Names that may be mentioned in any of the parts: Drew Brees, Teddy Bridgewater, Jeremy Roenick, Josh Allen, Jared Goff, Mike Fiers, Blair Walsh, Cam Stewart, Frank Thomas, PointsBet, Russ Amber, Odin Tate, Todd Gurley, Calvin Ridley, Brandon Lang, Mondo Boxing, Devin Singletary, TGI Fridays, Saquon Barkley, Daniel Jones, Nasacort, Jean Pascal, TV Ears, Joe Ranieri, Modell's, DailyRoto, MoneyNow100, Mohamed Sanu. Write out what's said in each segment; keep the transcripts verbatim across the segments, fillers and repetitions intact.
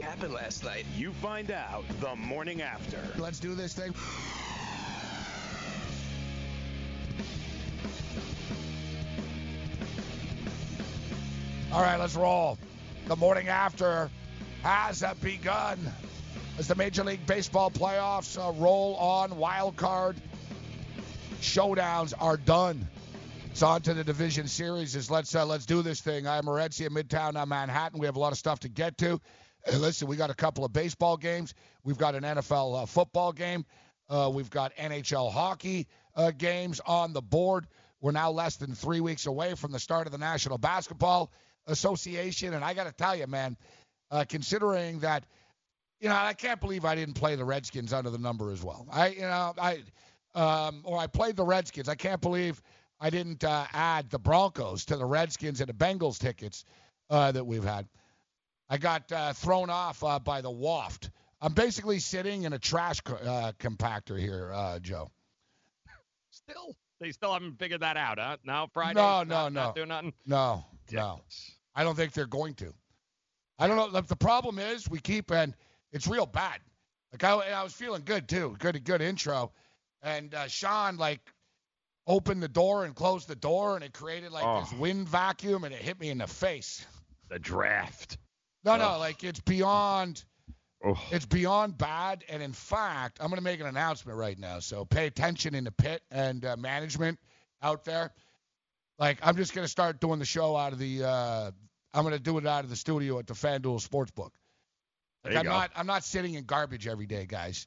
happened last night. You find out the morning after. Let's do this thing. All right, let's roll. The morning after has begun as the Major League Baseball playoffs uh, roll on. Wild card showdowns are done. It's on to the division series. Let's uh, let's do this thing. I'm Morenzi in Midtown. I'm Manhattan. We have a lot of stuff to get to. And listen, we got a couple of baseball games. We've got an N F L uh, football game. Uh, we've got N H L hockey uh, games on the board. We're now less than three weeks away from the start of the National Basketball Association. And I got to tell you, man, uh, considering that, you know, I can't believe I didn't play the Redskins under the number as well. I, you know, I um, or I played the Redskins. I can't believe I didn't uh, add the Broncos to the Redskins and the Bengals tickets uh, that we've had. I got uh, thrown off uh, by the waft. I'm basically sitting in a trash co- uh, compactor here, uh, Joe. Still, they still haven't figured that out, huh? Now Friday, no, no, not, no, not doing nothing. No, no, I don't think they're going to. I don't know. The problem is we keep, and it's real bad. Like I, I was feeling good too. Good, good intro, and uh, Sean like. Opened the door and closed the door, and it created like oh. this wind vacuum, and it hit me in the face. The draft. No, oh. no, like it's beyond, oh. it's beyond bad. And in fact, I'm going to make an announcement right now. So pay attention in the pit and uh, management out there. Like I'm just going to start doing the show out of the. Uh, I'm going to do it out of the studio at the FanDuel Sportsbook. Like, there you I'm go. not. I'm not sitting in garbage every day, guys.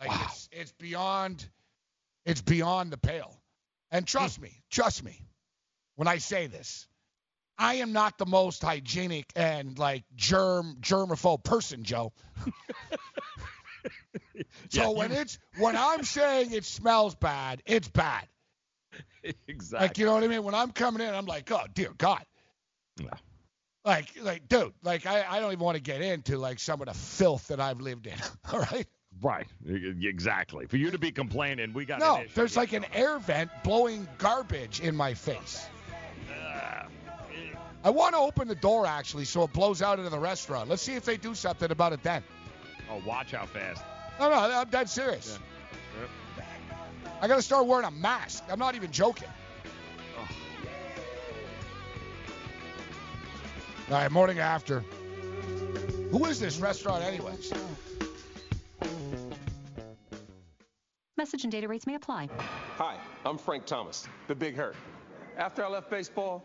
Like wow. it's, it's beyond. It's beyond the pale. And trust me, trust me, when I say this, I am not the most hygienic and, like, germ germaphobe person, Joe. So yeah, when you... it's when I'm saying it smells bad, it's bad. Exactly. Like, you know what I mean? When I'm coming in, I'm like, oh, dear God. No. Like, like, dude, like, I, I don't even want to get into, like, some of the filth that I've lived in, all right? Right, exactly. For you to be complaining, we got no. There's like an air vent blowing garbage in my face. Uh, I want to open the door actually, so it blows out into the restaurant. Let's see if they do something about it then. Oh, watch how fast! No, no, I'm dead serious. Yeah. Yeah. I gotta start wearing a mask. I'm not even joking. Oh. All right, morning after. Who is this restaurant, anyways? Message and data rates may apply. Hi, I'm Frank Thomas, the Big Hurt. After I left baseball,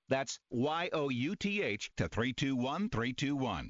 That's Y O U T H to three two one three two one.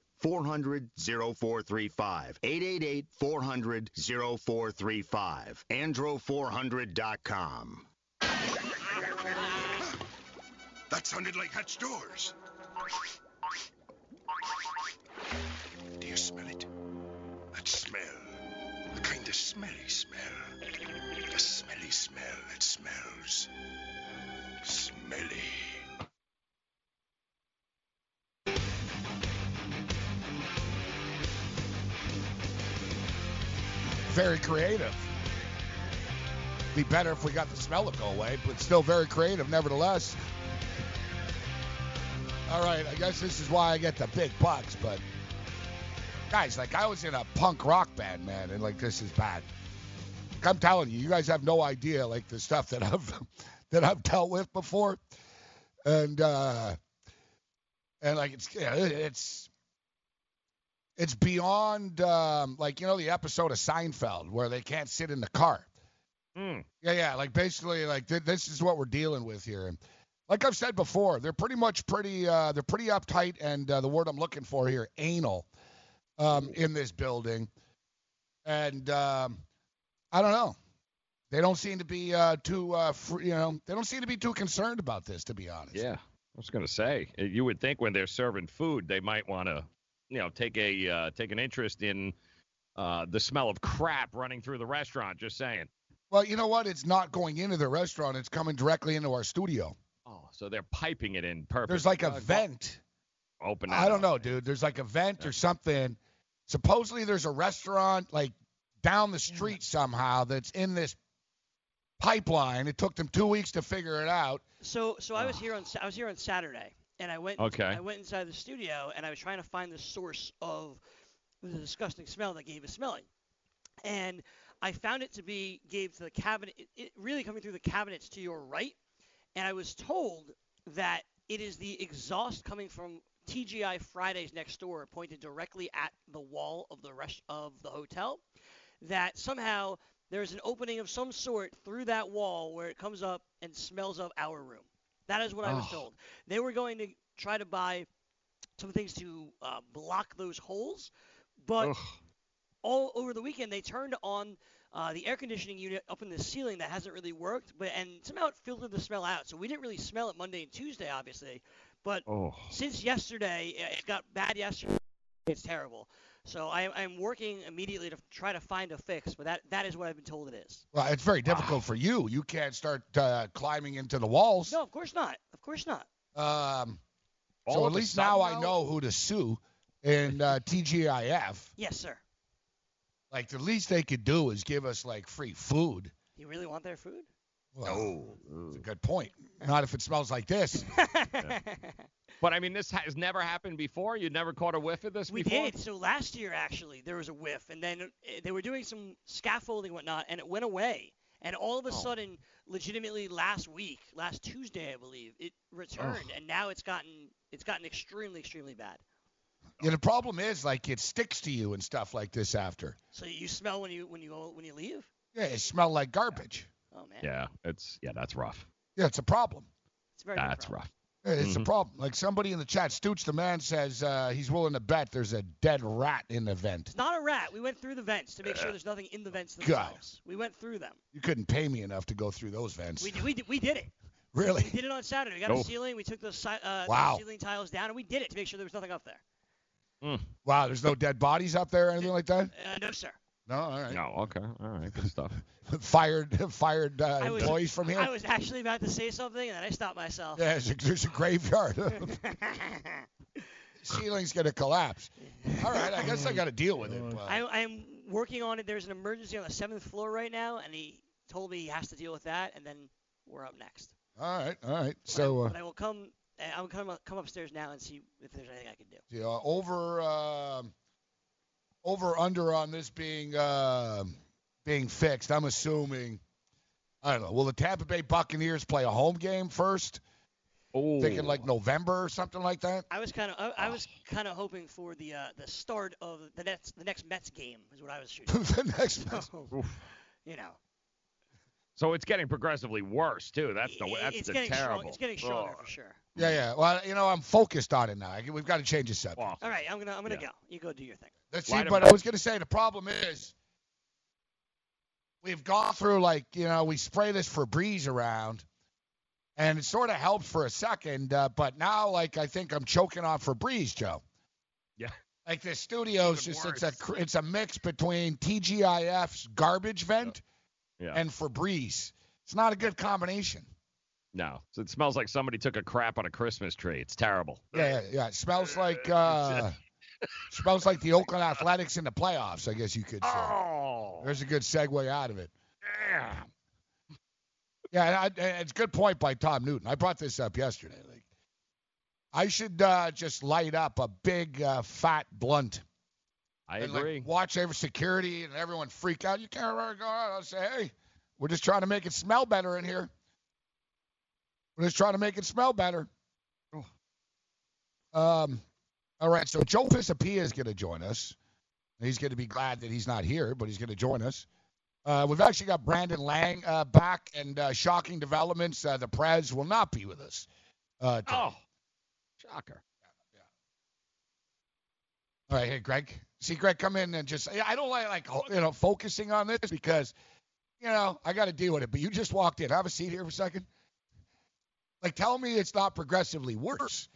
four hundred, oh four three five. eight eight eight, four hundred, oh four three five. andro four hundred dot com. That sounded like hatch doors. Do you smell it? That smell. A kind of smelly smell. A smelly smell that smells. Smelly. Very creative. Be better if we got the smell to go away, but still very creative nevertheless. All right, I guess this is why I get the big bucks, but guys, like I was in a punk rock band, man, and like this is bad. Like, I'm telling you, you guys have no idea like the stuff that I've that I've dealt with before. And uh and like it's yeah, it's It's beyond, um, like, you know, the episode of Seinfeld where they can't sit in the car. Mm. Yeah, yeah, like, basically, like, th- this is what we're dealing with here. And like I've said before, they're pretty much pretty, uh, they're pretty uptight, and uh, the word I'm looking for here, anal, um, in this building. And um, I don't know. They don't seem to be uh, too, uh, free, you know, they don't seem to be too concerned about this, to be honest. Yeah, I was going to say, you would think when they're serving food, they might want to, you know, take a uh, take an interest in uh, the smell of crap running through the restaurant. Just saying. Well, you know what? It's not going into the restaurant. It's coming directly into our studio. Oh, so they're piping it in perfectly. There's like a uh, vent. Open. I don't know, dude. There's like a vent yeah. or something. Supposedly, there's a restaurant like down the street yeah. somehow that's in this pipeline. It took them two weeks to figure it out. So, so I was here on I was here on Saturday. And I went okay. I went inside the studio, and I was trying to find the source of the disgusting smell that Gabe is smelling. And I found it to be, Gabe, to the cabinet, it really coming through the cabinets to your right. And I was told that it is the exhaust coming from T G I Fridays next door, pointed directly at the wall of the rest of the hotel, that somehow there's an opening of some sort through that wall where it comes up and smells of our room. That is what I was oh. told. They were going to try to buy some things to uh, block those holes, but Ugh. all over the weekend they turned on uh, the air conditioning unit up in the ceiling that hasn't really worked, but and somehow it filtered the smell out. So we didn't really smell it Monday and Tuesday, obviously, but oh. since yesterday, it got bad yesterday. It's terrible. So I, I'm working immediately to try to find a fix, but that, that is what I've been told it is. Well, it's very difficult wow. for you. You can't start uh, climbing into the walls. No, of course not. Of course not. Um, so at least now I know who to sue in uh, T G I F. Yes, sir. Like, the least they could do is give us, like, free food. You really want their food? Well, no. That's a good point. Not if it smells like this. yeah. But, I mean, this has never happened before? You never caught a whiff of this we before? We did. So last year, actually, there was a whiff. And then they were doing some scaffolding and whatnot, and it went away. And all of a oh. sudden, legitimately last week, last Tuesday, I believe, it returned. Oh. And now it's gotten it's gotten extremely, extremely bad. Yeah, the problem is, like, it sticks to you and stuff like this after. So you smell when you when you go, when you leave? Yeah, it smelled like garbage. Yeah. Oh, man. Yeah, it's yeah, that's rough. Yeah, it's a problem. It's very That's rough. It's mm-hmm. a problem. Like somebody in the chat, Stoots the man, says uh, he's willing to bet there's a dead rat in the vent. It's not a rat. We went through the vents to make sure there's nothing in the vents themselves. God. We went through them. You couldn't pay me enough to go through those vents. We, we, we did it. Really? We did it on Saturday. We got oh. a ceiling. We took those, uh, wow. those ceiling tiles down, and we did it to make sure there was nothing up there. Mm. Wow, there's no dead bodies up there or anything like that? Uh, no, sir. No, all right. No, okay, all right, good stuff. fired, fired uh, was, employees from here. I was actually about to say something, and then I stopped myself. Yeah, there's a, there's a graveyard. Ceiling's gonna collapse. All right, I guess I got to deal with it. But... I, I'm working on it. There's an emergency on the seventh floor right now, and he told me he has to deal with that, and then we're up next. All right, all right. So. But I, but I will come. I'm gonna come upstairs now and see if there's anything I can do. Yeah, over. Uh... Over under on this being uh, being fixed, I'm assuming. I don't know. Will the Tampa Bay Buccaneers play a home game first? Oh. Thinking like November or something like that. I was kind of I, I was kind of hoping for the uh, the start of the next the next Mets game is what I was shooting. The next Mets. So, you know. So it's getting progressively worse too. That's the that's it's the getting terrible. Strong, it's getting stronger oh. for sure. Yeah, yeah. Well, you know, I'm focused on it now. We've got to change the subject. All right, I'm gonna, I'm gonna yeah. go. You go do your thing. Let's see. Light but I was gonna say the problem is we've gone through like you know we spray this Febreze around, and it sort of helps for a second, uh, but now like I think I'm choking on Febreze, Joe. Yeah. Like this studio's just worse. it's a it's a mix between T G I F's garbage vent yeah. Yeah. and Febreze. It's not a good combination. No, so it smells like somebody took a crap on a Christmas tree. It's terrible. Yeah, yeah, yeah. It smells like uh, smells like the Oakland Athletics in the playoffs. I guess you could say. Oh. There's a good segue out of it. Yeah. Yeah, and I, and it's a good point by Tom Newton. I brought this up yesterday. Like, I should uh, just light up a big uh, fat blunt. I and, agree. Like, watch every security and everyone freak out. You can't really go out. I'll say, hey, we're just trying to make it smell better in here. We're just trying to make it smell better. Um, all right, so Joe Pisapia is going to join us. He's going to be glad that he's not here, but he's going to join us. Uh, we've actually got Brandon Lang uh, back, and uh, shocking developments. Uh, the Prez will not be with us. Uh, oh, shocker. Yeah, yeah. All right, hey, Greg. See, Greg, come in and just – I don't like, like, you know, focusing on this because, you know, I got to deal with it. But you just walked in. Have a seat here for a second. Like, tell me it's not progressively worse.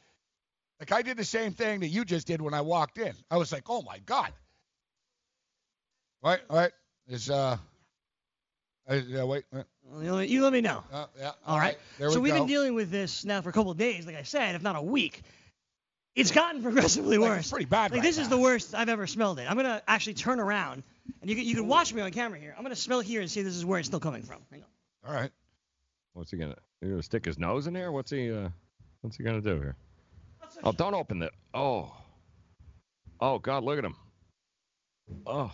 Like, I did the same thing that you just did when I walked in. I was like, oh, my God. All right, all right. Is, uh, I, yeah, wait. Well, you let me know. Uh, yeah, all, all right. right. There so we we've go. been dealing with this now for a couple of days, like I said, if not a week. It's gotten progressively worse. Like, it's pretty bad. Like, right this now. is the worst I've ever smelled it. I'm going to actually turn around, and you can, you can watch me on camera here. I'm going to smell here and see if this is where it's still coming from. Hang on. All right. What's he gonna? He gonna stick his nose in there? What's he? Uh, what's he gonna do here? Oh, don't open that. Oh. Oh God, look at him. Oh.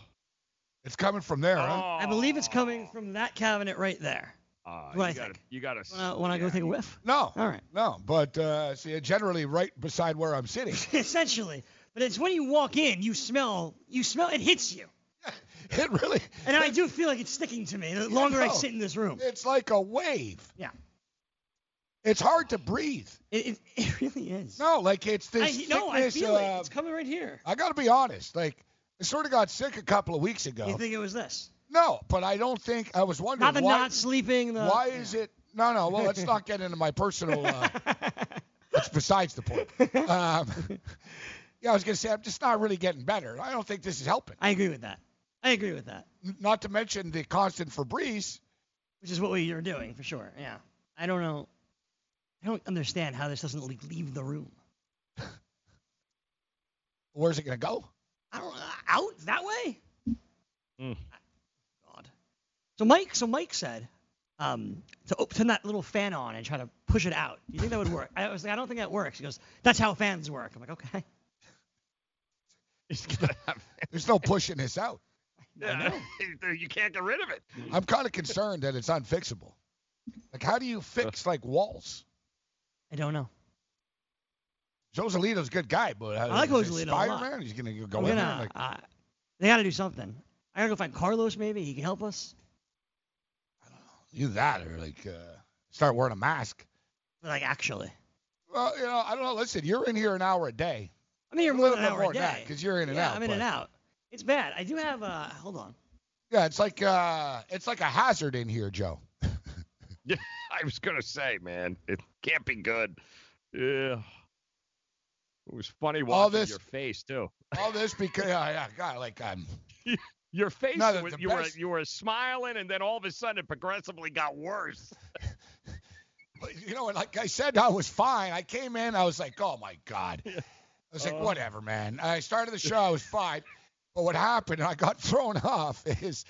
It's coming from there, oh. huh? I believe it's coming from that cabinet right there. Uh, what I gotta, think. You gotta. Wanna, wanna yeah. go take a whiff? No. All right. No, but uh, see, generally right beside where I'm sitting. Essentially, but it's when you walk in, you smell. You smell. It hits you. It really. And I do feel like it's sticking to me the longer know, I sit in this room. It's like a wave. Yeah. It's hard to breathe. It it, it really is. No, like it's this. I, thickness, no, I feel uh, it. It's coming right here. I got to be honest. Like, I sort of got sick a couple of weeks ago. You think it was this? No, but I don't think. I was wondering. Not the why, not sleeping. The, why yeah. is it? No, no. Well, let's not get into my personal. Uh, that's besides the point. Um, yeah, I was going to say, I'm just not really getting better. I don't think this is helping. I agree with that. I agree with that. Not to mention the constant Febreze. Which is what we are doing, for sure, yeah. I don't know. I don't understand how this doesn't leave the room. Where's it going to go? I don't know. Out? That way? Mm. God. So Mike so Mike said um, to turn that little fan on and try to push it out. Do you think that would work? I was like, I don't think that works. He goes, that's how fans work. I'm like, okay. There's no pushing this out. Yeah, you can't get rid of it. I'm kind of concerned that it's unfixable. Like, how do you fix, like, walls? I don't know. Joselito's a good guy, but I like Joselito a lot. He's going to go I'm in gonna, there. Like... Uh, they got to do something. I got to go find Carlos, maybe. He can help us. I don't know. Either that or, like, uh, start wearing a mask. Like, actually. Well, you know, I don't know. Listen, you're in here an hour a day. I'm in here more than an hour a day. Because you're in and yeah, out. I'm in but... and out. It's bad. I do have uh hold on. Yeah, it's like uh it's like a hazard in here, Joe. Yeah, I was gonna say, man, it can't be good. Yeah. It was funny watching all this, your face too. All this because yeah, yeah, God, like I'm Your face, no, was, you, were, you were smiling, and then all of a sudden it progressively got worse. You know, like I said, I was fine. I came in, I was like, oh, my God. I was like, uh, whatever, man. I started the show, I was fine. But what happened, I got thrown off, is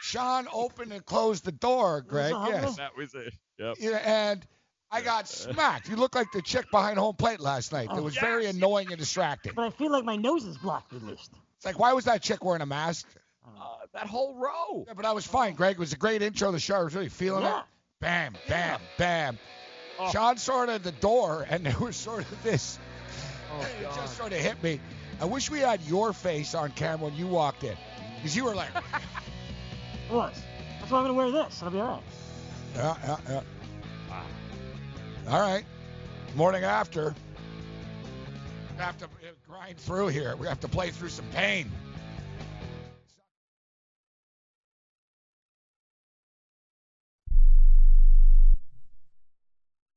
Sean opened and closed the door, Greg. Yes. That was it. Yep. Yeah, and I got smacked. You look like the chick behind home plate last night. Oh, it was yes. very annoying and distracting. But I feel like my nose is blocked at least. It's like, why was that chick wearing a mask? Uh, that whole row. Yeah, but I was fine, Greg. It was a great intro of the show. I was really feeling yeah. it. Bam, bam, bam. Oh. Sean sort of at the door, and there was sort of this. Oh, it just sort of hit me. I wish we had your face on camera when you walked in, because you were like. It was. That's why I'm going to wear this. I'll be all right. Yeah, yeah, yeah. Wow. All right. Morning after. We have to grind through here. We have to play through some pain.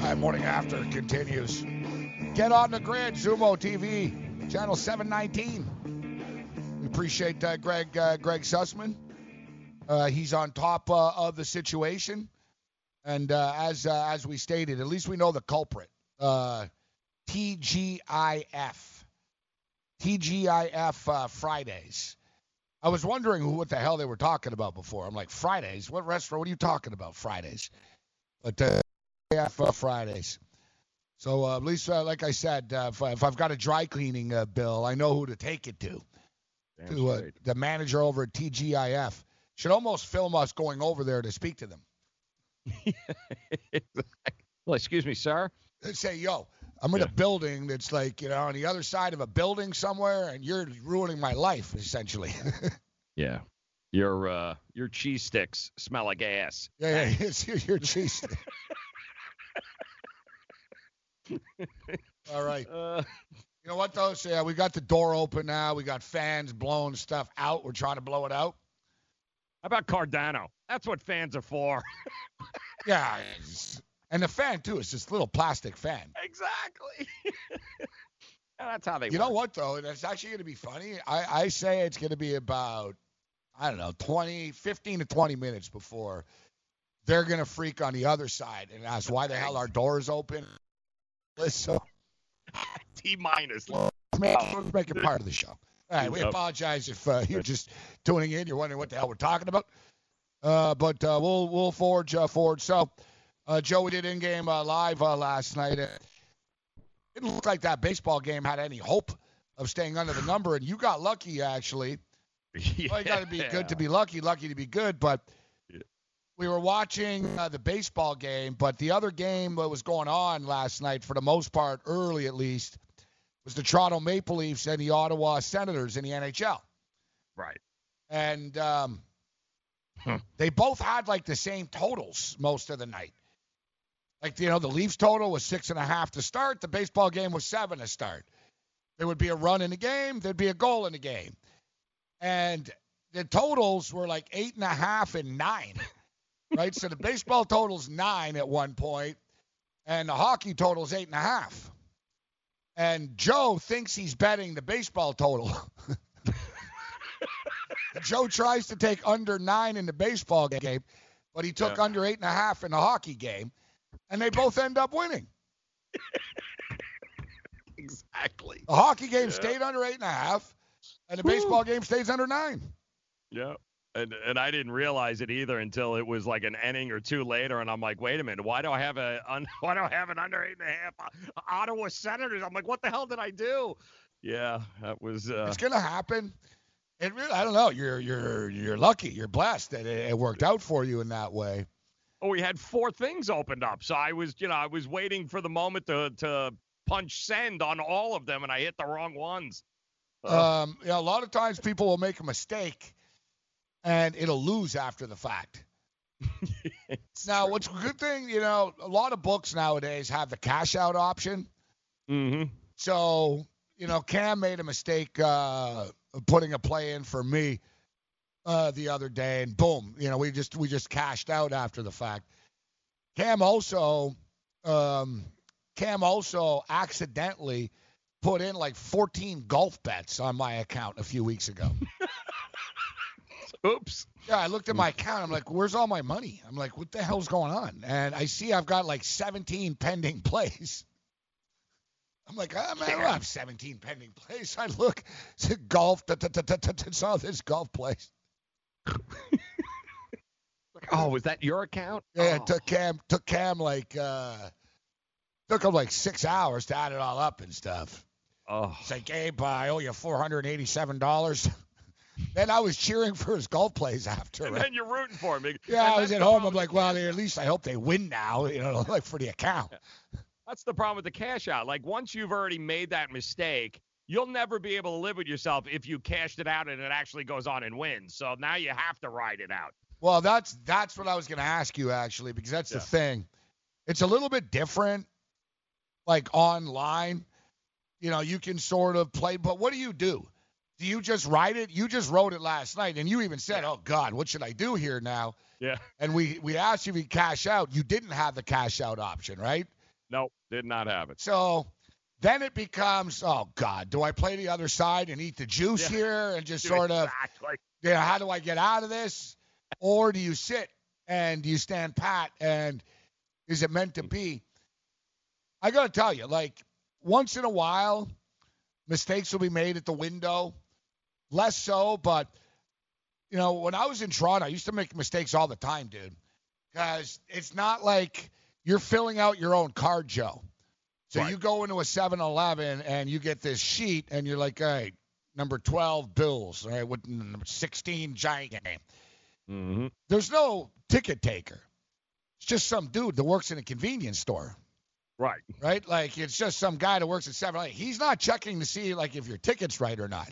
All right, morning after continues. Get on the grid, Zumo T V, channel seven nineteen. We appreciate uh, Greg, uh, Greg Sussman. Uh, he's on top uh, of the situation, and uh, as uh, as we stated, at least we know the culprit. Uh, T G I F, T G I F uh, Fridays. I was wondering who, what the hell they were talking about before. I'm like, Fridays? What restaurant? What are you talking about, Fridays? But uh, T G I F uh, Fridays. So uh, at least, uh, like I said, uh, if, if I've got a dry cleaning uh, bill, I know who to take it to. Damn to uh, the manager over at T G I F. Should almost film us going over there to speak to them. Well, excuse me, sir. They say, yo, I'm in yeah. a building that's like, you know, on the other side of a building somewhere, and you're ruining my life, essentially. Yeah. Your uh, your cheese sticks smell like ass. Yeah, yeah, it's your, your cheese sticks. All right. Uh, you know what, though? So, yeah, we got the door open now. We got fans blowing stuff out. We're trying to blow it out. How about Cardano? That's what fans are for. Yeah. And the fan, too, is this little plastic fan. Exactly. That's how they you work. You know what, though? That's actually going to be funny. I, I say it's going to be about... I don't know, twenty, fifteen to twenty minutes before they're going to freak on the other side and ask why the hell our door is open. So, T minus. Let's make it part of the show. All right, we apologize if uh, you're just tuning in. You're wondering what the hell we're talking about. Uh, but uh, we'll we'll forge uh, forward. So, uh, Joe, we did in-game uh, live uh, last night. It didn't look like that baseball game had any hope of staying under the number, and you got lucky, actually. Yeah. Well, you got to be good to be lucky, lucky to be good. But yeah. we were watching uh, the baseball game, but the other game that was going on last night, for the most part, early at least, was the Toronto Maple Leafs and the Ottawa Senators in the N H L. Right. And um, hmm. they both had, like, the same totals most of the night. Like, you know, the Leafs total was six and a half to start. The baseball game was seven to start. There would be a run in the game. There'd be a goal in the game. And the totals were like eight and a half and nine, right? So the baseball total's nine at one point, and the hockey total's eight and a half. And Joe thinks he's betting the baseball total. Joe tries to take under nine in the baseball game, but he took yeah. under eight and a half in the hockey game, and they both end up winning. Exactly. The hockey game yeah. stayed under eight and a half. And the baseball Woo. game stays under nine. Yeah. And and I didn't realize it either until it was like an inning or two later. And I'm like, wait a minute. Why do I have a un, why do I have an under eight and a half Ottawa Senators? I'm like, what the hell did I do? Yeah, that was. Uh, it's going to happen. It really, I don't know. You're you're you're lucky. You're blessed that it, it worked out for you in that way. Oh, we had four things opened up. So I was, you know, I was waiting for the moment to, to punch send on all of them. And I hit the wrong ones. Um, you know, a lot of times people will make a mistake and it'll lose after the fact. Now, true. What's a good thing, you know, a lot of books nowadays have the cash out option. Mm-hmm. So, you know, Cam made a mistake uh, putting a play in for me uh, the other day, and boom, you know, we just we just cashed out after the fact. Cam also, um, Cam also accidentally put in like fourteen golf bets on my account a few weeks ago. Oops. Yeah, I looked at my account. I'm like, where's all my money? I'm like, what the hell's going on? And I see I've got like seventeen pending plays. I'm like, oh, man, I don't have seventeen pending plays. I look, it's golf, saw this golf plays. Oh, was that your account? Yeah, it took Cam, took Cam like, uh, took him like six hours to add it all up and stuff. Oh. It's like, Abe, I owe you four hundred eighty-seven dollars. Then I was cheering for his golf plays after. And right? then you're rooting for him. Yeah, and I was at home. I'm like, well, at least I hope they win now, you know, like for the account. Yeah. That's the problem with the cash out. Like, once you've already made that mistake, you'll never be able to live with yourself if you cashed it out and it actually goes on and wins. So now you have to ride it out. Well, that's that's what I was going to ask you, actually, because that's yeah. the thing. It's a little bit different. Like online, you know, you can sort of play, but what do you do? Do you just write it? You just wrote it last night, and you even said, yeah. oh, God, what should I do here now? Yeah. And we, we asked you if you cash out. You didn't have the cash out option, right? No, did not have it. So then it becomes, oh, God, do I play the other side and eat the juice yeah. here and just sort exactly. of, you know, how do I get out of this? Or do you sit and you stand pat, and is it meant to be? I got to tell you, like, once in a while, mistakes will be made at the window. Less so, but, you know, when I was in Toronto, I used to make mistakes all the time, dude. Because it's not like you're filling out your own card, Joe. So right. you go into a seven eleven, and you get this sheet, and you're like, all right, Number twelve, Bills. All right, with number sixteen, Giant game. Mm-hmm. There's no ticket taker. It's just some dude that works in a convenience store. Right. Right? Like, it's just some guy that works at seven eleven. He's not checking to see, like, if your ticket's right or not.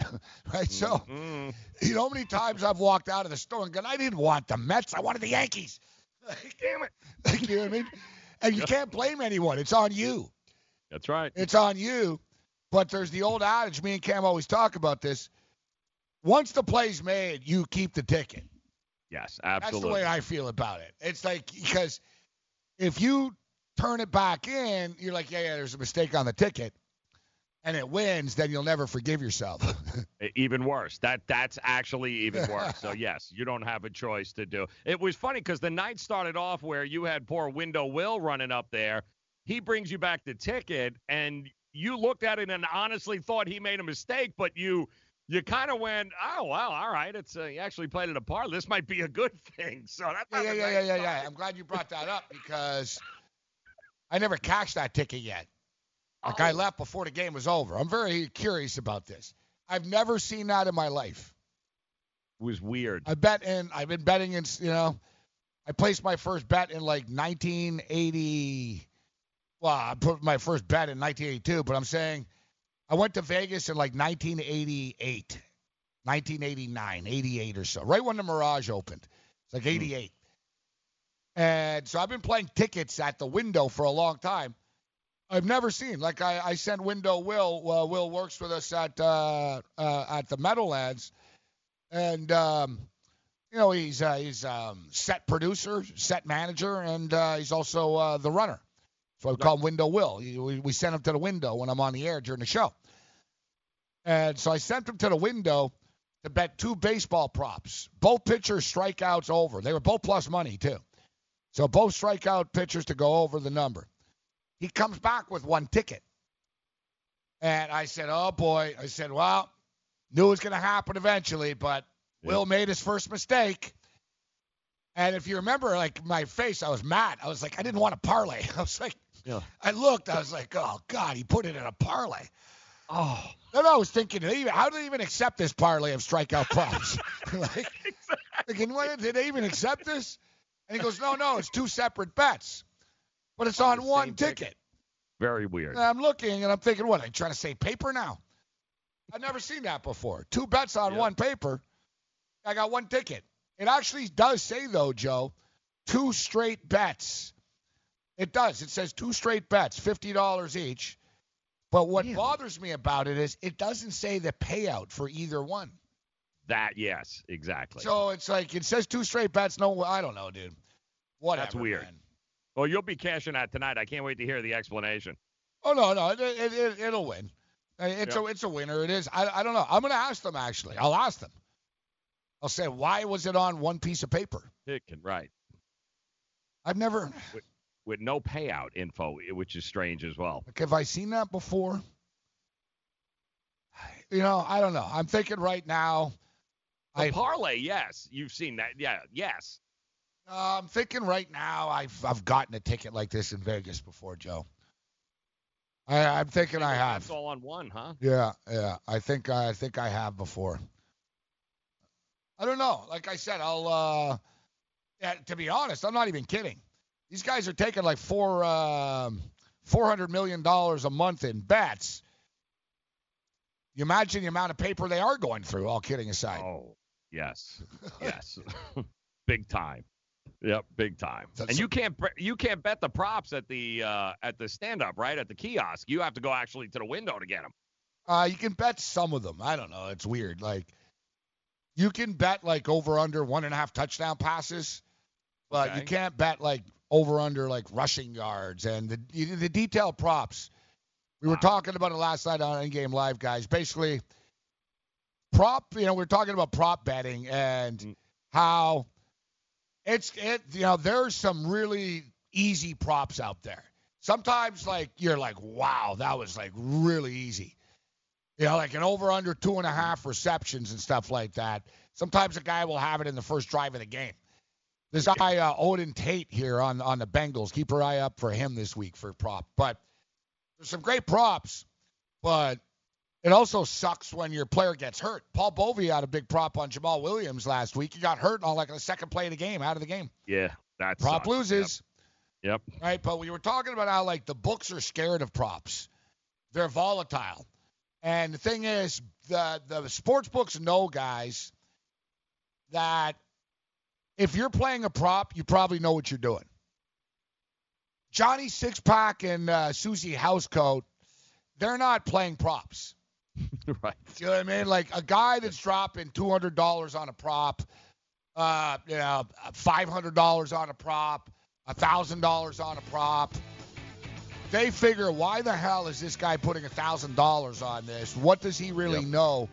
Right? So, mm-hmm. you know how many times I've walked out of the store and gone, I didn't want the Mets. I wanted the Yankees. Like, damn it. Like, you know what I mean? And you yeah. can't blame anyone. It's on you. That's right. It's on you. But there's the old adage. Me and Cam always talk about this. Once the play's made, you keep the ticket. Yes, absolutely. That's the way I feel about it. It's like, because if you – turn it back in, you're like, yeah, yeah, there's a mistake on the ticket, and it wins, then you'll never forgive yourself. Even worse. That That's actually even worse. So, yes, you don't have a choice to do. It was funny because the night started off where you had poor Window Will running up there. He brings you back the ticket, and you looked at it and honestly thought he made a mistake, but you – you kind of went, oh, well, all right. It's uh, you actually played it a par. This might be a good thing. So that's yeah, yeah, yeah, yeah, yeah, yeah. I'm glad you brought that up because – I never cashed that ticket yet. Like, oh. I left before the game was over. I'm very curious about this. I've never seen that in my life. It was weird. I bet in, I've been betting in, you know, I placed my first bet in, like, nineteen eighty. Well, I put my first bet in nineteen eighty-two, but I'm saying I went to Vegas in, like, nineteen eighty-eight, nineteen eighty-nine, eighty-eight or so, right when the Mirage opened. It's like eighty-eight. Mm. And so I've been playing tickets at the window for a long time. I've never seen. Like, I, I sent Window Will. Uh, Will works with us at uh, uh, at the Meadowlands. And, um, you know, he's uh, he's um, set producer, set manager, and uh, he's also uh, the runner. So I would call him Window Will. He, we, we send him to the window when I'm on the air during the show. And so I sent him to the window to bet two baseball props. Both pitchers strikeouts over. They were both plus money, too. So both strikeout pitchers to go over the number. He comes back with one ticket. And I said, oh, boy. I said, well, knew it was going to happen eventually, but yeah. Will made his first mistake. And if you remember, like, my face, I was mad. I was like, I didn't want to parlay. I was like, yeah. I looked. I was like, oh, God, he put it in a parlay. Oh. No, no, I was thinking, how do they even accept this parlay of strikeout props? like, exactly. like, did they even accept this? And he goes, no, no, it's two separate bets, but it's on, on one ticket. ticket. Very weird. And I'm looking, and I'm thinking, what, are you trying to say paper now? I've never seen that before. Two bets on yeah. one paper. I got one ticket. It actually does say, though, Joe, two straight bets. It does. It says two straight bets, fifty dollars each. But what yeah. bothers me about it is it doesn't say the payout for either one. That, yes, exactly. So it's like, it says two straight bets. No, I don't know, dude. Whatever, that's weird. Man. Well, you'll be cashing out tonight. I can't wait to hear the explanation. Oh, no, no. It, it, it, it'll win. It's, yep. a, it's a winner. It is. I, I don't know. I'm going to ask them, actually. I'll ask them. I'll say, why was it on one piece of paper? It can, right. I've never. With, with no payout info, which is strange as well. Like, have I seen that before? You know, I don't know. I'm thinking right now. A parlay, yes. You've seen that. Yeah, yes. Uh, I'm thinking right now I've I've gotten a ticket like this in Vegas before, Joe. I, I'm thinking I, I have. It's all on one, huh? Yeah, yeah. I think I think I have before. I don't know. Like I said, I'll uh yeah, to be honest, I'm not even kidding. These guys are taking like four um four hundred million dollars a month in bets. You imagine the amount of paper they are going through, all kidding aside. Oh. Yes. Yes. Big time. Yep. Big time. That's and you can't, you can't bet the props at the, uh, at the stand up, right? At the kiosk. You have to go actually to the window to get them. Uh, you can bet some of them. I don't know. It's weird. Like, you can bet like over under one and a half touchdown passes, but okay. you can't bet like over under like rushing yards and the, the detailed props. We wow. were talking about it last night on In-Game Live, guys. Basically, prop, you know, we we're talking about prop betting and mm. how it's, it, you know, there's some really easy props out there. Sometimes, like, you're like, wow, that was, like, really easy. You know, like an over-under two and a half receptions and stuff like that. Sometimes a guy will have it in the first drive of the game. This guy, uh, Odin Tate here on, on the Bengals. Keep your eye up for him this week for prop. But there's some great props, but It also sucks when your player gets hurt. Paul Bovey had a big prop on Jamal Williams last week. He got hurt on like the second play of the game, out of the game. Yeah, that's prop sucks. Loses. Yep. yep. Right, but we were talking about how like the books are scared of props. They're volatile. And the thing is, the the sports books know, guys, that if you're playing a prop, you probably know what you're doing. Johnny Sixpack and uh, Susie Housecoat, they're not playing props. Right. You know what I mean? Like a guy that's dropping two hundred dollars on a prop, uh, you know, five hundred dollars on a prop, one thousand dollars on a prop. They figure, why the hell is this guy putting one thousand dollars on this? What does he really yep. know?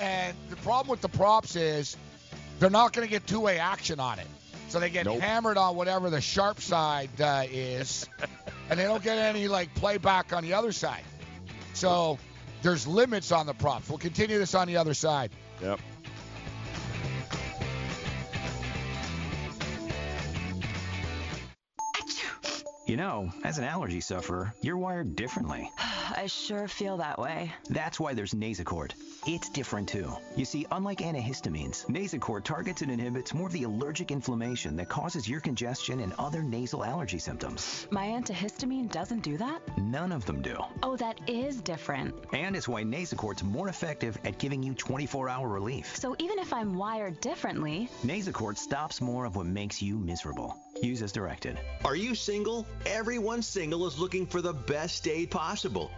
And the problem with the props is they're not going to get two-way action on it. So they get nope. hammered on whatever the sharp side uh, is, and they don't get any, like, playback on the other side. So there's limits on the props. We'll continue this on the other side. Yep. You know, as an allergy sufferer, you're wired differently. I sure feel that way. That's why there's Nasacort. It's different, too. You see, unlike antihistamines, Nasacort targets and inhibits more of the allergic inflammation that causes ear congestion and other nasal allergy symptoms. My antihistamine doesn't do that? None of them do. Oh, that is different. And it's why Nasacort's more effective at giving you twenty-four hour relief. So even if I'm wired differently... Nasacort stops more of what makes you miserable. Use as directed. Are you single? Everyone single is looking for the best date possible.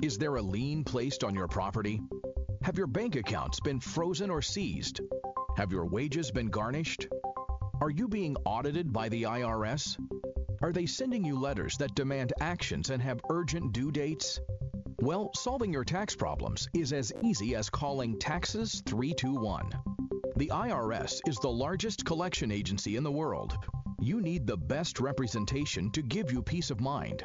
Is there a lien placed on your property? Have your bank accounts been frozen or seized? Have your wages been garnished? Are you being audited by the I R S? Are they sending you letters that demand actions and have urgent due dates? Well, solving your tax problems is as easy as calling Taxes three two one. The I R S is the largest collection agency in the world. You need the best representation to give you peace of mind.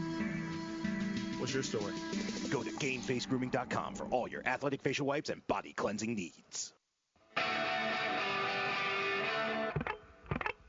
What's your story? Go to game face grooming dot com for all your athletic facial wipes and body cleansing needs.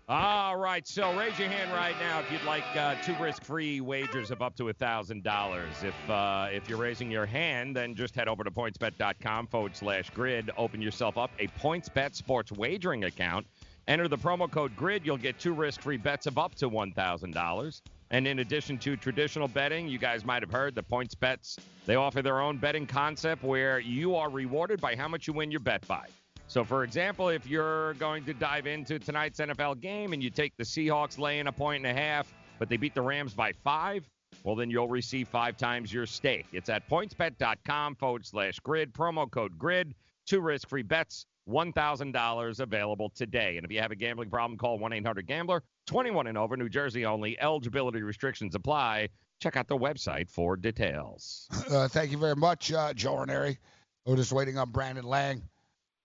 All right, so raise your hand right now if you'd like uh, two risk-free wagers of up to one thousand dollars. If uh, if you're raising your hand, then just head over to points bet dot com forward slash grid. Open yourself up a PointsBet sports wagering account. Enter the promo code GRID. You'll get two risk-free bets of up to one thousand dollars. And in addition to traditional betting, you guys might have heard the PointsBets. They offer their own betting concept where you are rewarded by how much you win your bet by. So, for example, if you're going to dive into tonight's N F L game and you take the Seahawks laying a point and a half, but they beat the Rams by five, well, then you'll receive five times your stake. It's at points bet dot com forward slash grid, promo code GRID, two risk-free bets one thousand dollars available today. And if you have a gambling problem, call one eight hundred gambler, twenty-one and over, New Jersey only. Eligibility restrictions apply. Check out the website for details. Uh, thank you very much, uh, Joe Ranieri. We're just waiting on Brandon Lang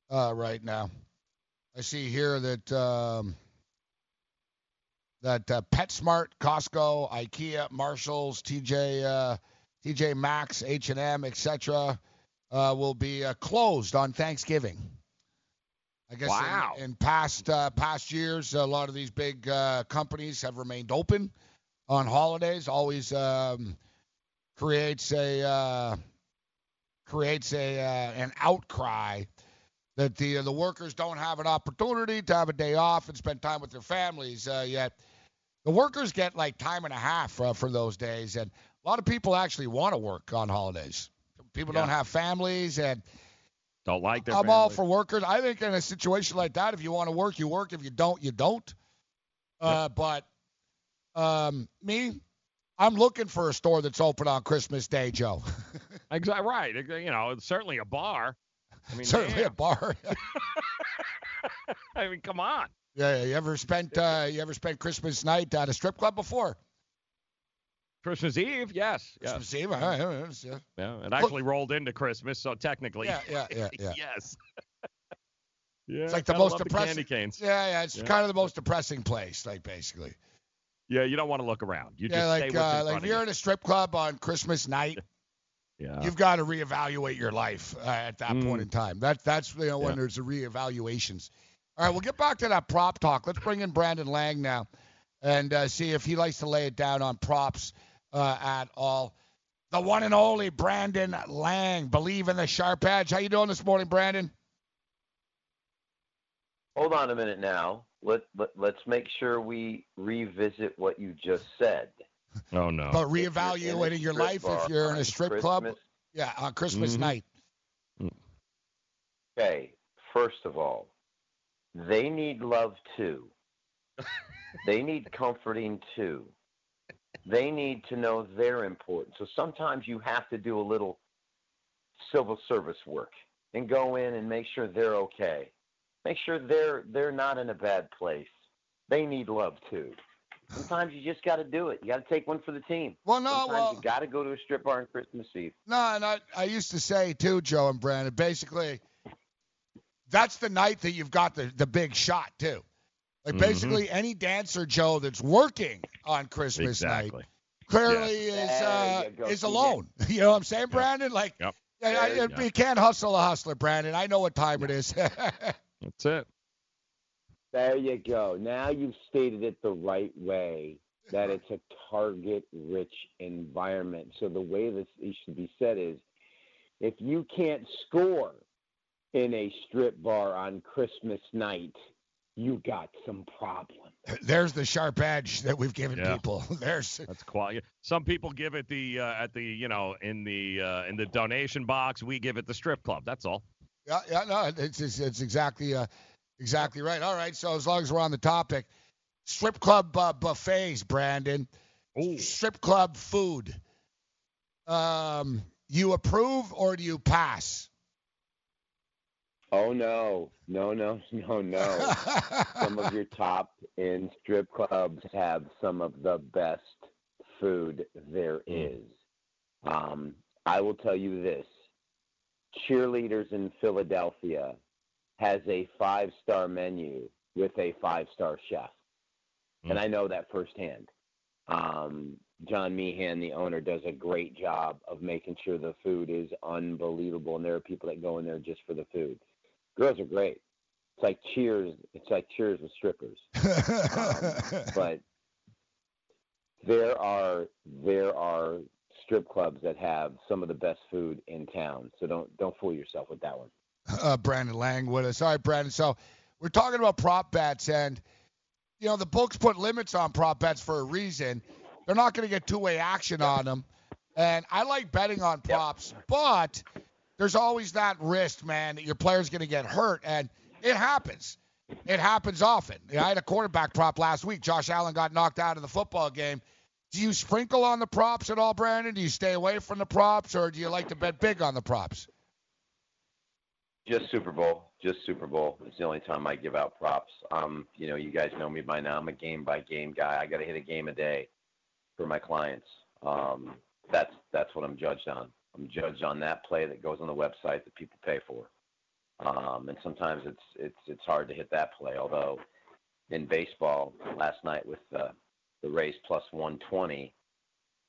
uh, right now. I see here that um, that uh, PetSmart, Costco, IKEA, Marshalls, T J uh, T J Maxx, H and M, et cetera uh, will be uh, closed on Thanksgiving. I guess wow. in, in past uh, past years, a lot of these big uh, companies have remained open on holidays. Always um, creates a uh, creates a uh, an outcry that the uh, the workers don't have an opportunity to have a day off and spend time with their families. Uh, yet the workers get like time and a half uh, for those days, and a lot of people actually want to work on holidays. People yeah. don't have families and. Don't like that. I'm family. all for workers. I think in a situation like that, if you want to work, you work. If you don't, you don't. Uh, yeah. But um, me, I'm looking for a store that's open on Christmas Day, Joe. Exactly right. You know, it's certainly a bar. I mean, certainly damn. a bar. I mean, come on. Yeah. You ever spent uh, you ever spent Christmas night at a strip club before? Christmas Eve, yes. Christmas yes. Eve, all right. Yeah. yeah, it actually Look, rolled into Christmas, so technically, yeah, yeah, yeah, yeah. yes. yeah, it's like the most depressing. The candy canes. Yeah, yeah, it's yeah. kind of the most depressing place, like basically. Yeah, you don't want to look around. You yeah, just like, stay uh, like if you're you. in a strip club on Christmas night, yeah. you've got to reevaluate your life uh, at that mm. point in time. That that's you know when yeah. there's the reevaluations. All right, we'll get back to that prop talk. Let's bring in Brandon Lang now, and uh, see if he likes to lay it down on props. Uh, at all. The one and only Brandon Lang, Believe in the Sharp Edge. How you doing this morning, Brandon? Hold on a minute now. Let, let, let's make sure we revisit what you just said. Oh, no. But reevaluating your life if you're in a strip Christmas. club. Yeah, on Christmas mm-hmm. night. Okay, first of all, they need love, too. They need comforting, too. They need to know they're important. So sometimes you have to do a little civil service work and go in and make sure they're okay. Make sure they're they're not in a bad place. They need love too. Sometimes you just got to do it. You got to take one for the team. Well, no, sometimes well, you got to go to a strip bar on Christmas Eve. No, and I, I used to say too, Joe and Brandon, basically that's the night that you've got the, the big shot too. Like basically mm-hmm. any dancer, Joe, that's working on Christmas exactly. night clearly yeah. is uh, is alone. Yeah. You know what I'm saying, Brandon? Yep. Like yep. I, I, you can't hustle a hustler, Brandon. I know what time yep. it is. That's it. There you go. Now you've stated it the right way, that it's a target-rich environment. So the way this should be said is, if you can't score in a strip bar on Christmas night, you got some problem. There's the sharp edge that we've given yeah. people. There's that's quality. Some people give it the uh, at the you know in the uh, in the donation box. We give it the strip club. That's all. Yeah, yeah, no, it's it's, it's exactly uh, exactly right. All right, so as long as we're on the topic, strip club uh, buffets, Brandon. Ooh. Strip club food. Um, you approve or do you pass? Oh, no, no, no, no, no. Some of your top in strip clubs have some of the best food there is. Um, I will tell you this. Cheerleaders in Philadelphia has a five-star menu with a five-star chef. Mm. And I know that firsthand. Um, John Meehan, the owner, does a great job of making sure the food is unbelievable. And there are people that go in there just for the food. Girls are great. It's like Cheers. It's like Cheers with strippers. um, but there are there are strip clubs that have some of the best food in town. So don't don't fool yourself with that one. Uh, Brandon Lang with us. All right, Brandon. So we're talking about prop bets, and you know the books put limits on prop bets for a reason. They're not going to get two-way action on them, and I like betting on props, yep. but there's always that risk, man, that your player's going to get hurt, and it happens. It happens often. You know, I had a quarterback prop last week. Josh Allen got knocked out of the football game. Do you sprinkle on the props at all, Brandon? Do you stay away from the props, or do you like to bet big on the props? Just Super Bowl. Just Super Bowl. It's the only time I give out props. Um, you know, you guys know me by now. I'm a game-by-game guy. I got to hit a game a day for my clients. Um, that's that's what I'm judged on. I'm judged on that play that goes on the website that people pay for. Um, and sometimes it's it's it's hard to hit that play. Although in baseball last night with uh, the Rays plus one twenty,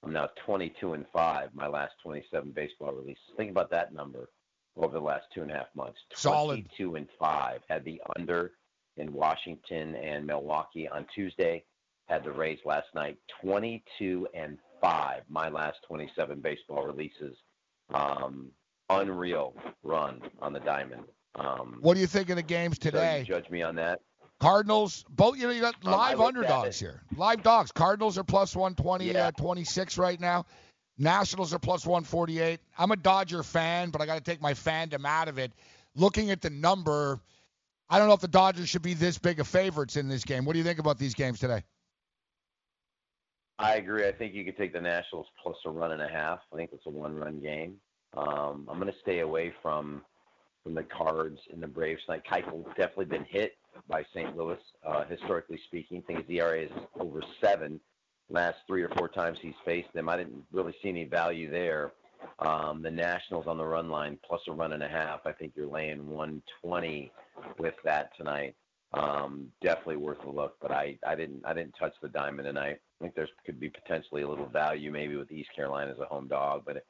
I'm now twenty-two and five. My last twenty-seven baseball releases. Think about that number. Over the last two and a half months, solid twenty-two and five. Had the under in Washington and Milwaukee on Tuesday. Had the Rays last night, twenty-two and five. My last twenty-seven baseball releases. Um, unreal run on the diamond. Um, what do you think of the games today? So you judge me on that. Cardinals, both you know, you got live um, underdogs here. Live dogs. Cardinals are plus one twenty, yeah. uh, twenty-six right now. Nationals are plus one forty-eight. I'm a Dodger fan, but I got to take my fandom out of it. Looking at the number, I don't know if the Dodgers should be this big of favorites in this game. What do you think about these games today? I agree. I think you could take the Nationals plus a run and a half. I think it's a one-run game. Um, I'm going to stay away from from the Cards and the Braves. Like Keuchel's definitely been hit by Saint Louis, uh, historically speaking. I think his E R A is over seven. Last three or four times he's faced them. I didn't really see any value there. Um, the Nationals on the run line, plus a run and a half. I think you're laying one twenty with that tonight. Um, definitely worth a look, but I, I didn't I didn't touch the diamond, and I think there could be potentially a little value maybe with East Carolina as a home dog, but it,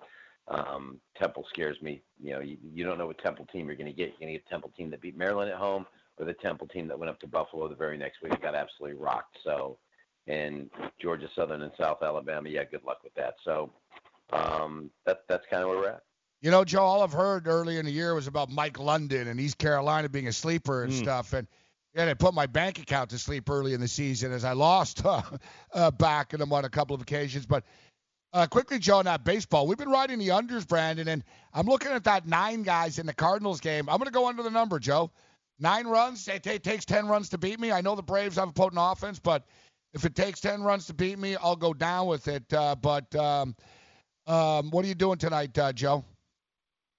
um, Temple scares me. You know, you, you don't know what Temple team you're going to get. You're going to get a Temple team that beat Maryland at home or the Temple team that went up to Buffalo the very next week and got absolutely rocked, so... And Georgia Southern and South Alabama, yeah, good luck with that. So um, that, that's kind of where we're at. You know, Joe, all I've heard earlier in the year was about Mike London and East Carolina being a sleeper and mm. stuff. And, and I put my bank account to sleep early in the season as I lost uh, uh, back in them on a couple of occasions. But uh, quickly, Joe, not baseball. We've been riding the unders, Brandon, and I'm looking at that nine guys in the Cardinals game. I'm going to go under the number, Joe. Nine runs. It t- takes ten runs to beat me. I know the Braves have a potent offense, but – if it takes ten runs to beat me, I'll go down with it. Uh, but um, um, what are you doing tonight, uh, Joe?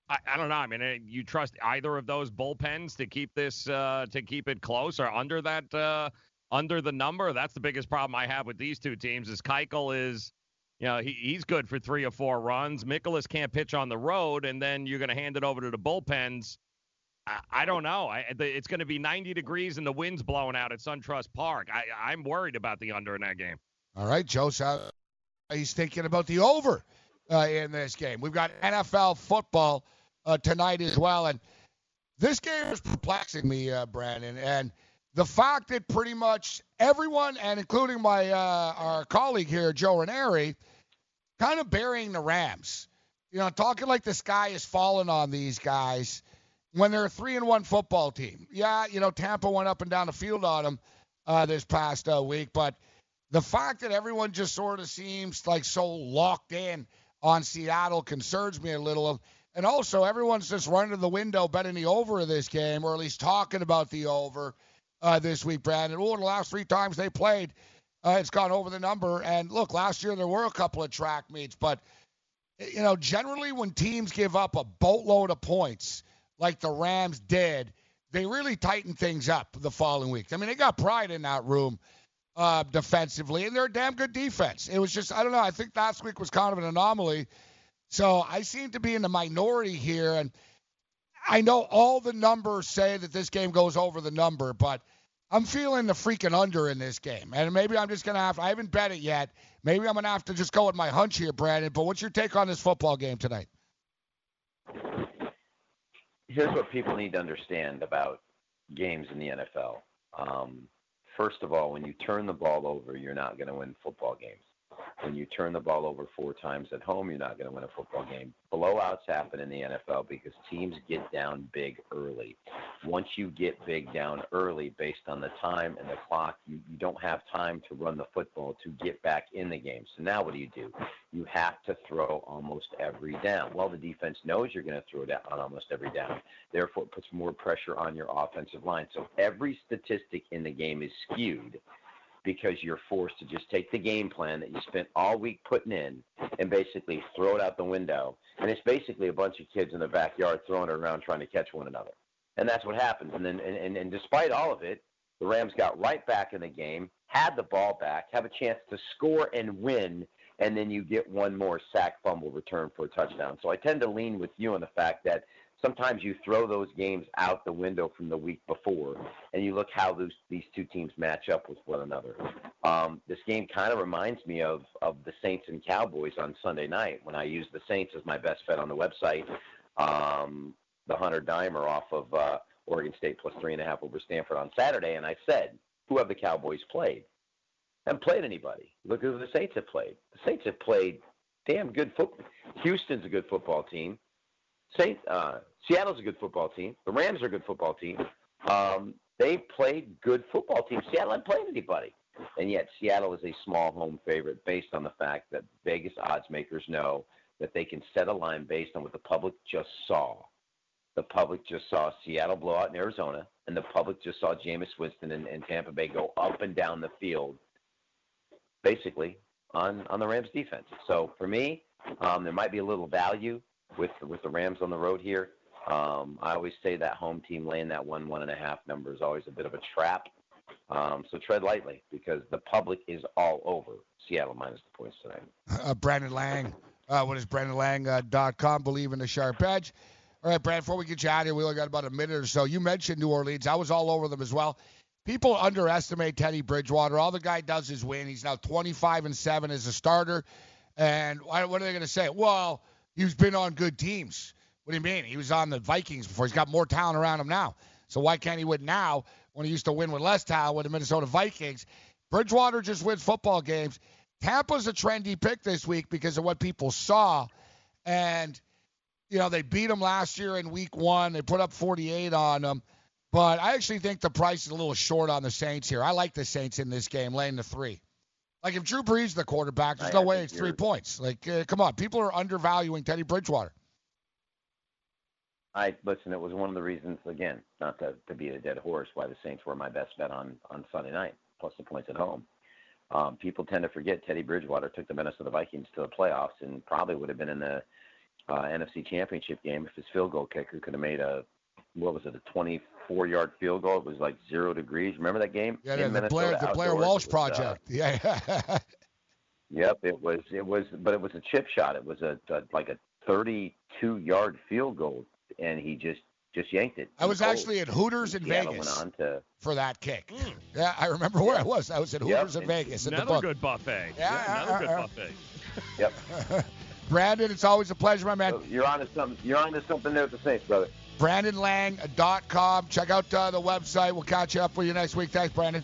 I, I don't know. I mean, you trust either of those bullpens to keep this uh, to keep it close or under that uh, under the number? That's the biggest problem I have with these two teams. Is Keuchel is, you know, he, he's good for three or four runs. Mikolas can't pitch on the road, and then you're going to hand it over to the bullpens. I don't know. I, it's going to be ninety degrees and the wind's blowing out at SunTrust Park. I, I'm worried about the under in that game. All right, Joe. So he's thinking about the over uh, in this game. We've got N F L football uh, tonight as well. And this game is perplexing me, uh, Brandon. And the fact that pretty much everyone, and including my uh, our colleague here, Joe Ranieri, kind of burying the Rams. You know, talking like the sky is falling on these guys. When they're a three and one football team, yeah, you know Tampa went up and down the field on them uh, this past uh, week, but the fact that everyone just sort of seems like so locked in on Seattle concerns me a little. And also, everyone's just running to the window betting the over of this game, or at least talking about the over uh, this week, Brad. And oh, the last three times they played, uh, it's gone over the number. And look, last year there were a couple of track meets, but you know, generally when teams give up a boatload of points, like the Rams did, they really tightened things up the following week. I mean, they got pride in that room uh, defensively, and they're a damn good defense. It was just, I don't know, I think last week was kind of an anomaly. So I seem to be in the minority here, and I know all the numbers say that this game goes over the number, but I'm feeling the freaking under in this game. And maybe I'm just going to have to, I haven't bet it yet, maybe I'm going to have to just go with my hunch here, Brandon, but what's your take on this football game tonight? Here's what people need to understand about games in the N F L. Um, first of all, when you turn the ball over, you're not going to win football games. When you turn the ball over four times at home, you're not going to win a football game. Blowouts happen in the N F L because teams get down big early. Once you get big down early based on the time and the clock, you, you don't have time to run the football to get back in the game. So now what do you do? You have to throw almost every down. Well, the defense knows you're going to throw down on almost every down. Therefore, it puts more pressure on your offensive line. So every statistic in the game is skewed because you're forced to just take the game plan that you spent all week putting in and basically throw it out the window. And it's basically a bunch of kids in the backyard throwing it around trying to catch one another. And that's what happens. And then, and, and, and despite all of it, the Rams got right back in the game, had the ball back, have a chance to score and win, and then you get one more sack fumble return for a touchdown. So I tend to lean with you on the fact that sometimes you throw those games out the window from the week before, and you look how those, these two teams match up with one another. Um, this game kind of reminds me of, of the Saints and Cowboys on Sunday night when I used the Saints as my best bet on the website. Um, the one hundred dimer off of uh, Oregon State plus three and a half over Stanford on Saturday, and I said, who have the Cowboys played? Haven't played anybody. Look who the Saints have played. The Saints have played damn good football. Houston's a good football team. Saints, uh, Seattle's a good football team. The Rams are a good football team. Um, they've played good football teams. Seattle hasn't played anybody. And yet Seattle is a small home favorite based on the fact that Vegas odds makers know that they can set a line based on what the public just saw. The public just saw Seattle blow out in Arizona, and the public just saw Jameis Winston and, and Tampa Bay go up and down the field, basically, on, on the Rams' defense. So for me, um, there might be a little value with with the Rams on the road here. Um, I always say that home team laying that one, one and a half number is always a bit of a trap. Um, so tread lightly because the public is all over Seattle minus the points tonight. Uh, Brandon Lang. Uh, what is Brandon Lang dot com? Uh, Believe in the sharp edge. All right, Brad, before we get you out of here, we only got about a minute or so. You mentioned New Orleans. I was all over them as well. People underestimate Teddy Bridgewater. All the guy does is win. He's now twenty-five and seven as a starter. And what are they going to say? Well, he's been on good teams. What do you mean? He was on the Vikings before. He's got more talent around him now. So why can't he win now when he used to win with less talent with the Minnesota Vikings? Bridgewater just wins football games. Tampa's a trendy pick this week because of what people saw. And, you know, they beat him last year in week one. They put up forty-eight on them. But I actually think the price is a little short on the Saints here. I like the Saints in this game, laying the three. Like, if Drew Brees is the quarterback, there's no way it's three points. Like, uh, come on. People are undervaluing Teddy Bridgewater. I listen, it was one of the reasons, again, not to, to be a dead horse, why the Saints were my best bet on, on Sunday night, plus the points at home. Um, people tend to forget Teddy Bridgewater took the Minnesota Vikings to the playoffs and probably would have been in the uh, N F C Championship game if his field goal kicker could have made a, what was it, a twenty-four yard field goal. It was like zero degrees. Remember that game? Yeah, yeah the Blair, the Blair Walsh was, project. Uh, yeah. Yep, it was. It was, but it was a chip shot. It was a, a like a thirty-two yard field goal, and he just just yanked it. I was actually at Hooters in Seattle Vegas went on to, for that kick. Mm. Yeah, I remember where yeah. I was. I was at Hooters yep. in Vegas. Another the good buffet. Yeah, yeah another uh, good uh, buffet. Yep. Brandon, it's always a pleasure, my man. So you're on to something. You're on to something there at the Saints, brother. Brandon Lang dot com. Check out uh, the website. We'll catch up with you next week. Thanks, Brandon.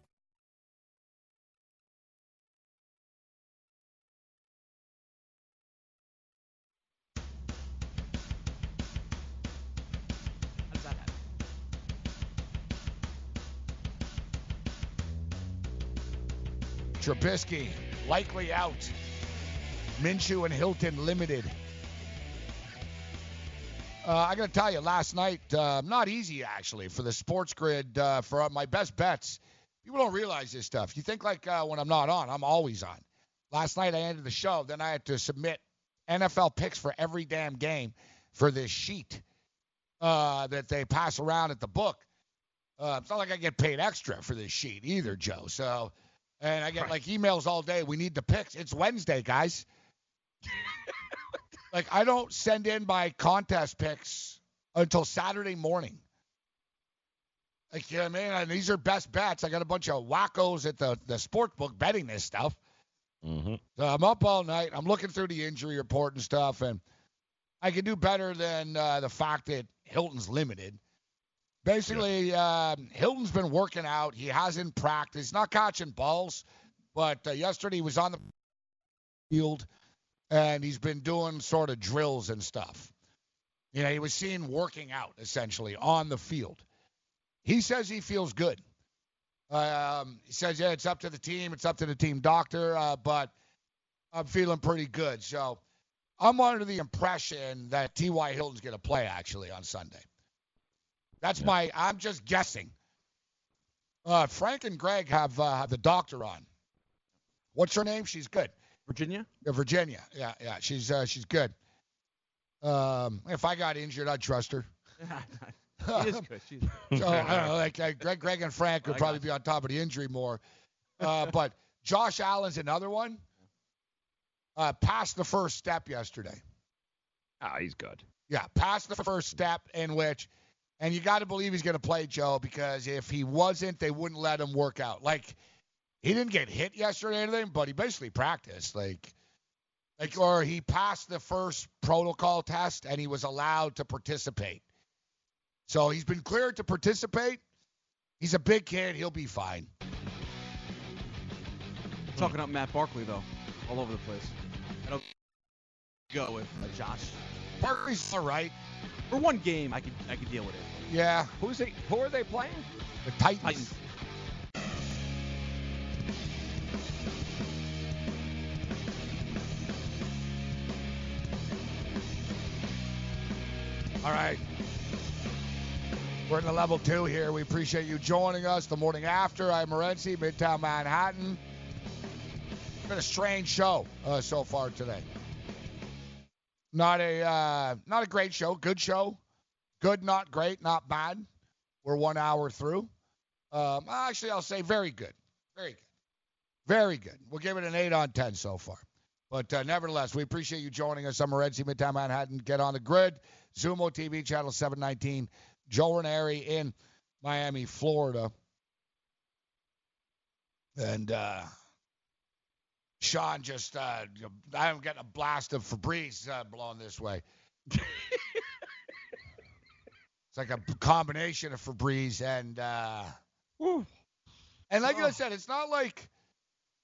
Trubisky likely out. Minshew and Hilton limited. Uh, I got to tell you, last night, uh, not easy, actually, for the sports grid, uh, for my best bets. People don't realize this stuff. You think, like, uh, when I'm not on, I'm always on. Last night, I ended the show. Then I had to submit N F L picks for every damn game for this sheet uh, that they pass around at the book. Uh, it's not like I get paid extra for this sheet either, Joe. So... And I get, like, emails all day. We need the picks. It's Wednesday, guys. Like, I don't send in my contest picks until Saturday morning. Like, you know what I mean? And these are best bets. I got a bunch of wackos at the, the sports book betting this stuff. Mm-hmm. So I'm up all night. I'm looking through the injury report and stuff. And I can do better than uh, the fact that Hilton's limited. Basically, uh, Hilton's been working out. He hasn't practiced. He's not catching balls, but uh, yesterday he was on the field, and he's been doing sort of drills and stuff. You know, he was seen working out, essentially, on the field. He says he feels good. Um, he says, yeah, it's up to the team. It's up to the team doctor, uh, but I'm feeling pretty good. So I'm under the impression that T Y Hilton's going to play, actually, on Sunday. That's yeah. my, I'm just guessing. Uh, Frank and Greg have, uh, have the doctor on. What's her name? She's good. Virginia? Yeah, Virginia. Yeah, yeah. She's uh, she's good. Um, if I got injured, I'd trust her. She is good. She's good. So, I don't know, like, uh, Greg, Greg and Frank would well, probably be on top of the injury more. Uh, but Josh Allen's another one. Uh, passed the first step yesterday. Ah, oh, he's good. Yeah, passed the first step in which... And you got to believe he's going to play, Joe, because if he wasn't, they wouldn't let him work out. Like, he didn't get hit yesterday or anything, but he basically practiced. Like, like, or he passed the first protocol test, and he was allowed to participate. So he's been cleared to participate. He's a big kid. He'll be fine. I'm talking up Matt Barkley, though, all over the place. I don't go with uh, Josh. Barkley's all right. For one game, I could I could deal with it. Yeah. Who's they? Who are they playing? The Titans. Titans. All right. We're in the level two here. We appreciate you joining us the morning after. I'm Morency, Midtown Manhattan. It's been a strange show uh, so far today. Not a uh, not a great show. Good show. Good, not great, not bad. We're one hour through. Um, actually, I'll say very good. Very good. Very good. We'll give it an eight on ten so far. But uh, nevertheless, we appreciate you joining us. I'm Renzi, Midtown Manhattan. Get on the grid. Zumo T V, Channel seven nineteen. Joe Ranieri in Miami, Florida. And uh, Sean just, uh, I'm getting a blast of Febreze uh, blowing this way. It's like a combination of Febreze and, uh, and like oh. I said, it's not like,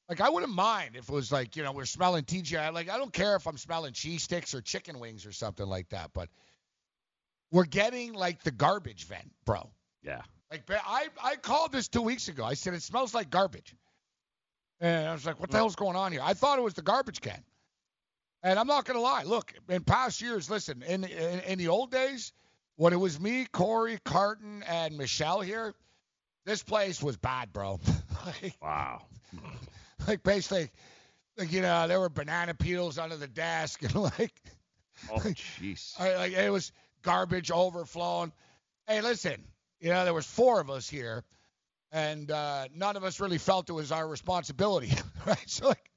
like I wouldn't mind if it was like, you know, we're smelling T G I. Like, I don't care if I'm smelling cheese sticks or chicken wings or something like that, but we're getting like the garbage vent, bro. Yeah. Like I, I called this two weeks ago. I said, it smells like garbage. And I was like, what the hell's going on here? I thought it was the garbage can. And I'm not going to lie. Look, in past years, listen, in, in in the old days, when it was me, Corey, Carton, and Michelle here, this place was bad, bro. Like, wow. Like, basically, like, you know, there were banana peels under the desk. And, like, oh, jeez. Like, like, it was garbage overflowing. Hey, listen. You know, there was four of us here, and uh, none of us really felt it was our responsibility, right? So, like,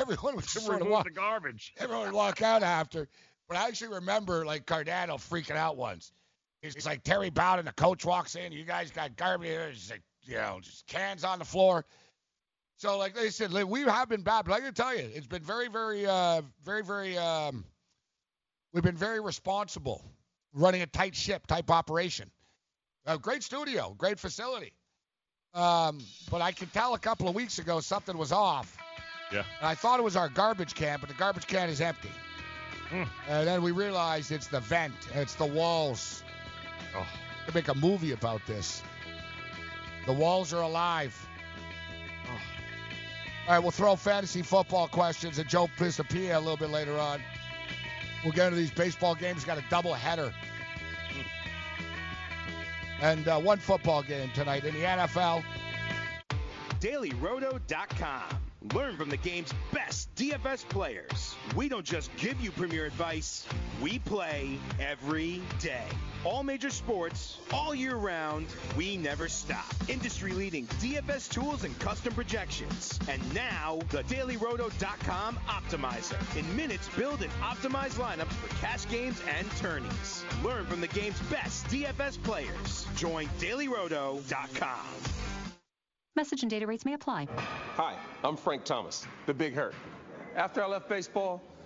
everyone was just sort of walk, the garbage. Everyone would walk out after. But I actually remember, like, Cardano freaking out once. He's like, Terry Bowden, the coach walks in, you guys got garbage here. It's like, you know, just cans on the floor. So, like they said, like, we have been bad, but I can tell you, it's been very, very, uh, very, very, um, we've been very responsible, running a tight ship type operation. A great studio, great facility. Um, but I could tell a couple of weeks ago something was off. Yeah. And I thought it was our garbage can, but the garbage can is empty. Mm. And then we realized it's the vent. It's the walls. Oh. I could make a movie about this. The walls are alive. Oh. All right, we'll throw fantasy football questions at Joe Pisapia a little bit later on. We'll get into these baseball games. Got a double header. And uh, one football game tonight in the N F L. Daily Roto dot com. Learn from the game's best D F S players. We don't just give you premier advice. We play every day. All major sports, all year round, we never stop. Industry-leading D F S tools and custom projections. And now, the Daily Roto dot com Optimizer. In minutes, build an optimized lineup for cash games and tourneys. Learn from the game's best D F S players. Join Daily Roto dot com. Message and data rates may apply. Hi, I'm Frank Thomas, the Big Hurt. After I left baseball,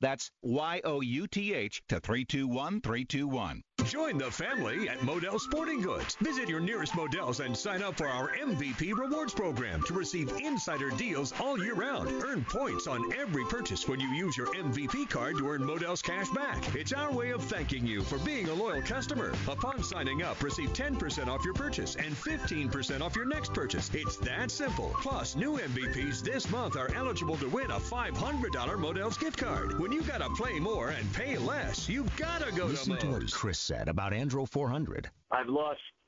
That's Y O U T H to three two one three two one. Join the family at Modell's Sporting Goods. Visit your nearest Modell's and sign up for our M V P Rewards program to receive insider deals all year round. Earn points on every purchase when you use your M V P card to earn Modell's cash back. It's our way of thanking you for being a loyal customer. Upon signing up, receive ten percent off your purchase and fifteen percent off your next purchase. It's that simple. Plus, new M V Ps this month are eligible to win a five hundred dollars Modell's gift card. When you gotta play more and pay less, you gotta go Listen to Modell's. Listen to what Chris said about Andro four hundred. I've lost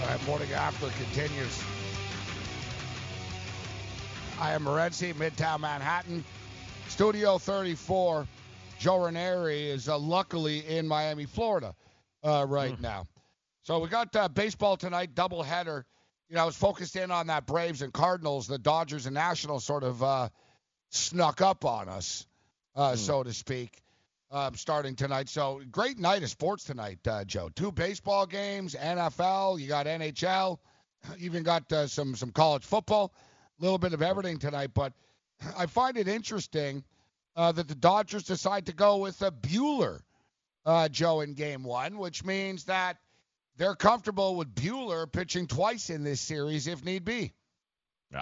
All right, morning after continues. I am Morenzi, Midtown Manhattan, Studio thirty-four. Joe Ranieri is uh, luckily in Miami, Florida, uh, right mm. now. So we got uh, baseball tonight, doubleheader. You know, I was focused in on that Braves and Cardinals. The Dodgers and Nationals sort of uh, snuck up on us, uh, mm. so to speak. Um, starting tonight. So, great night of sports tonight, uh, Joe. Two baseball games, N F L, you got N H L, even got uh, some, some college football, a little bit of everything tonight. But I find it interesting uh, that the Dodgers decide to go with a Bueller, uh, Joe, in game one, which means that they're comfortable with Bueller pitching twice in this series if need be.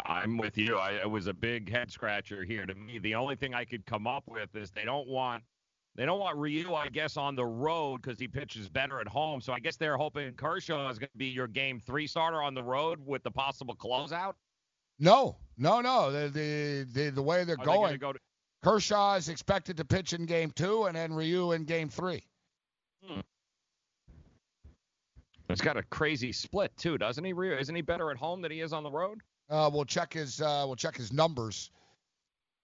I'm with you. I, it was a big head scratcher here to me. The only thing I could come up with is they don't want They don't want Ryu, I guess, on the road because he pitches better at home. So I guess they're hoping Kershaw is going to be your game three starter on the road with the possible closeout? No, no, no. The the the, the way they're Are going, they go to- Kershaw is expected to pitch in game two and then Ryu in game three. Hmm. It's got a crazy split, too, doesn't he, Ryu? Isn't he better at home than he is on the road? Uh, we'll check his uh, we'll check his numbers.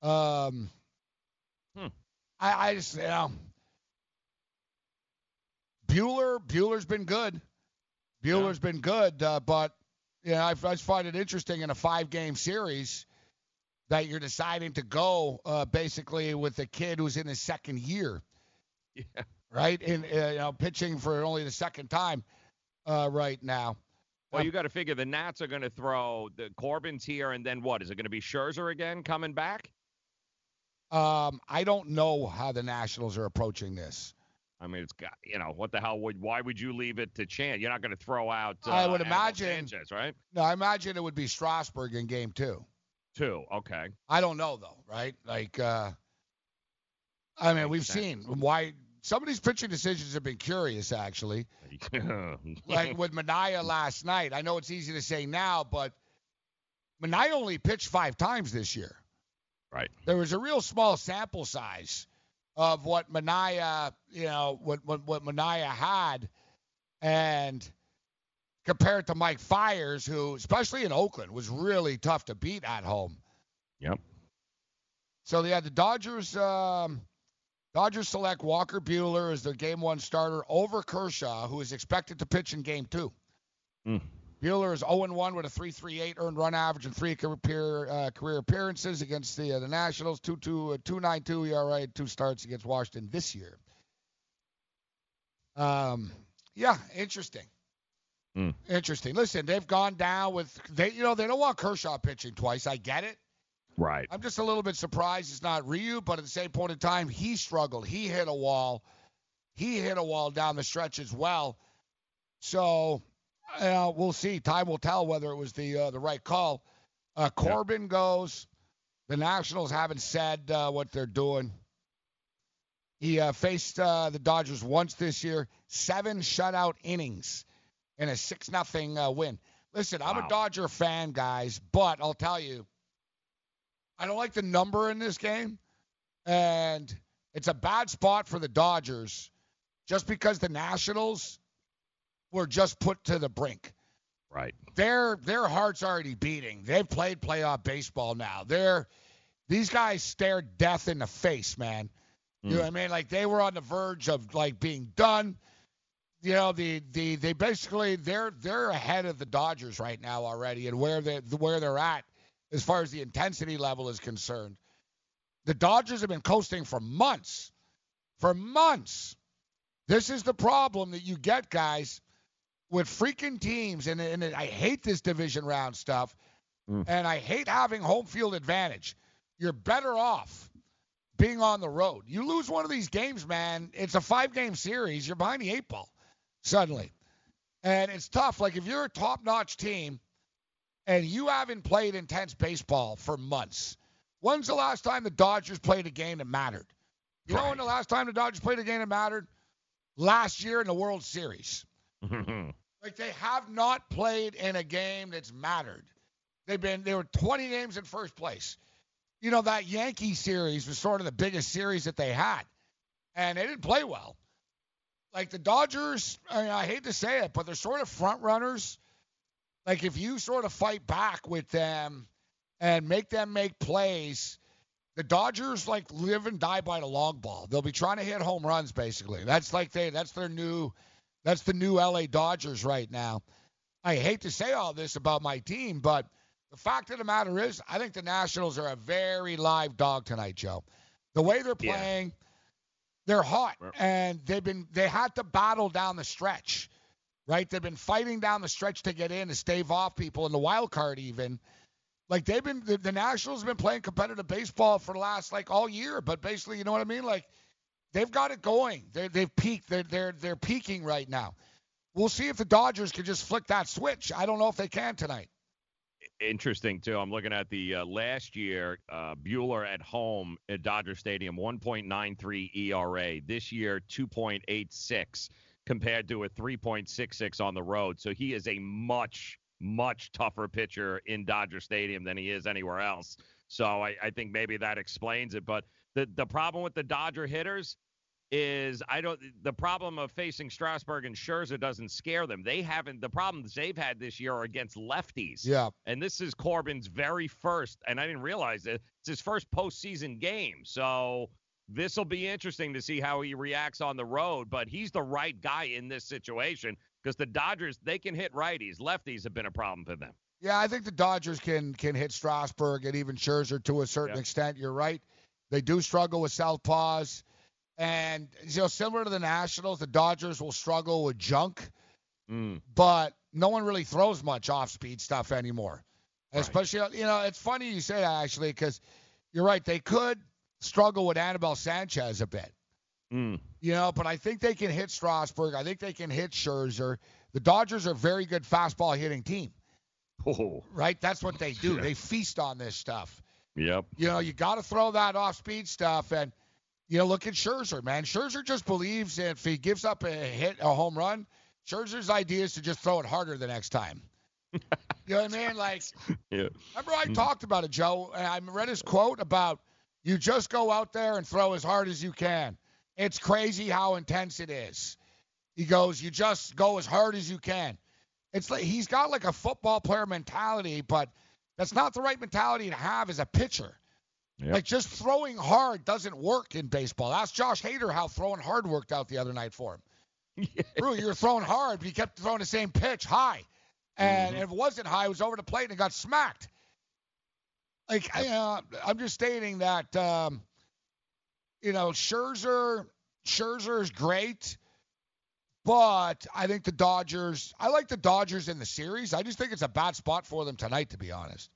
Um. Hmm. I, I just, you know, Bueller, Bueller's been good. Bueller's yeah. been good, uh, but, you know, I, I just find it interesting in a five-game series that you're deciding to go uh, basically with a kid who's in his second year, yeah. right? And, uh, you know, pitching for only the second time uh, right now. Well, you got to figure the Nats are going to throw the Corbin's here, and then what? Is it going to be Scherzer again coming back? Um, I don't know how the Nationals are approaching this. I mean, it's got, you know, what the hell would, why would you leave it to chance? You're not going to throw out, uh, I would imagine, Sanchez, right? No, I imagine it would be Strasburg in game two. Two. Okay. I don't know though. Right. Like, uh, I mean, we've seen why some of these pitching decisions have been curious actually. Like with Minaya last night, I know it's easy to say now, but Minaya only pitched five times this year. Right. There was a real small sample size of what Minaya, you know, what what, what Minaya had, and compared to Mike Fiers, who, especially in Oakland, was really tough to beat at home. Yep. So they had the Dodgers. Um, Dodgers select Walker Bueller as their game one starter over Kershaw, who is expected to pitch in game two. Mm. Bueller is oh and one with a three thirty-eight earned run average in three career, uh, career appearances against the uh, the Nationals, two ninety-two E R A, two starts against Washington this year. Um, yeah, interesting. Mm. Interesting. Listen, they've gone down with they, you know, they don't want Kershaw pitching twice. I get it. Right. I'm just a little bit surprised it's not Ryu, but at the same point in time, he struggled. He hit a wall. He hit a wall down the stretch as well. So. Uh, we'll see. Time will tell whether it was the uh, the right call. Uh, Corbin yeah. goes. The Nationals haven't said uh, what they're doing. He uh, faced uh, the Dodgers once this year. Seven shutout innings in a six nothing uh, win. Listen, wow. I'm a Dodger fan, guys, but I'll tell you, I don't like the number in this game, and it's a bad spot for the Dodgers just because the Nationals were just put to the brink. Right. Their their heart's already beating. They've played playoff baseball now. They're these guys stared death in the face, man. Mm. You know what I mean? Like they were on the verge of like being done. You know, the the they basically they're they're ahead of the Dodgers right now already, and where they where they're at as far as the intensity level is concerned. The Dodgers have been coasting for months. For months. This is the problem that you get, guys. With freaking teams, and, and I hate this division round stuff, mm. and I hate having home field advantage. you're better off being on the road. You lose one of these games, man, it's a five-game series. You're behind the eight ball suddenly. And it's tough. Like, if you're a top-notch team and you haven't played intense baseball for months, when's the last time the Dodgers played a game that mattered? You right. know when the last time the Dodgers played a game that mattered? Last year in the World Series. Like, they have not played in a game that's mattered. They've been, they were twenty games in first place. You know, that Yankee series was sort of the biggest series that they had, and they didn't play well. Like, the Dodgers, I mean, I hate to say it, but they're sort of front runners. Like, if you sort of fight back with them and make them make plays, the Dodgers, like, live and die by the long ball. They'll be trying to hit home runs, basically. That's like they, that's their new, that's the new L A Dodgers right now. I hate to say all this about my team, but the fact of the matter is, I think the Nationals are a very live dog tonight, Joe. The way they're playing, yeah. they're hot, and they've been, they had to battle down the stretch, right? They've been fighting down the stretch to get in, to stave off people in the wild card even. Like, they've been, the, the Nationals have been playing competitive baseball for the last, like, all year, but basically, you know what I mean? Like, they've got it going. They're, they've peaked. They're, they're, they're peaking right now. We'll see if the Dodgers can just flick that switch. I don't know if they can tonight. Interesting, too. I'm looking at the uh, last year, uh, Buehler at home at Dodger Stadium, one point nine three E R A. This year, two point eight six compared to a three point six six on the road. So he is a much, much tougher pitcher in Dodger Stadium than he is anywhere else. So I, I think maybe that explains it. But the, the problem with the Dodger hitters is I don't the problem of facing Strasburg and Scherzer doesn't scare them. They haven't the problems they've had this year are against lefties. Yeah. And this is Corbin's very first, and I didn't realize it, it's his first postseason game. So this will be interesting to see how he reacts on the road, but he's the right guy in this situation because the Dodgers, they can hit righties. Lefties have been a problem for them. Yeah, I think the Dodgers can can hit Strasburg and even Scherzer to a certain yep. extent. You're right. They do struggle with southpaws. And, you know, similar to the Nationals, the Dodgers will struggle with junk, mm. but no one really throws much off-speed stuff anymore. Right. Especially, you know, it's funny you say that, actually, because you're right. They could struggle with Anibal Sanchez a bit, mm. you know, but I think they can hit Strasburg. I think they can hit Scherzer. The Dodgers are a very good fastball-hitting team, oh. right? That's what they do. Yeah. They feast on this stuff. Yep. You know, you got to throw that off-speed stuff, and you know, look at Scherzer, man. Scherzer just believes if he gives up a hit, a home run, Scherzer's idea is to just throw it harder the next time. You know what I mean? Like, yeah. remember I talked about it, Joe, and I read his quote about you just go out there and throw as hard as you can. It's crazy how intense it is. He goes, you just go as hard as you can. It's like he's got like a football player mentality, but that's not the right mentality to have as a pitcher. Yep. Like, just throwing hard doesn't work in baseball. Ask Josh Hader how throwing hard worked out the other night for him. Yeah. Drew, you were throwing hard, but you kept throwing the same pitch high. And mm-hmm. if it wasn't high, it was over the plate and it got smacked. Like, I, uh, I'm just stating that, um, you know, Scherzer, Scherzer is great, but I think the Dodgers, I like the Dodgers in the series. I just think it's a bad spot for them tonight, to be honest.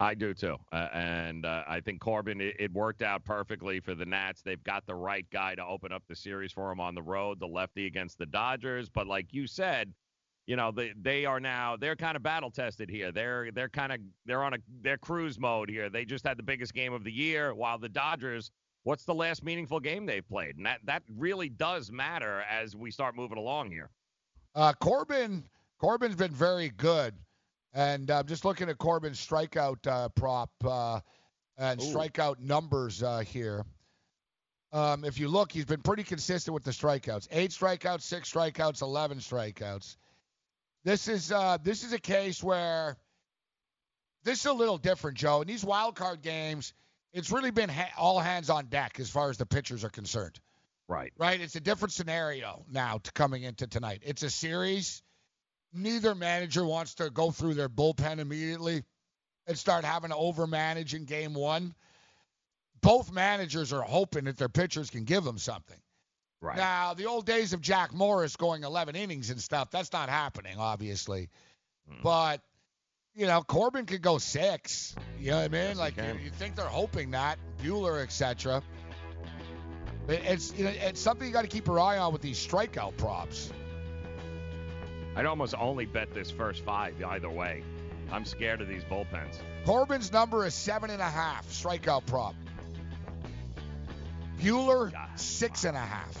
I do, too. Uh, and uh, I think Corbin, it, it worked out perfectly for the Nats. They've got the right guy to open up the series for him on the road, the lefty against the Dodgers. But like you said, you know, they, they are now they're kind of battle tested here. They're they're kind of they're on a they're cruise mode here. They just had the biggest game of the year, while the Dodgers, what's the last meaningful game they've played? And that, that really does matter as we start moving along here. Uh, Corbin, Corbin's been very good. And I'm uh, just looking at Corbin's strikeout uh, prop uh, and Ooh. strikeout numbers uh, here. Um, if you look, he's been pretty consistent with the strikeouts. Eight strikeouts, six strikeouts, eleven strikeouts. This is uh, this is a case where this is a little different, Joe. In these wild card games, it's really been ha- all hands on deck as far as the pitchers are concerned. Right. Right? It's a different scenario now to coming into tonight. It's a series. Neither manager wants to go through their bullpen immediately and start having to overmanage in game one. Both managers are hoping that their pitchers can give them something. Right. Now, the old days of Jack Morris going eleven innings and stuff, that's not happening, obviously. Mm. But you know, Corbin could go six. You know what I mean? Yes, like, you, you think they're hoping that. Bueller, et cetera. It's, you know, it's something you got to keep your eye on with these strikeout props. I'd almost only bet this first five either way. I'm scared of these bullpens. Corbin's number is seven and a half strikeout prop. Bueller, God, six and a half.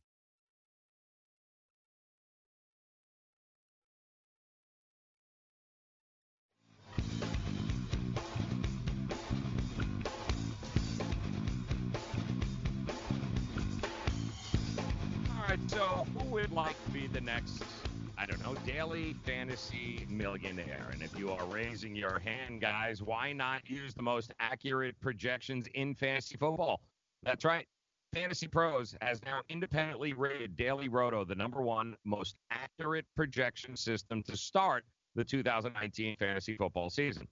So who would like to be the next, I don't know, daily fantasy millionaire? And if you are raising your hand, guys, why not use the most accurate projections in fantasy football? That's right. Fantasy Pros has now independently rated DailyRoto the number one most accurate projection system to start the two thousand nineteen fantasy football season.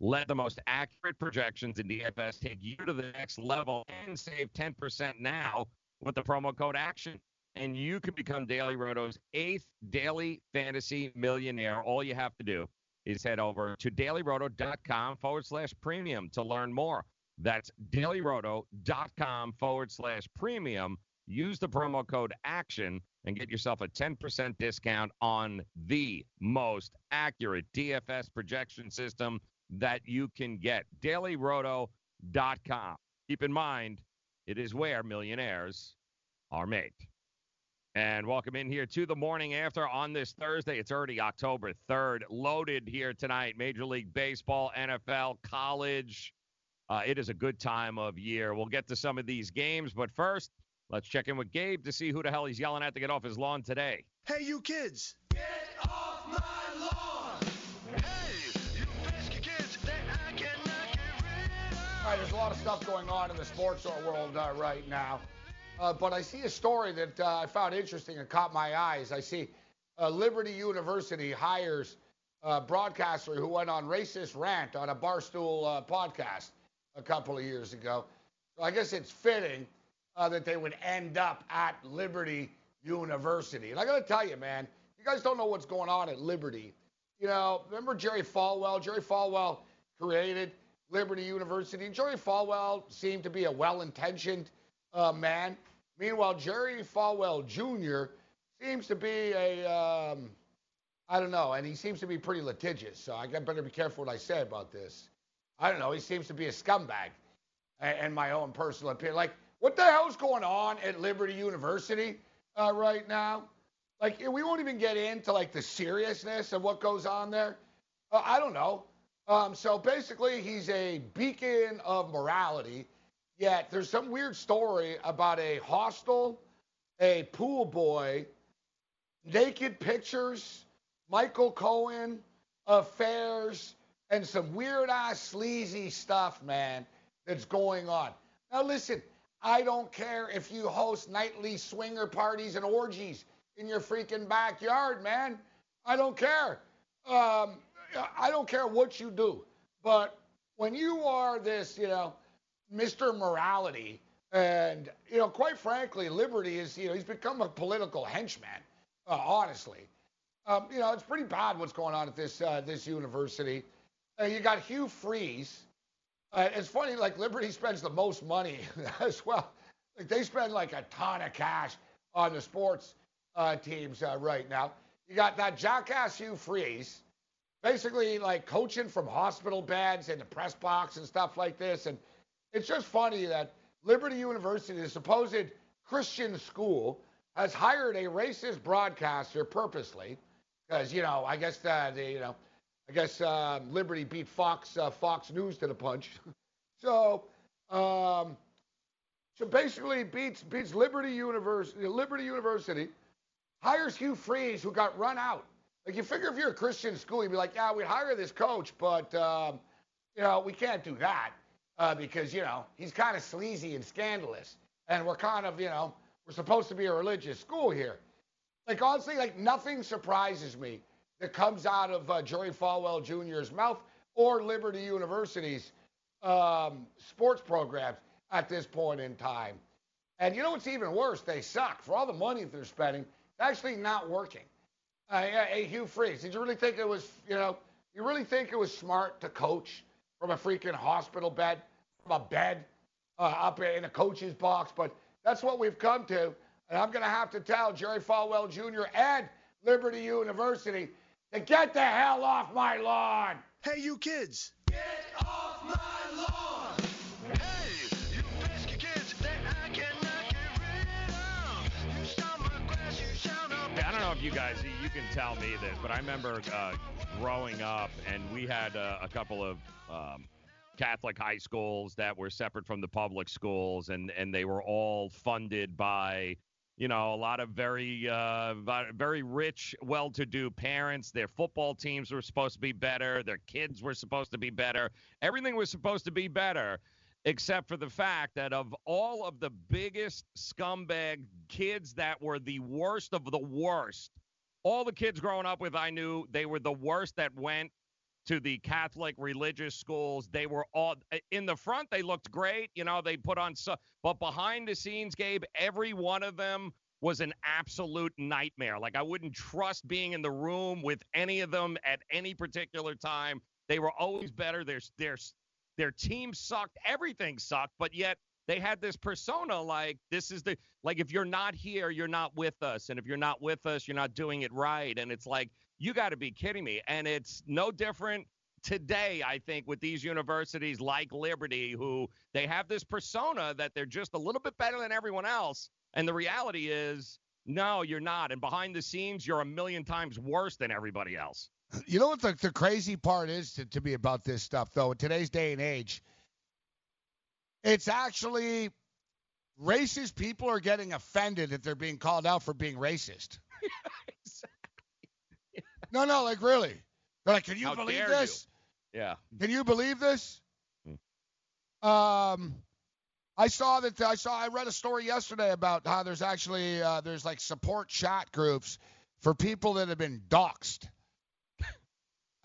Let the most accurate projections in D F S take you to the next level and save ten percent now with the promo code ACTION. And you can become DailyRoto's eighth daily fantasy millionaire. All you have to do is head over to dailyroto.com forward slash premium to learn more. That's dailyroto.com forward slash premium. Use the promo code ACTION and get yourself a ten percent discount on the most accurate D F S projection system that you can get. dailyroto dot com. Keep in mind, it is where millionaires are made. And welcome in here to the morning after on this Thursday. It's already October third. Loaded here tonight. Major League Baseball, N F L, college. Uh, it is a good time of year. We'll get to some of these games. But first, Let's check in with Gabe to see who the hell he's yelling at to get off his lawn today. Hey, you kids! Get off my lawn! Hey, you pesky kids that I cannot get rid of! All right, there's a lot of stuff going on in the sports world uh, right now. Uh, but I see a story that uh, I found interesting and caught my eyes. I see uh, Liberty University hires a broadcaster who went on racist rant on a Barstool uh, podcast a couple of years ago. So I guess it's fitting uh, that they would end up at Liberty University. And I got to tell you, man, you guys don't know what's going on at Liberty. You know, remember Jerry Falwell? Jerry Falwell created Liberty University. And Jerry Falwell seemed to be a well-intentioned Uh, man. Meanwhile, Jerry Falwell Junior seems to be a, um, I don't know, and he seems to be pretty litigious, so I better be careful what I say about this. I don't know, he seems to be a scumbag, in my own personal opinion. Like, what the hell's going on at Liberty University uh, right now? Like, we won't even get into, like, the seriousness of what goes on there. Uh, I don't know. Um, so, basically, he's a beacon of morality. Yet there's some weird story about a hostel, a pool boy, naked pictures, Michael Cohen, affairs, and some weird-ass sleazy stuff, man, that's going on. Now, listen, I don't care if you host nightly swinger parties and orgies in your freaking backyard, man. I don't care. Um, I don't care what you do. But when you are this, you know, Mister Morality, and, you know, quite frankly, Liberty is, you know, he's become a political henchman, uh, honestly. Um, you know, it's pretty bad what's going on at this uh, this university. Uh, you got Hugh Freeze. Uh, it's funny, like, Liberty spends the most money as well. Like, they spend, like, a ton of cash on the sports uh, teams uh, right now. You got that jackass Hugh Freeze, basically, like, coaching from hospital beds and the press box and stuff like this, and it's just funny that Liberty University, the supposed Christian school, has hired a racist broadcaster purposely, because, you know, I guess uh, the, you know, I guess uh, Liberty beat Fox uh, Fox News to the punch, so um, so basically beats beats Liberty University. Liberty University hires Hugh Freeze, who got run out. Like, you figure if you're a Christian school, you'd be like, yeah, we hire this coach, but um, you know, we can't do that. Uh, because, you know, he's kind of sleazy and scandalous. And we're kind of, you know, we're supposed to be a religious school here. Like, honestly, like, nothing surprises me that comes out of uh, Jerry Falwell Junior's mouth or Liberty University's um, sports programs at this point in time. And you know what's even worse? They suck. For all the money they're spending, it's actually not working. Uh, hey, Hugh Freeze, did you really think it was, you know, you really think it was smart to coach from a freaking hospital bed, from a bed uh, up in a coach's box? But that's what we've come to. And I'm going to have to tell Jerry Falwell Junior and Liberty University to get the hell off my lawn. Hey, you kids. Get off my lawn. Hey, you pesky kids that I cannot get rid of. You stop my grass, you shall not. I don't know if you guys, you can tell me this, but I remember uh, growing up, and we had uh, a couple of Um, Catholic high schools that were separate from the public schools, and, and they were all funded by, you know, a lot of very, uh, very rich, well-to-do parents. Their football teams were supposed to be better. Their kids were supposed to be better. Everything was supposed to be better, except for the fact that of all of the biggest scumbag kids that were the worst of the worst, all the kids growing up with, I knew they were the worst that went to the Catholic religious schools. They were all, in the front, they looked great. You know, they put on, so, but behind the scenes, Gabe, every one of them was an absolute nightmare. Like, I wouldn't trust being in the room with any of them at any particular time. They were always better. Their, their, their team sucked. Everything sucked, but yet they had this persona like, this is the, like, if you're not here, you're not with us. And if you're not with us, you're not doing it right. And it's like, you got to be kidding me. And it's no different today, I think, with these universities like Liberty, who they have this persona that they're just a little bit better than everyone else. And the reality is, no, you're not. And behind the scenes, you're a million times worse than everybody else. You know what the, the crazy part is to, to me about this stuff, though, in today's day and age? It's actually Racist people are getting offended that they're being called out for being racist. Exactly. Yeah. No, no, like really. They're like, can you How believe this? You? Yeah. Can you believe this? Hmm. Um, I saw that. I saw. I read a story yesterday about how there's actually uh, there's like support chat groups for people that have been doxxed.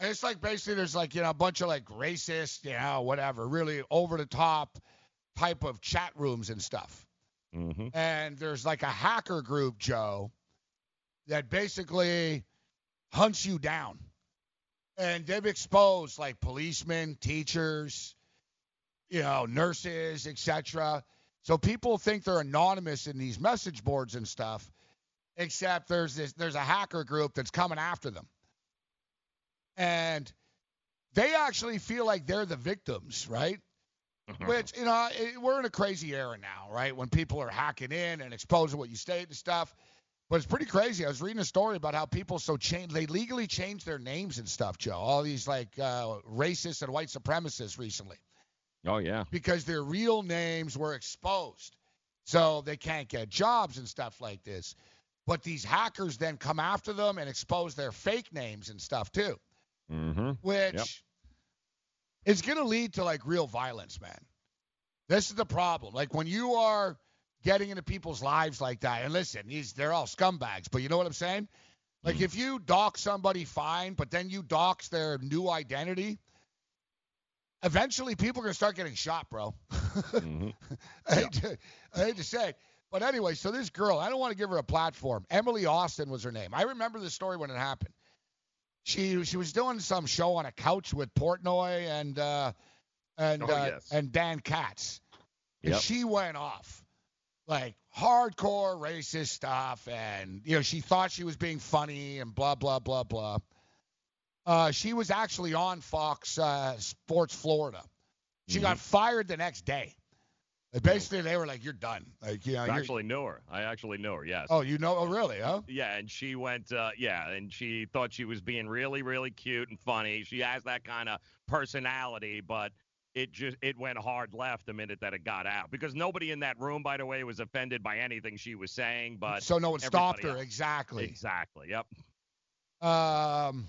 And it's like basically there's like, you know, a bunch of like racist, you know, whatever, really over the top type of chat rooms and stuff. Mm-hmm. And there's like a hacker group, Joe, that basically hunts you down. And they've exposed like policemen, teachers, you know, nurses, et cetera. So people think they're anonymous in these message boards and stuff, except there's this there's a hacker group that's coming after them. And they actually feel like they're the victims, right? Uh-huh. Which, you know, it, we're in a crazy era now, right? When people are hacking in and exposing what you state and stuff. But it's pretty crazy. I was reading a story about how people so change, they legally changed their names and stuff, Joe. All these like uh, racists and white supremacists recently. Oh, yeah. Because their real names were exposed. So they can't get jobs and stuff like this. But these hackers then come after them and expose their fake names and stuff, too. Mm-hmm. Which yep. is going to lead to, like, real violence, man. This is the problem. Like, when you are getting into people's lives like that, and listen, these, they're all scumbags, but you know what I'm saying? Like, mm-hmm. if you dox somebody, fine, but then you dox their new identity... Eventually, people are going to start getting shot, bro. Mm-hmm. I, hate to, I hate to say it. But anyway, so this girl, I don't want to give her a platform. Emily Austin was her name. I remember the story when it happened. She she was doing some show on a couch with Portnoy and uh, and oh, uh, yes. and Dan Katz. And yep. she went off, like, hardcore racist stuff. And, you know, she thought she was being funny and blah, blah, blah, blah. Uh, she was actually on Fox uh, Sports Florida. She mm-hmm. got fired the next day. Like, basically, they were like, "You're done." Like, you know, I actually knew her. I actually knew her. Yes. Oh, you know? Oh, really? Huh? Yeah. And she went. Uh, yeah. And she thought she was being really, really cute and funny. She has that kind of personality, but it just it went hard left the minute that it got out because nobody in that room, by the way, was offended by anything she was saying. But so no one stopped her. Else. Exactly. Exactly. Yep. Um.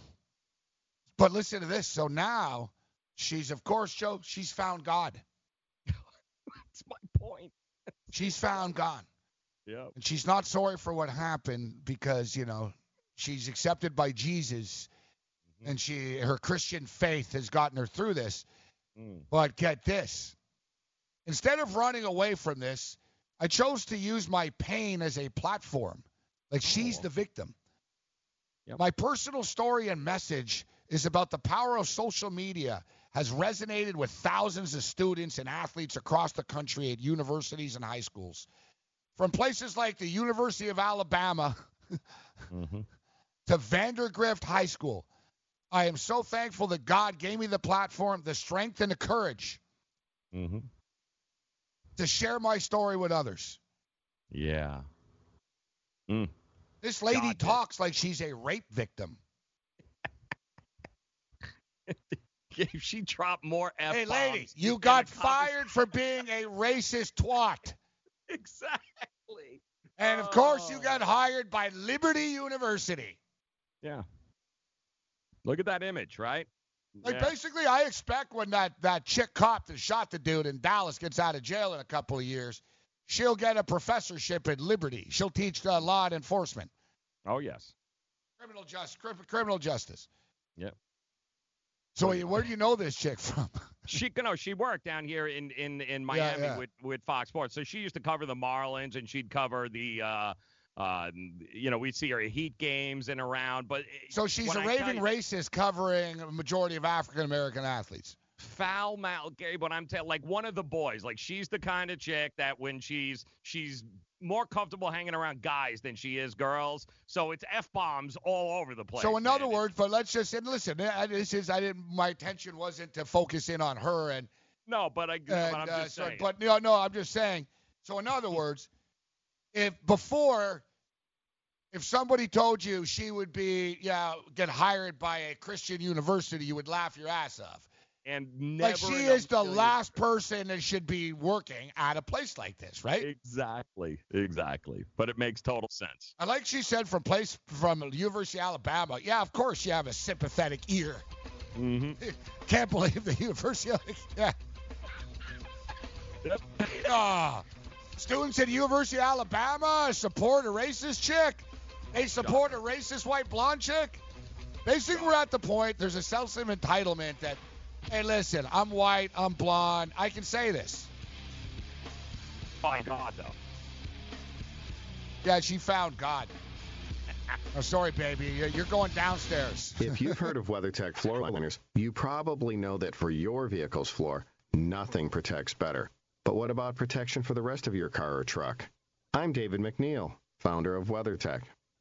But listen to this. So now she's, of course, Joe, she's found God. That's my point. She's found God. Yeah. And she's not sorry for what happened because, you know, she's accepted by Jesus. Mm-hmm. And she her Christian faith has gotten her through this. Mm. But get this. Instead of running away from this, I chose to use my pain as a platform. Like, she's oh. the victim. Yep. My personal story and message is about the power of social media has resonated with thousands of students and athletes across the country at universities and high schools. From places like the University of Alabama mm-hmm. to Vandergrift High School, I am so thankful that God gave me the platform, the strength, and the courage mm-hmm. to share my story with others. Yeah. Mm. This lady God, talks like she's a rape victim. If she dropped more F-bombs. Hey, lady, you got fired for being a racist twat. Exactly. And, of oh. course, you got hired by Liberty University. Yeah. Look at that image, right? Like, yeah. basically, I expect when that, that chick cop that shot the dude in Dallas gets out of jail in a couple of years, she'll get a professorship at Liberty. She'll teach uh, law and enforcement. Oh, yes. Criminal, just, criminal justice. Yep. So where do you know this chick from? she you know, she worked down here in, in, in Miami yeah, yeah. with with Fox Sports. So she used to cover the Marlins, and she'd cover the, uh, uh, you know, we'd see her at Heat games and around. But so she's a I raving you, racist covering a majority of African-American athletes. Foul mouth, Gabe, okay, but I'm telling like one of the boys. Like, she's the kind of chick that when she's she's more comfortable hanging around guys than she is girls. So it's F-bombs all over the place. So in other man. words, but let's just and listen, I, this is I didn't my attention wasn't to focus in on her and no, but I and, but I'm uh, just so, saying. But no, no, I'm just saying. So in other words, if before if somebody told you she would be yeah, get hired by a Christian university, you would laugh your ass off. And never like she is the last person that should be working at a place like this, right? Exactly, exactly. But it makes total sense. I like she said from place from University of Alabama. Yeah, of course you have a sympathetic ear. Mm-hmm. Can't believe the University of yeah. Yep. Oh, students at the University of Alabama support a racist chick. They support a racist white blonde chick. Basically, we're at the point. There's a self entitlement that. Hey, listen, I'm white, I'm blonde, I can say this. Find God, though. Yeah, she found God. Oh, sorry, baby, you're going downstairs. If you've heard of WeatherTech floor liners, you probably know that for your vehicle's floor, nothing protects better. But what about protection for the rest of your car or truck? I'm David McNeil, founder of WeatherTech.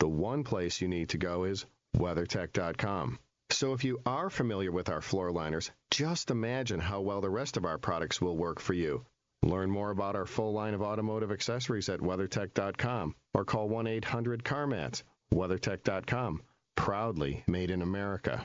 the one place you need to go is WeatherTech dot com. So if you are familiar with our floor liners, just imagine how well the rest of our products will work for you. Learn more about our full line of automotive accessories at WeatherTech dot com or call one eight hundred CarMats. WeatherTech dot com, proudly made in America.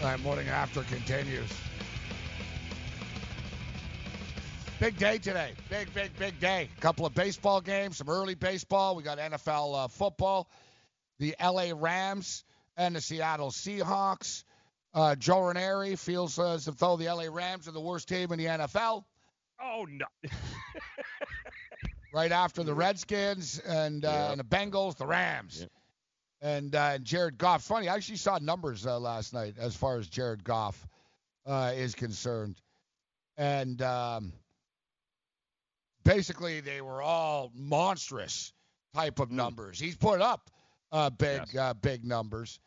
All right, morning after continues. Big day today. Big, big, big day. A couple of baseball games, some early baseball. We got N F L uh, football, the L A Rams and the Seattle Seahawks. Uh, Joe Ranieri feels uh, as though the L A Rams are the worst team in the N F L. Oh, no. Right after the Redskins and, uh, yeah. and the Bengals, the Rams. Yeah. And uh, Jared Goff, funny, I actually saw numbers uh, last night as far as Jared Goff uh, is concerned. And um, basically they were all monstrous type of numbers. Mm. He's put up uh, big yes. uh, big numbers.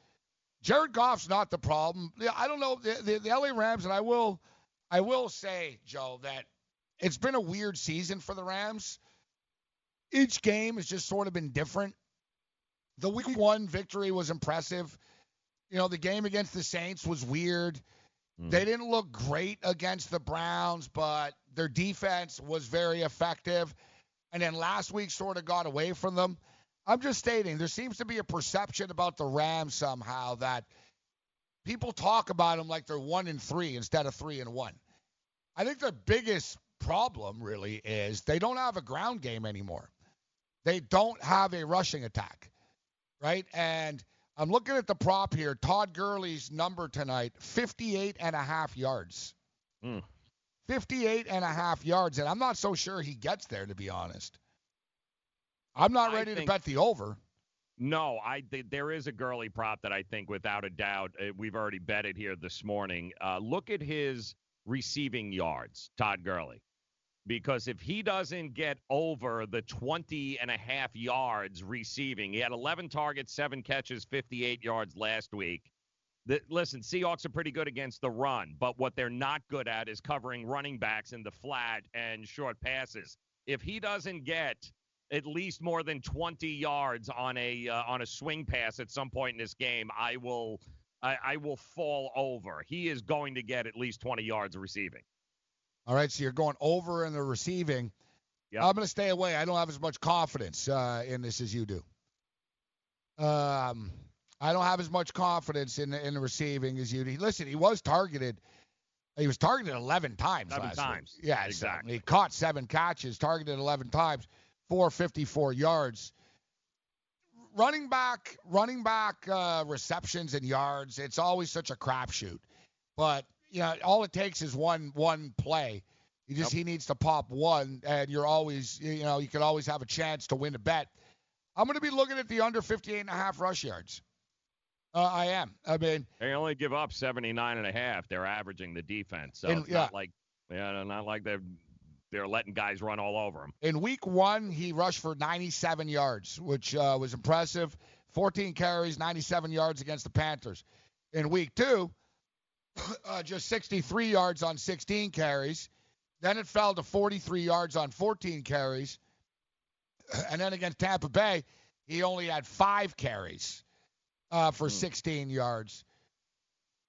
Jared Goff's not the problem. I don't know. The, the, the L A Rams, and I will, I will say, Joe, that it's been a weird season for the Rams. Each game has just sort of been different. The week one victory was impressive. You know, the game against the Saints was weird. Mm. They didn't look great against the Browns, but their defense was very effective. And then last week sort of got away from them. I'm just stating, there seems to be a perception about the Rams somehow that people talk about them like they're one and three instead of three and one. I think their biggest problem really is they don't have a ground game anymore. They don't have a rushing attack, right? And I'm looking at the prop here. Todd Gurley's number tonight, fifty-eight and a half yards. Mm. fifty-eight and a half yards, and I'm not so sure he gets there, to be honest. I'm not ready think, to bet the over. No, I th- there is a Gurley prop that I think, without a doubt, uh, we've already bet it here this morning. Uh, look at his receiving yards, Todd Gurley, because if he doesn't get over the twenty and a half yards receiving, he had eleven targets, seven catches, fifty-eight yards last week. The, listen, Seahawks are pretty good against the run, but what they're not good at is covering running backs in the flat and short passes. If he doesn't get at least more than twenty yards on a uh, on a swing pass at some point in this game, I will I, I will fall over. He is going to get at least twenty yards receiving. All right, so you're going over in the receiving. Yep. I'm going to stay away. I don't have as much confidence uh, in this as you do. Um, I don't have as much confidence in the, in the receiving as you do. Listen, he was targeted. He was targeted eleven times seven last times. Week. Yeah, exactly. So he caught seven catches, targeted eleven times, four fifty-four yards. Running back, running back uh, receptions and yards, it's always such a crapshoot. But you know, all it takes is one one play. You just yep. He needs to pop one, and you're always, you know, you can always have a chance to win a bet. I'm going to be looking at the under fifty-eight and a half rush yards. Uh, I am. I mean, they only give up seventy-nine and a half. They're averaging the defense, so in, it's yeah. not like yeah, not like they're they're letting guys run all over him. In week one, he rushed for ninety-seven yards, which uh, was impressive. fourteen carries, ninety-seven yards against the Panthers. In week two. Uh, just sixty-three yards on sixteen carries. Then it fell to forty-three yards on fourteen carries. And then against Tampa Bay, he only had five carries uh, for sixteen yards.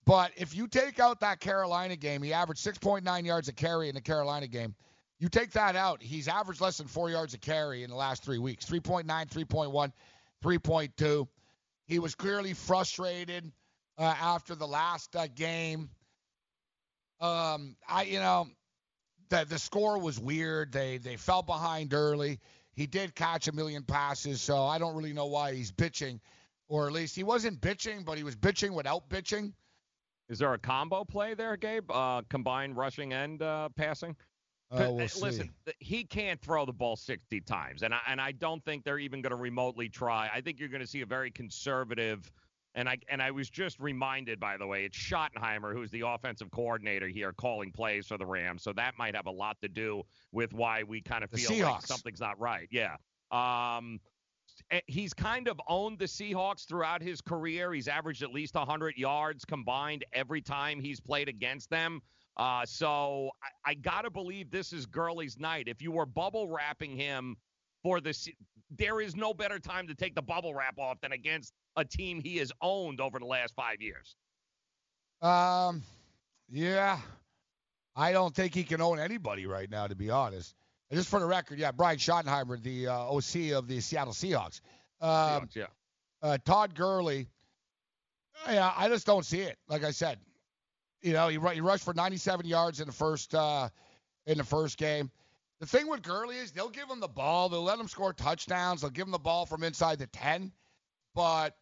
But if you take out that Carolina game, he averaged six point nine yards a carry in the Carolina game. You take that out, he's averaged less than four yards a carry in the last three weeks. three point nine, three point one, three point two. He was clearly frustrated. Uh, after the last uh, game, um, I you know the the score was weird. They they fell behind early. He did catch a million passes, so I don't really know why he's bitching, or at least he wasn't bitching, but he was bitching without bitching. Is there a combo play there, Gabe? Uh, combined rushing and uh, passing. Uh, we'll Listen, see. He can't throw the ball sixty times, and I and I don't think they're even going to remotely try. I think you're going to see a very conservative. And I and I was just reminded, by the way, it's Schottenheimer, who's the offensive coordinator here, calling plays for the Rams. So that might have a lot to do with why we kind of feel like something's not right. Yeah. Um, he's kind of owned the Seahawks throughout his career. He's averaged at least one hundred yards combined every time he's played against them. Uh, so I, I got to believe this is Gurley's night. If you were bubble wrapping him for this, there is no better time to take the bubble wrap off than against a team he has owned over the last five years. Um, yeah, I don't think he can own anybody right now, to be honest. And just for the record, yeah, Brian Schottenheimer, the uh, O C of the Seattle Seahawks. Um, Seahawks, yeah. Uh, Todd Gurley, yeah, I just don't see it. Like I said, you know, he, he rushed for ninety-seven yards in the first uh, in the first game. The thing with Gurley is they'll give him the ball, they'll let him score touchdowns, they'll give him the ball from inside the ten, but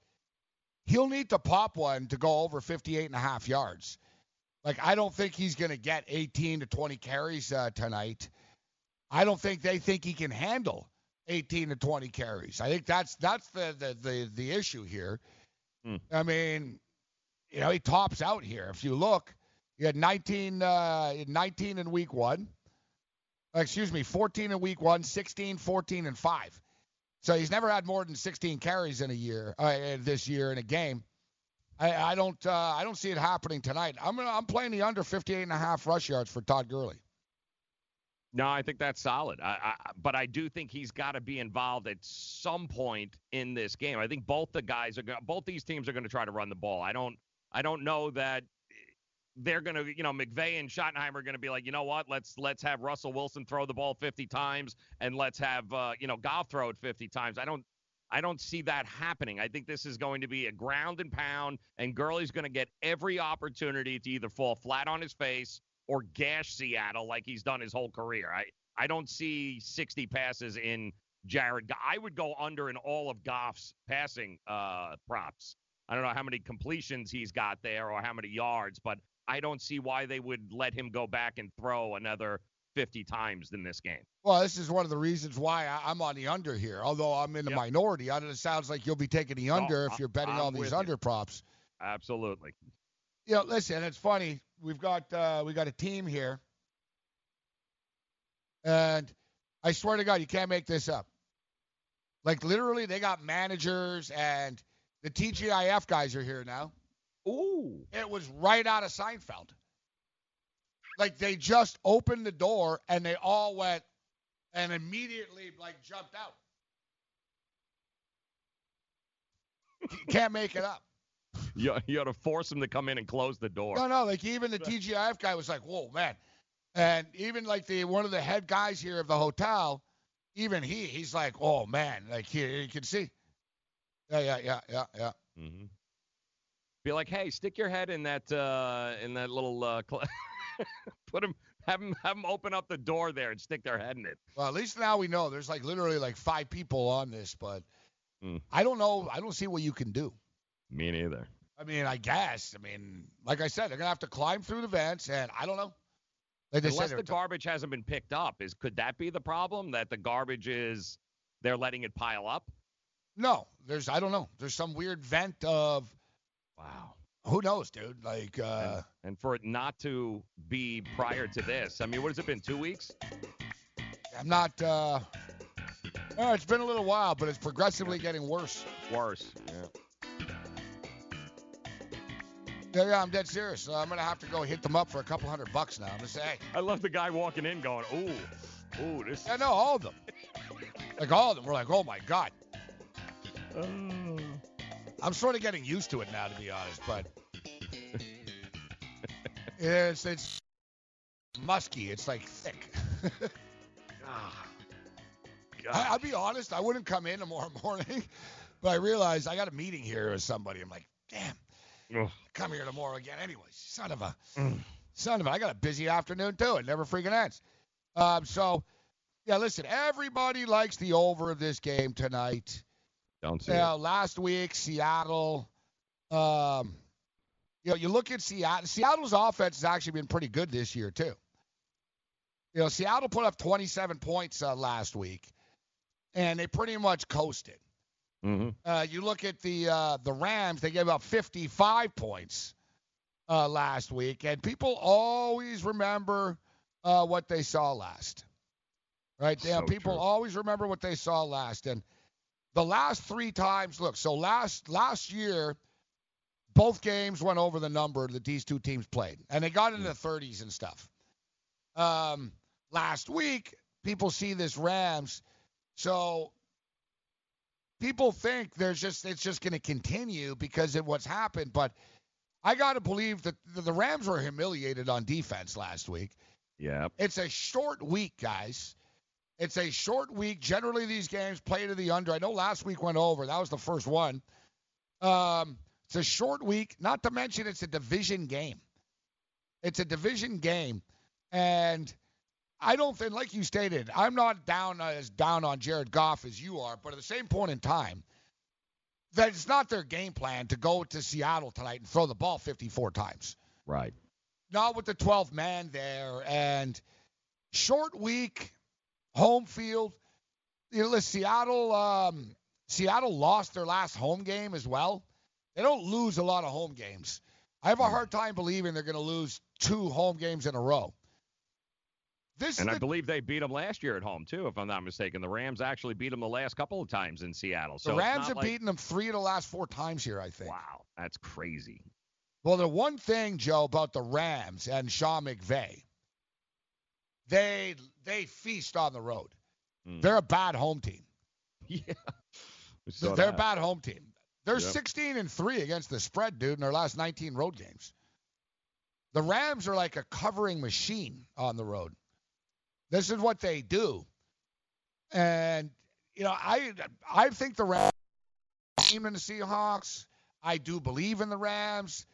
he'll need to pop one to go over fifty-eight and a half yards. Like, I don't think he's going to get eighteen to twenty carries uh, tonight. I don't think they think he can handle eighteen to twenty carries. I think that's that's the the the, the issue here. Mm. I mean, you know, he tops out here. If you look, he had nineteen, uh, nineteen in week one. Excuse me, fourteen in week one, sixteen, fourteen, and five. So he's never had more than sixteen carries in a year, uh, this year in a game. I, I don't, uh, I don't see it happening tonight. I'm gonna, I'm playing the under fifty-eight and a half rush yards for Todd Gurley. No, I think that's solid. I, I, but I do think he's got to be involved at some point in this game. I think both the guys are, go- both these teams are going to try to run the ball. I don't, I don't know that they're going to, you know, McVay and Schottenheimer are going to be like, you know what, let's let's have Russell Wilson throw the ball fifty times and let's have, uh, you know, Goff throw it fifty times. I don't I don't see that happening. I think this is going to be a ground and pound, and Gurley's going to get every opportunity to either fall flat on his face or gash Seattle like he's done his whole career. I, I don't see sixty passes in Jared. I would go under in all of Goff's passing uh, props. I don't know how many completions he's got there or how many yards, but I don't see why they would let him go back and throw another fifty times in this game. Well, this is one of the reasons why I'm on the under here, although I'm in the yep. minority. I don't, it sounds like you'll be taking the under no, if you're betting I'm all these under you. props. Absolutely. You know, listen, it's funny. We've got uh, we got a team here, and I swear to God, you can't make this up. Like, literally, they got managers, and the T G I F guys are here now. Ooh. It was right out of Seinfeld. Like, they just opened the door, and they all went and immediately, like, jumped out. Can't make it up. You, you ought to force them to come in and close the door. No, no, like, even the T G I F guy was like, whoa, man. And even, like, the one of the head guys here of the hotel, even he, he's like, oh, man, like, here, you can see. Yeah, yeah, yeah, yeah, yeah. Mm-hmm. Be like, hey, stick your head in that uh, in that little uh, cl- put them, have them, have them open up the door there and stick their head in it. Well, at least now we know there's like literally like five people on this, but mm. I don't know, I don't see what you can do. Me neither. I mean, I guess. I mean, like I said, they're gonna have to climb through the vents, and I don't know. Like Unless said, the t- garbage hasn't been picked up, is could that be the problem? That the garbage is they're letting it pile up? No, there's I don't know. There's some weird vent of. Wow. Who knows, dude? Like, uh, and, and for it not to be prior to this, I mean, what has it been? Two weeks? I'm not. Uh, oh, it's been a little while, but it's progressively yeah. getting worse. Worse. Yeah. Yeah, yeah, I'm dead serious. So I'm gonna have to go hit them up for a couple hundred bucks now. I'm gonna say. Hey. I love the guy walking in, going, "Ooh, ooh, this." I know all of them. Like all of them, we're like, "Oh my God." Oh. I'm sort of getting used to it now, to be honest, but it's, it's musky. It's, like, thick. oh, I, I'll be honest. I wouldn't come in tomorrow morning, but I realized I got a meeting here with somebody. I'm like, damn, Ugh. come here tomorrow again. Anyways, son of a, mm. son of a, I got a busy afternoon, too. It never freaking ends. Um, so, yeah, listen, everybody likes the over of this game tonight. Don't see yeah, it. Last week, Seattle. Um, you know, you look at Seattle. Seattle's offense has actually been pretty good this year too. You know, Seattle put up twenty-seven points uh, last week, and they pretty much coasted. Mm-hmm. Uh, you look at the uh, the Rams; they gave up fifty-five points uh, last week, and people always remember uh, what they saw last. Right? Yeah, so people true. always remember what they saw last, and. The last three times, look, so last last year, both games went over the number that these two teams played. And they got into the thirties and stuff. Um, last week, people see this Rams. So people think there's just it's just going to continue because of what's happened. But I got to believe that the Rams were humiliated on defense last week. Yeah. It's a short week, guys. It's a short week. Generally, these games play to the under. I know last week went over. That was the first one. Um, it's a short week, not to mention it's a division game. It's a division game. And I don't think, like you stated, I'm not down as down on Jared Goff as you are, but at the same point in time, that it's not their game plan to go to Seattle tonight and throw the ball fifty-four times. Right. Not with the twelfth man there. And short week. Home field, you know, Seattle. Um, Seattle lost their last home game as well. They don't lose a lot of home games. I have a hard time believing they're going to lose two home games in a row. This and I the... believe they beat them last year at home too, if I'm not mistaken. The Rams actually beat them the last couple of times in Seattle. So the Rams have like... beaten them three of the last four times here, I think. Wow, that's crazy. Well, the one thing, Joe, about the Rams and Sean McVay. They they feast on the road. Mm. They're a bad home team. Yeah. They're that. a bad home team. They're yep. sixteen and three against the spread, dude, in their last nineteen road games. The Rams are like a covering machine on the road. This is what they do. And, you know, I I think the Rams team in the Seahawks. I do believe in the Rams.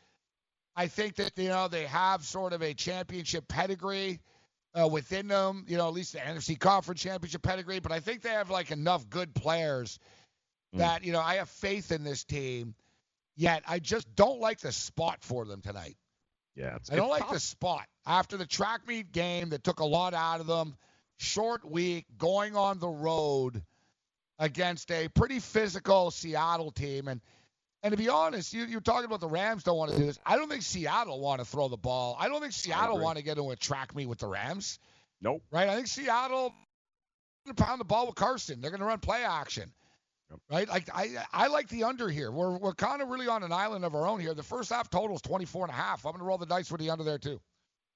I think that, you know, they have sort of a championship pedigree uh, within them, you know, at least the N F C Conference championship pedigree. But I think they have, like, enough good players that, mm. you know, I have faith in this team. Yet I just don't like the spot for them tonight. Yeah, it's I don't like tough. the spot. After the track meet game that took a lot out of them, short week, going on the road against a pretty physical Seattle team. And and to be honest, you, you're talking about the Rams don't want to do this. I don't think Seattle want to throw the ball. I don't think Seattle want to get into a track meet with the Rams. Nope. Right? I think Seattle going to pound the ball with Carson. They're going to run play action. Yep. Right? Like I I like the under here. We're we're kind of really on an island of our own here. The first half total is twenty-four and a half. I'm going to roll the dice with the under there too.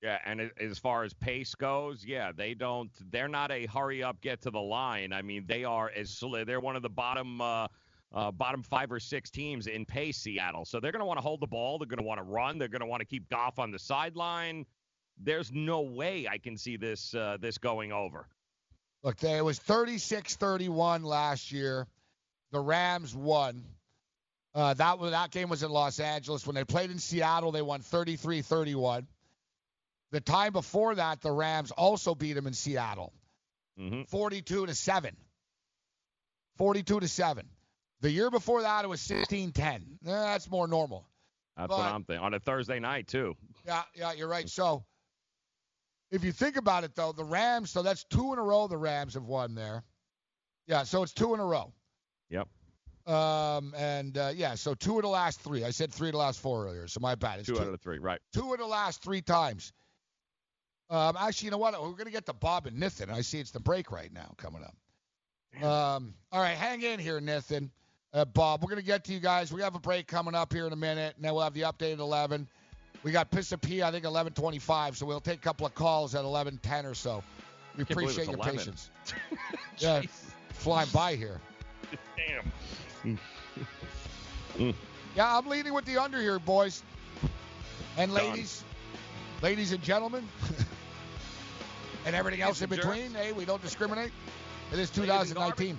Yeah, and it, as far as pace goes, yeah, they don't they're not a hurry up get to the line. I mean, they are as they're one of the bottom uh, uh, bottom five or six teams in pace, Seattle. So they're going to want to hold the ball, they're going to want to run, they're going to want to keep Goff on the sideline. There's no way I can see this uh, this going over. Look, they, it was thirty-six thirty-one last year. The Rams won. Uh, that was, that game was in Los Angeles. When they played in Seattle, they won thirty-three thirty-one. The time before that, the Rams also beat them in Seattle, mm-hmm. forty-two to seven. forty-two to seven. The year before that, it was sixteen ten. Eh, that's more normal. That's but, what I'm thinking. On a Thursday night, too. Yeah, yeah, you're right. So if you think about it, though, the Rams, so that's two in a row the Rams have won there. Yeah, so it's two in a row. Yep. Um, and, uh, yeah, so two of the last three. I said three of the last four earlier, so my bad. It's two, two out of the three, right. Two of the last three times. Um, actually, you know what? We're going to get to Bob and Nathan. I see it's the break right now coming up. Um, all right, hang in here, Nathan. Uh, Bob, we're going to get to you guys. We have a break coming up here in a minute, and then we'll have the update at eleven. We got Pissapia, I think, eleven twenty-five, so we'll take a couple of calls at eleven ten or so. We appreciate your eleven. Patience. Yeah, flying by here. Damn. Yeah, I'm leading with the under here, boys and ladies, Done. ladies and gentlemen, and everything else in between. Jerks. Hey, we don't discriminate. It is two thousand nineteen.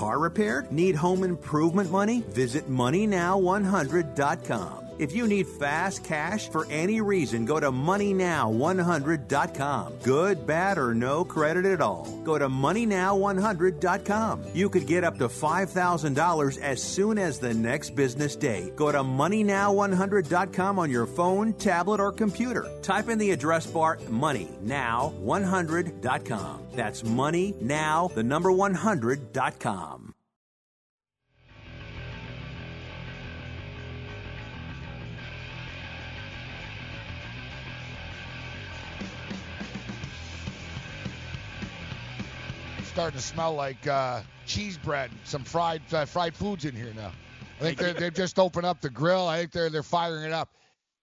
car repaired? Need home improvement money? Visit Money Now one hundred dot com. If you need fast cash for any reason, go to Money Now one hundred dot com. Good, bad, or no credit at all. Go to Money Now one hundred dot com. You could get up to five thousand dollars as soon as the next business day. Go to Money Now one hundred dot com on your phone, tablet, or computer. Type in the address bar Money Now one hundred dot com. That's MoneyNow, the number one hundred dot com. Starting to smell like uh, cheese bread, and some fried uh, fried foods in here now. I think they've just opened up the grill. I think they're they're firing it up.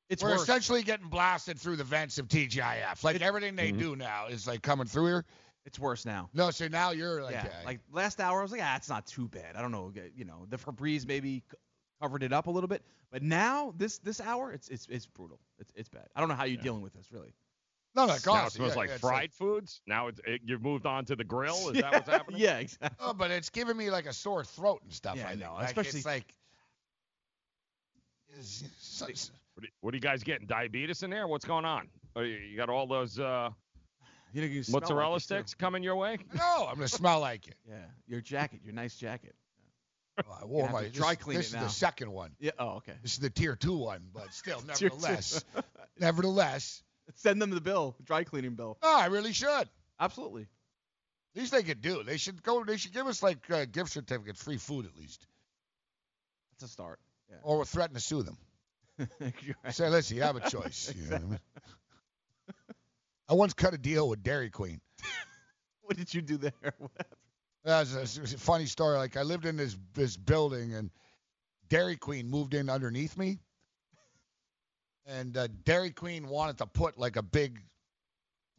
It's We're worse. essentially getting blasted through the vents of T G I F. Like it's, everything they mm-hmm. do now is like coming through here. It's worse now. No, so now you're like yeah. yeah. Like last hour I was like, ah, it's not too bad. I don't know, you know, the Febreze maybe covered it up a little bit, but now this this hour it's it's it's brutal. It's it's bad. I don't know how you're yeah. dealing with this really. No, no, now it smells yeah, like yeah, fried like, foods. Now it's, it, you've moved on to the grill. Is yeah, that what's happening? Yeah, exactly. Oh, but it's giving me like a sore throat and stuff. Yeah, I know. Like, especially it's like. It's, it's, it's, what are you guys getting? Diabetes in there? What's going on? You, you got all those uh, you know, you mozzarella like sticks too. coming your way? No, I'm gonna smell like it. Yeah, your jacket, your nice jacket. Well, I wore my dry clean. This, this is now. the second one. Yeah. Oh, okay. This is the tier two one, but still, nevertheless, nevertheless. Send them the bill, dry cleaning bill. Oh, I really should. Absolutely. At least they could do. They should go. They should give us like uh, gift certificates, free food at least. That's a start. Yeah. Or we'll threaten to sue them. Right. Say, listen, you have a choice. Exactly. You know what I mean? I once cut a deal with Dairy Queen. What did you do there? That was a, it was a funny story. Like I lived in this this building, and Dairy Queen moved in underneath me. And uh, Dairy Queen wanted to put, like, a big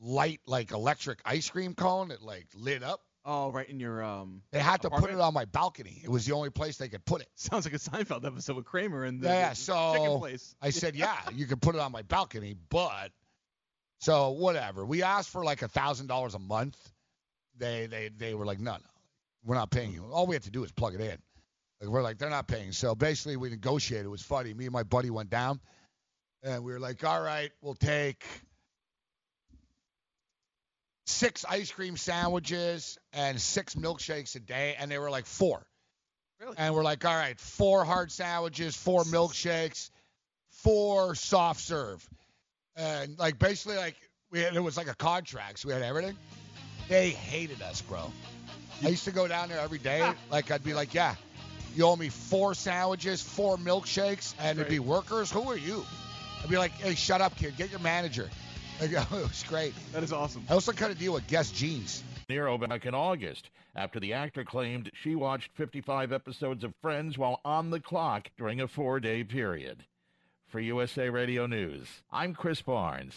light, like, electric ice cream cone that, like, lit up. Oh, right in your um. They had apartment? to put it on my balcony. It was the only place they could put it. Sounds like a Seinfeld episode with Kramer in the yeah, so chicken place. I said, yeah, you could put it on my balcony, but so whatever. We asked for, like, one thousand dollars a month. They, they, they were like, no, no, we're not paying you. All we have to do is plug it in. Like, we're like, they're not paying. So basically we negotiated. It was funny. Me and my buddy went down. And we were like, all right, we'll take six ice cream sandwiches and six milkshakes a day. And they were like four. Really? And we're like, all right, four hard sandwiches, four milkshakes, four soft serve. And, like, basically, like, we had, it was like a contract. So we had everything. They hated us, bro. I used to go down there every day. Like, I'd be like, yeah, you owe me four sandwiches, four milkshakes. And it'd be workers. Who are you? I'd be like, hey, shut up, kid. Get your manager. Like, oh, it was great. That is awesome. I also cut a deal with Guess Jeans. Nero back in August, after the actor claimed she watched fifty-five episodes of Friends while on the clock during a four-day period. For U S A Radio News, I'm Chris Barnes.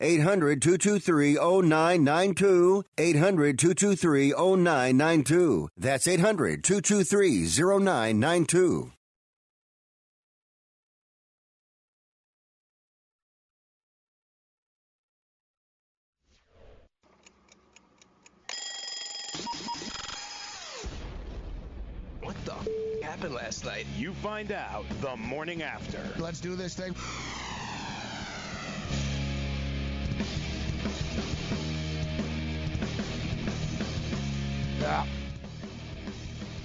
eight hundred, two two three, zero nine nine two, eight hundred, two two three, zero nine nine two. That's eight hundred, two two three, zero nine nine two. What the f*** happened last night? You find out the morning after. Let's do this thing. Yeah.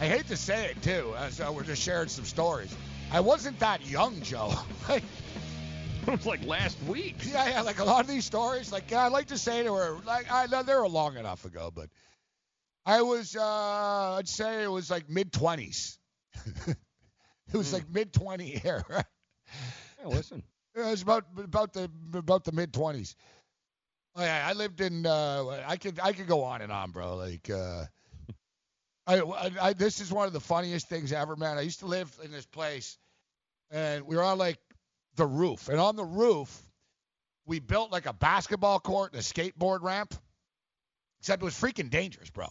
I hate to say it, too, uh, so we're just sharing some stories. I wasn't that young, Joe. Like, it was like last week. Yeah, yeah, like a lot of these stories, like, yeah, I'd like to say to her, like, I know they were long enough ago, but I was, uh, I'd say it was like mid-twenties. It was mm. like mid-twenty era. Right? Yeah, listen. It was about, about the, about the mid-twenties. Oh, yeah, I lived in, uh, I could, I could go on and on, bro. Like, uh, I, I, I, this is one of the funniest things ever, man. I used to live in this place, and we were on, like, the roof. And on the roof, we built, like, a basketball court and a skateboard ramp, except it was freaking dangerous, bro.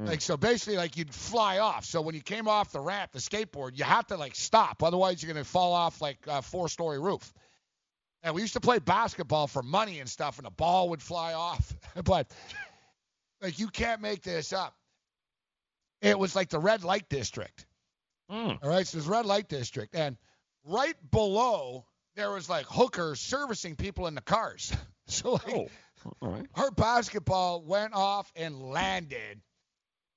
Mm. Like, so basically, like, you'd fly off. So when you came off the ramp, the skateboard, you have to, like, stop. Otherwise, you're going to fall off, like, a four-story roof. And we used to play basketball for money and stuff, and the ball would fly off. But, like, you can't make this up. It was like the red light district. Mm. All right, so it was red light district. And right below, there was, like, hookers servicing people in the cars. So, like, oh. All right. Her basketball went off and landed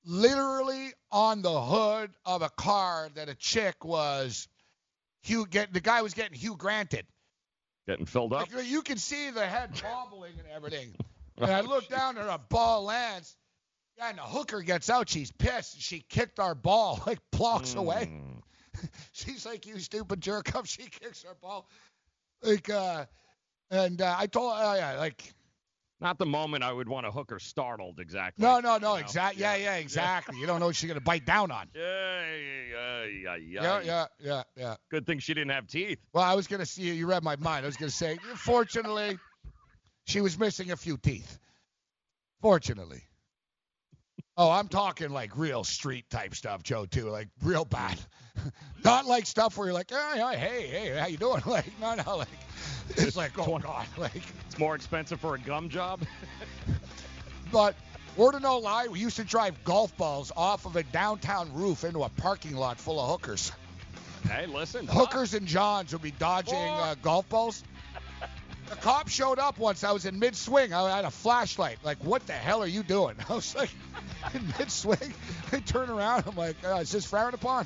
literally on the hood of a car that a chick was – Hugh get, the guy was getting Hugh Granted. Getting filled up. Like, you can see the head bobbling and everything. And I look down and a ball lands. Yeah, and the hooker gets out. She's pissed. She kicked our ball, like, blocks mm. away. She's like, you stupid jerk up. She kicks our ball. Like, uh, and uh, I told her, uh, yeah, like. Not the moment I would want a hooker startled, exactly. No, no, no, exactly. Yeah, yeah, yeah, exactly. You don't know what she's going to bite down on. Yeah, yeah, yeah, yeah. Yeah, yeah, yeah. Good thing she didn't have teeth. Well, I was going to see you. You read my mind. I was going to say, fortunately, she was missing a few teeth. Fortunately. Oh, I'm talking like real street type stuff, Joe, too. Like real bad. Not like stuff where you're like, hey, hey, hey, how you doing? Like, no, no, like. It's like, oh, God. Like, it's more expensive for a gum job. But word of no lie, we used to drive golf balls off of a downtown roof into a parking lot full of hookers. Hey, listen. Hookers and Johns would be dodging uh, golf balls. The cop showed up once. I was in mid-swing. I had a flashlight. Like, what the hell are you doing? I was like, in mid-swing. I turn around. I'm like, oh, is this frowned upon?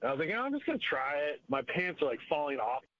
I was like, oh, I'm just going to try it. My pants are, like, falling off.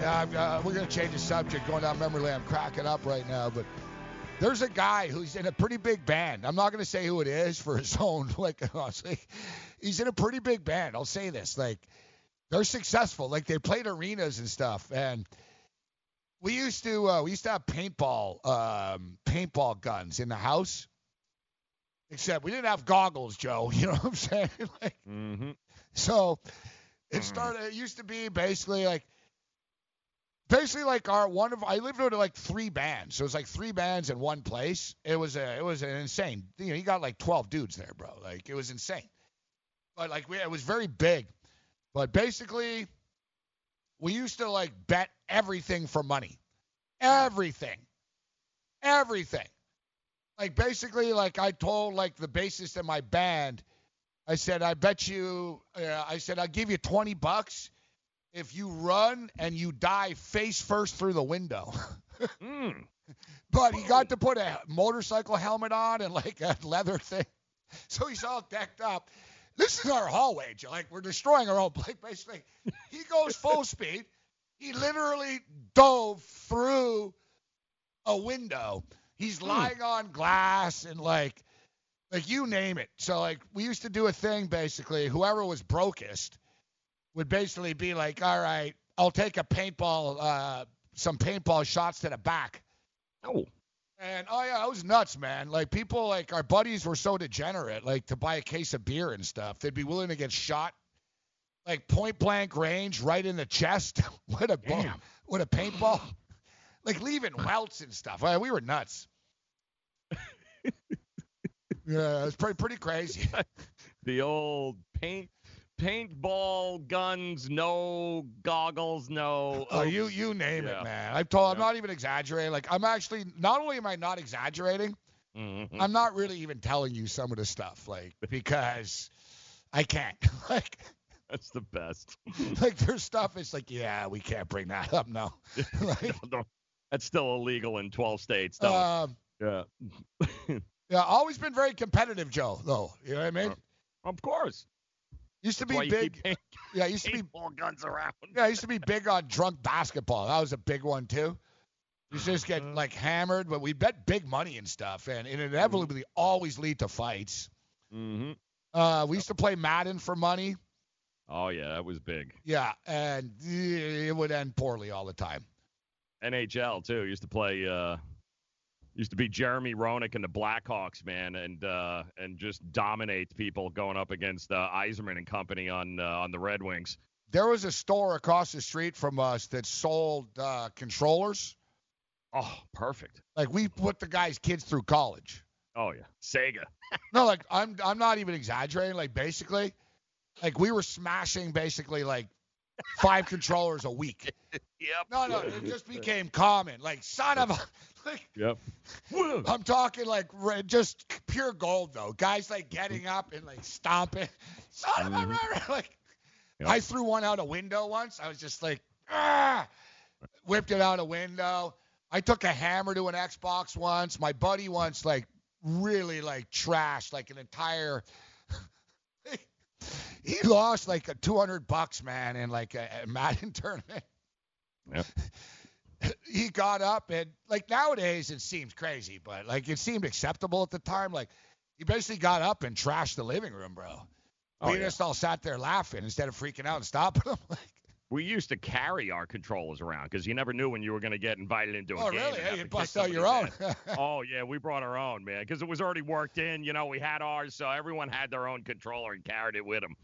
Uh, uh, we're going to change the subject, going down memory lane. I'm cracking up right now, but there's a guy who's in a pretty big band. I'm not going to say who it is for his own. Like, honestly, he's in a pretty big band. I'll say this. Like, they're successful. Like, they played arenas and stuff. And we used to uh, we used to have paintball um, paintball guns in the house, except we didn't have goggles, Joe. You know what I'm saying? Like, mm-hmm. So it started. It used to be basically like. Basically, like our one of I lived over to like three bands, so it was like three bands in one place. It was a it was an insane. You know, you got like twelve dudes there, bro. Like it was insane. But like we, it was very big. But basically, we used to like bet everything for money, everything, everything. Like basically, like I told like the bassist in my band, I said, I bet you, uh, I said I'll give you twenty bucks. If you run and you die face first through the window. mm. But he got to put a motorcycle helmet on and like a leather thing. So he's all decked up. This is our hallway, Joe. Like we're destroying our own like basically. He goes full speed. He literally dove through a window. He's lying mm. on glass and like, like you name it. So like we used to do a thing basically, whoever was brokest would basically be like, all right, I'll take a paintball, uh, some paintball shots to the back. Oh. And, oh, yeah, I was nuts, man. Like, people, like, our buddies were so degenerate, like, to buy a case of beer and stuff. They'd be willing to get shot, like, point-blank range right in the chest with a bomb, with a paintball. Like, leaving welts and stuff. I mean, we were nuts. Yeah, it was pretty, pretty crazy. The old paint. Paintball guns, no goggles, no. Oh, you you name yeah. it, man. I've told. I'm yeah. not even exaggerating. Like I'm actually. Not only am I not exaggerating, mm-hmm. I'm not really even telling you some of the stuff, like because I can't. Like that's the best. Like there's stuff. It's like yeah, we can't bring that up. No. Like, no, no. That's still illegal in twelve states. Though. Um, yeah. Yeah. Always been very competitive, Joe. Though you know what I mean. Uh, of course. Used to be big. Paying, yeah, used to be more guns around. Yeah, used to be big on drunk basketball. That was a big one too. Used to just get like hammered, but we bet big money and stuff, and it inevitably mm-hmm. always lead to fights. Mm-hmm. Uh, we used to play Madden for money. Oh yeah, that was big. Yeah, and it would end poorly all the time. N H L too. Used to play. Uh... Used to be Jeremy Roenick and the Blackhawks, man, and uh, and just dominate people going up against uh, Eiserman and company on uh, on the Red Wings. There was a store across the street from us that sold uh, controllers. Oh, perfect! Like we put the guys' kids through college. Oh yeah, Sega. No, like I'm I'm not even exaggerating. Like basically, like we were smashing basically like five controllers a week. Yep. No, no, it just became common. Like, son of a. Like, yep. I'm talking like just pure gold, though. Guys like getting up and like stomping. Son mm-hmm. of a. Like, yep. I threw one out a window once. I was just like, ah, whipped it out a window. I took a hammer to an Xbox once. My buddy once, like, really, like, trashed, like, an entire. He lost, like, a two hundred bucks, man, in, like, a, a Madden tournament. Yep. He got up and, like, nowadays it seems crazy, but, like, it seemed acceptable at the time. Like, he basically got up and trashed the living room, bro. Oh, we yeah. just all sat there laughing instead of freaking out and stopping him. Like, we used to carry our controllers around because you never knew when you were going to get invited into a oh, game. Oh, really? Yeah, you bust out your own. Oh, yeah, we brought our own, man, because it was already worked in. You know, we had ours, so everyone had their own controller and carried it with them.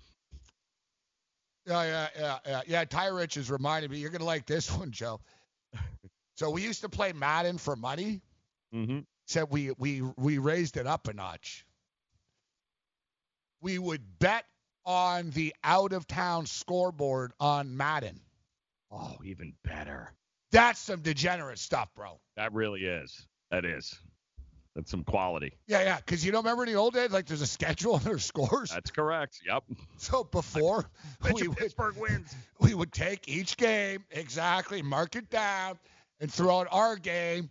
Yeah, yeah, yeah, yeah. Yeah, Ty Rich has reminded me. You're going to like this one, Joe. So we used to play Madden for money, mm-hmm. except we, we, we raised it up a notch. We would bet on the out-of-town scoreboard on Madden. Oh, even better. That's some degenerate stuff, bro. That really is. That is. That's some quality. Yeah, yeah, because you don't remember in the old days, like, there's a schedule and there's scores? That's correct, yep. So before, we would, Pittsburgh wins. We would take each game, exactly, mark it down, and throw out our game,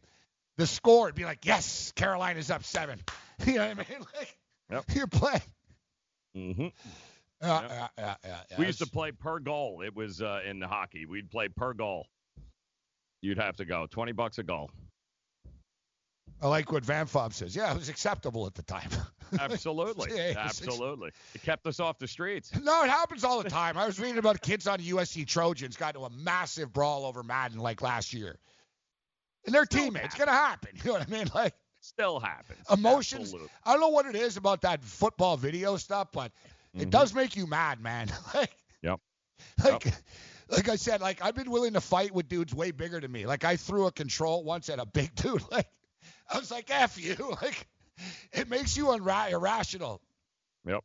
the score. It'd be like, yes, Carolina's up seven. You know what I mean? Like, yep. You're playing. Mm-hmm. Uh, yep. uh, uh, uh, uh, we used to play per goal. It was uh, in hockey. We'd play per goal. You'd have to go twenty bucks a goal. I like what Van Fob says. Yeah, it was acceptable at the time. Absolutely. Yeah, absolutely. It kept us off the streets. No, it happens all the time. I was reading about kids on U S C Trojans got into a massive brawl over Madden like last year. And their teammates. It's going to happen. You know what I mean? Like, still happens. Emotions. Absolutely. I don't know what it is about that football video stuff, but it mm-hmm. does make you mad, man. Like, yep. Like, yep. like I said, like, I've been willing to fight with dudes way bigger than me. Like, I threw a control once at a big dude. Like, I was like, F you. Like, it makes you unra- irrational. Yep.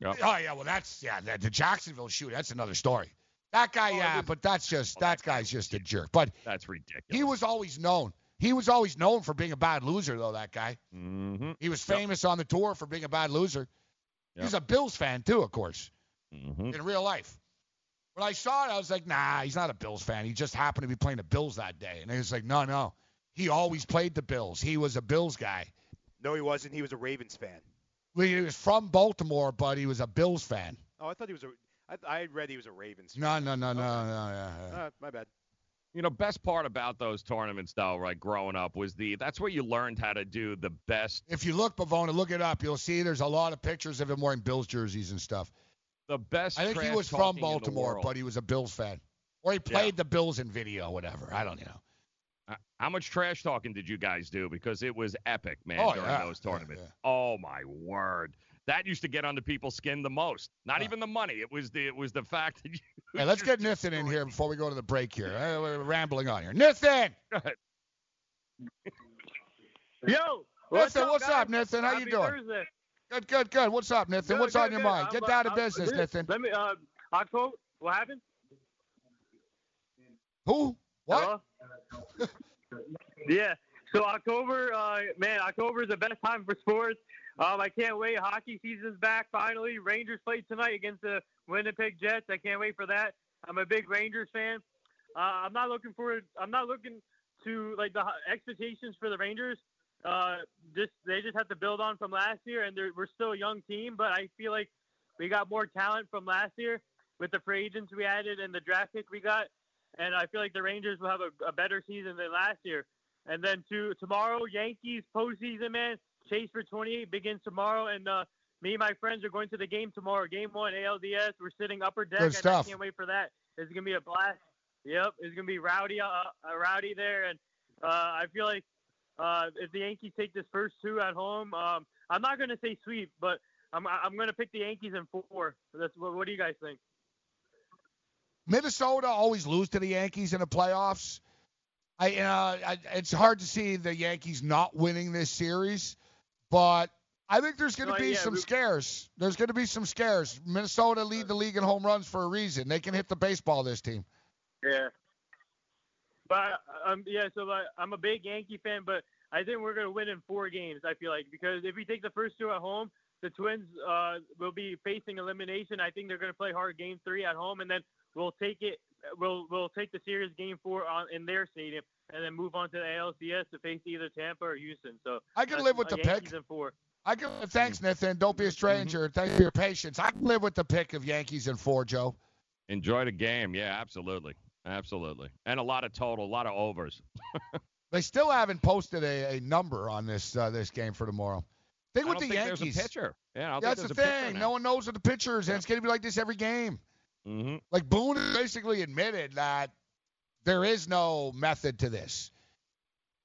Yep. Oh, yeah. Well, that's, yeah, the, the Jacksonville shoot. That's another story. That guy, oh, yeah, but that's just, that guy's just a jerk. But that's ridiculous. He was always known. He was always known for being a bad loser, though, that guy. Mm-hmm. He was famous yep. on the tour for being a bad loser. Yep. He was a Bills fan, too, of course, mm-hmm. in real life. When I saw it, I was like, nah, he's not a Bills fan. He just happened to be playing the Bills that day. And it was like, no, no. He always played the Bills. He was a Bills guy. No, he wasn't. He was a Ravens fan. Well, he was from Baltimore, but he was a Bills fan. Oh, I thought he was a – I read he was a Ravens fan. No, no, no, okay. no, no, no. no. Uh, my bad. You know, best part about those tournaments, though, right, growing up, was the, that's where you learned how to do the best. If you look, Bavona, look it up. You'll see there's a lot of pictures of him wearing Bills jerseys and stuff. The best. I think he was from Baltimore, but he was a Bills fan. Or he played yeah. the Bills in video, whatever. I don't know. Uh, how much trash talking did you guys do? Because it was epic, man, oh, during yeah. those tournaments. Yeah, yeah. Oh, my word. That used to get under people's skin the most. Not uh, even the money. It was the it was the fact that you... Hey, let's get Niffin in here before we go to the break here. Uh, we're rambling on here. Niffin! Go ahead. Yo! What's, Niffin, up, what's up, Niffin? How Happy you doing? Thursday. Good, good, good. What's up, Niffin? Good, what's good, on good. your mind? I'm, get down uh, to business, I'm, Niffin. Let me, uh, Octo, what happened? Who? What? Yeah. So October, uh, man, October is the best time for sports. Um, I can't wait. Hockey season's back finally. Rangers played tonight against the Winnipeg Jets. I can't wait for that. I'm a big Rangers fan. Uh, I'm not looking forward. I'm not looking to like the expectations for the Rangers. Uh, just they just have to build on from last year, and we're still a young team. But I feel like we got more talent from last year with the free agents we added and the draft pick we got. And I feel like the Rangers will have a, a better season than last year. And then to tomorrow, Yankees postseason, man. Chase for twenty-eight begins tomorrow, and uh, me and my friends are going to the game tomorrow. Game one, A L D S. We're sitting upper deck. Good stuff. I can't wait for that. It's gonna be a blast. Yep, it's gonna be rowdy, uh, uh, rowdy there, and uh, I feel like uh, if the Yankees take this first two at home, um, I'm not gonna say sweep, but I'm I'm gonna pick the Yankees in four. That's what, what do you guys think? Minnesota always lose to the Yankees in the playoffs. I, uh, I it's hard to see the Yankees not winning this series. But I think there's going to no, be yeah, some we, scares. There's going to be some scares. Minnesota lead the league in home runs for a reason. They can hit the baseball, this team. Yeah. But, um, yeah, so uh, I'm a big Yankee fan, but I think we're going to win in four games, I feel like, because if we take the first two at home, the Twins uh, will be facing elimination. I think they're going to play hard game three at home, and then we'll take it. We'll we'll take the series game four on in their stadium, and then move on to the A L C S to face either Tampa or Houston. So I can live with the Yankees pick. In four. I can. Thanks, Nathan. Don't be a stranger. Mm-hmm. Thanks for your patience. I can live with the pick of Yankees in four, Joe. Enjoy the game. Yeah, absolutely, absolutely, and a lot of total, a lot of overs. They still haven't posted a, a number on this uh, this game for tomorrow. Think with I don't the think Yankees. There's a pitcher. Yeah, I don't yeah think that's the thing. No one knows what the pitcher is, and it's going to be like this every game. Mm-hmm. Like Boone basically admitted that there is no method to this.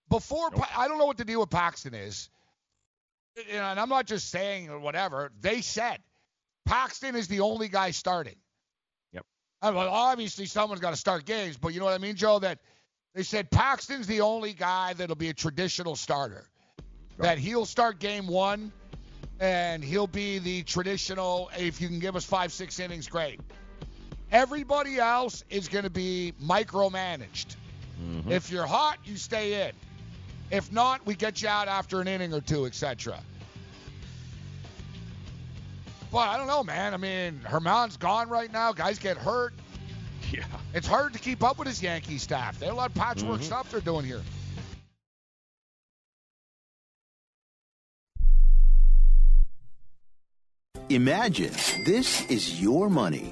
Before nope. I don't know what the deal with Paxton is, you know, and I'm not just saying or whatever. They said Paxton is the only guy starting. Yep. I mean, obviously, someone's got to start games, but you know what I mean, Joe. That they said Paxton's the only guy that'll be a traditional starter. Right. That he'll start game one, and he'll be the traditional. If you can give us five, six innings, great. Everybody else is going to be micromanaged. Mm-hmm. If you're hot, you stay in. If not, we get you out after an inning or two, et cetera. But I don't know, man. I mean, Herman's gone right now. Guys get hurt. Yeah. It's hard to keep up with his Yankee staff. There's a lot of patchwork mm-hmm. stuff they're doing here. Imagine this is your money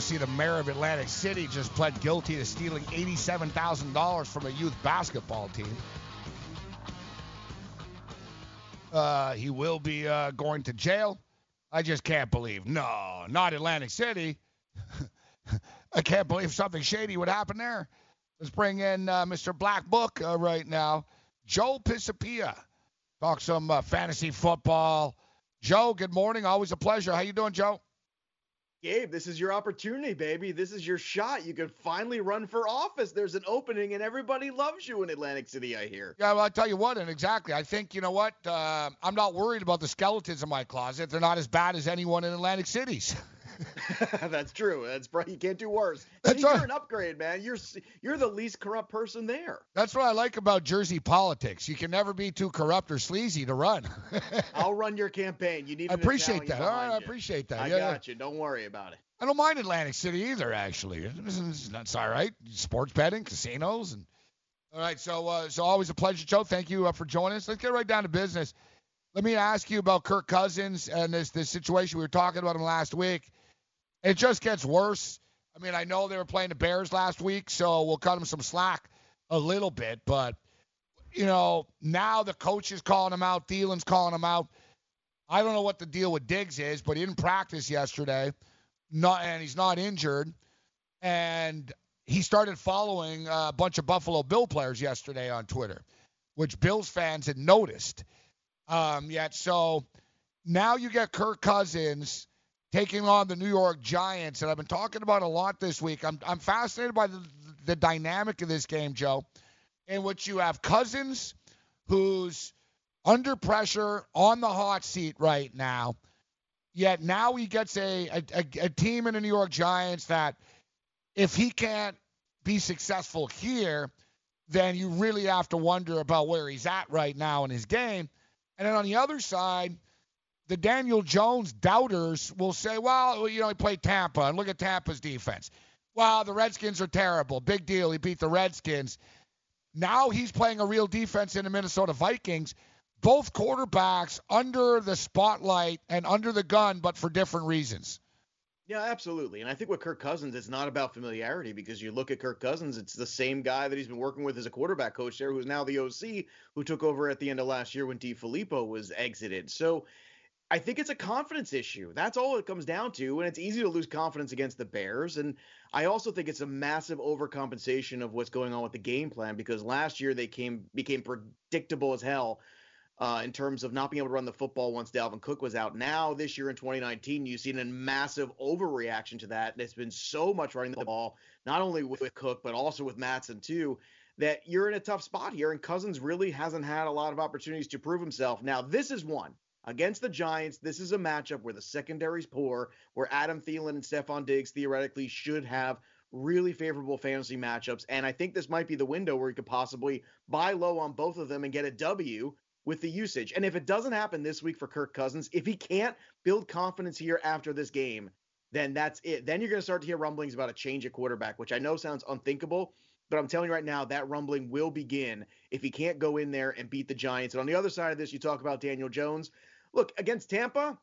to see the mayor of Atlantic City just pled guilty to stealing eighty-seven thousand dollars from a youth basketball team. Uh, he will be uh, going to jail. I just can't believe. No, not Atlantic City. I can't believe something shady would happen there. Let's bring in uh, Mister Black Book uh, right now. Joe Pisapia. Talk some uh, fantasy football. Joe, good morning. Always a pleasure. How you doing, Joe? Gabe, this is your opportunity, baby. This is your shot. You can finally run for office. There's an opening, and everybody loves you in Atlantic City, I hear. Yeah, well, I'll tell you what, and exactly. I think, you know what, uh, I'm not worried about the skeletons in my closet. They're not as bad as anyone in Atlantic City's. That's true. That's right. You can't do worse. That's you're right. An upgrade, man. You're you're the least corrupt person there. That's what I like about Jersey politics. You can never be too corrupt or sleazy to run. I'll run your campaign. You need. I appreciate that. All right, I appreciate that. I yeah, got yeah. you. Don't worry about it. I don't mind Atlantic City either, actually. That's all right. Sports betting, casinos, and all right. So uh, so always a pleasure, Joe. Thank you uh, for joining us. Let's get right down to business. Let me ask you about Kirk Cousins and this this situation we were talking about him last week. It just gets worse. I mean, I know they were playing the Bears last week, so we'll cut them some slack a little bit. But, you know, now the coach is calling them out. Thielen's calling them out. I don't know what the deal with Diggs is, but he didn't practice yesterday, not, and he's not injured. And he started following a bunch of Buffalo Bill players yesterday on Twitter, which Bills fans had noticed. Um, yet, so now you get Kirk Cousins taking on the New York Giants, and I've been talking about a lot this week. I'm I'm fascinated by the, the dynamic of this game, Joe, in which you have Cousins, who's under pressure, on the hot seat right now, yet now he gets a, a, a, a team in the New York Giants that if he can't be successful here, then you really have to wonder about where he's at right now in his game. And then on the other side, the Daniel Jones doubters will say, well, you know, he played Tampa, and look at Tampa's defense. Wow, the Redskins are terrible. Big deal. He beat the Redskins. Now he's playing a real defense in the Minnesota Vikings. Both quarterbacks under the spotlight and under the gun, but for different reasons. Yeah, absolutely. And I think with Kirk Cousins, it's not about familiarity, because you look at Kirk Cousins, it's the same guy that he's been working with as a quarterback coach there, who's now the O C, who took over at the end of last year when DeFilippo was exited. So I think it's a confidence issue. That's all it comes down to, and it's easy to lose confidence against the Bears. And I also think it's a massive overcompensation of what's going on with the game plan, because last year they came became predictable as hell uh, in terms of not being able to run the football once Dalvin Cook was out. Now, this year in twenty nineteen, you've seen a massive overreaction to that. There's been so much running the ball, not only with, with Cook, but also with Mattson too, that you're in a tough spot here, and Cousins really hasn't had a lot of opportunities to prove himself. Now, this is one. Against the Giants, this is a matchup where the secondary's poor, where Adam Thielen and Stephon Diggs theoretically should have really favorable fantasy matchups. And I think this might be the window where you could possibly buy low on both of them and get a W with the usage. And if it doesn't happen this week for Kirk Cousins, if he can't build confidence here after this game, then that's it. Then you're going to start to hear rumblings about a change at quarterback, which I know sounds unthinkable. But I'm telling you right now, that rumbling will begin if he can't go in there and beat the Giants. And on the other side of this, you talk about Daniel Jones. Look, against Tampa,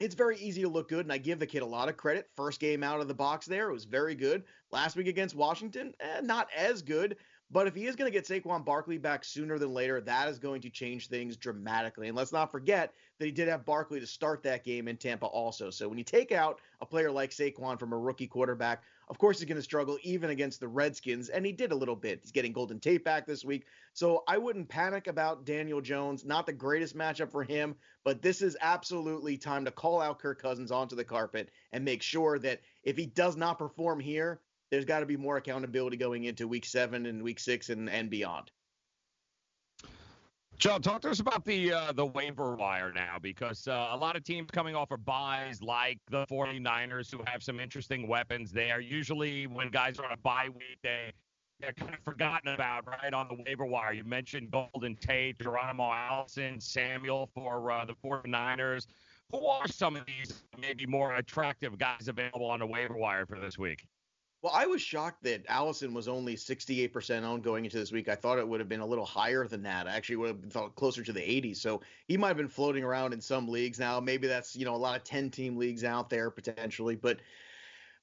it's very easy to look good, and I give the kid a lot of credit. First game out of the box there, it was very good. Last week against Washington, eh, not as good. But if he is going to get Saquon Barkley back sooner than later, that is going to change things dramatically. And let's not forget that he did have Barkley to start that game in Tampa also. So when you take out a player like Saquon from a rookie quarterback, of course he's going to struggle even against the Redskins. And he did a little bit. He's getting Golden Tate back this week. So I wouldn't panic about Daniel Jones. Not the greatest matchup for him. But this is absolutely time to call out Kirk Cousins onto the carpet and make sure that if he does not perform here, there's got to be more accountability going into week seven and week six and, and beyond. Joe, talk to us about the uh, the waiver wire now, because uh, a lot of teams coming off of buys, like the 49ers, who have some interesting weapons there. Usually when guys are on a bye week, they, they're kind of forgotten about, right, on the waiver wire. You mentioned Golden Tate, Geronimo Allison, Samuel for uh, the 49ers. Who are some of these maybe more attractive guys available on the waiver wire for this week? Well, I was shocked that Allison was only sixty-eight percent owned going into this week. I thought it would have been a little higher than that. I actually would have thought closer to the eighties. So he might have been floating around in some leagues now. Maybe that's, you know, a lot of ten-team leagues out there potentially. But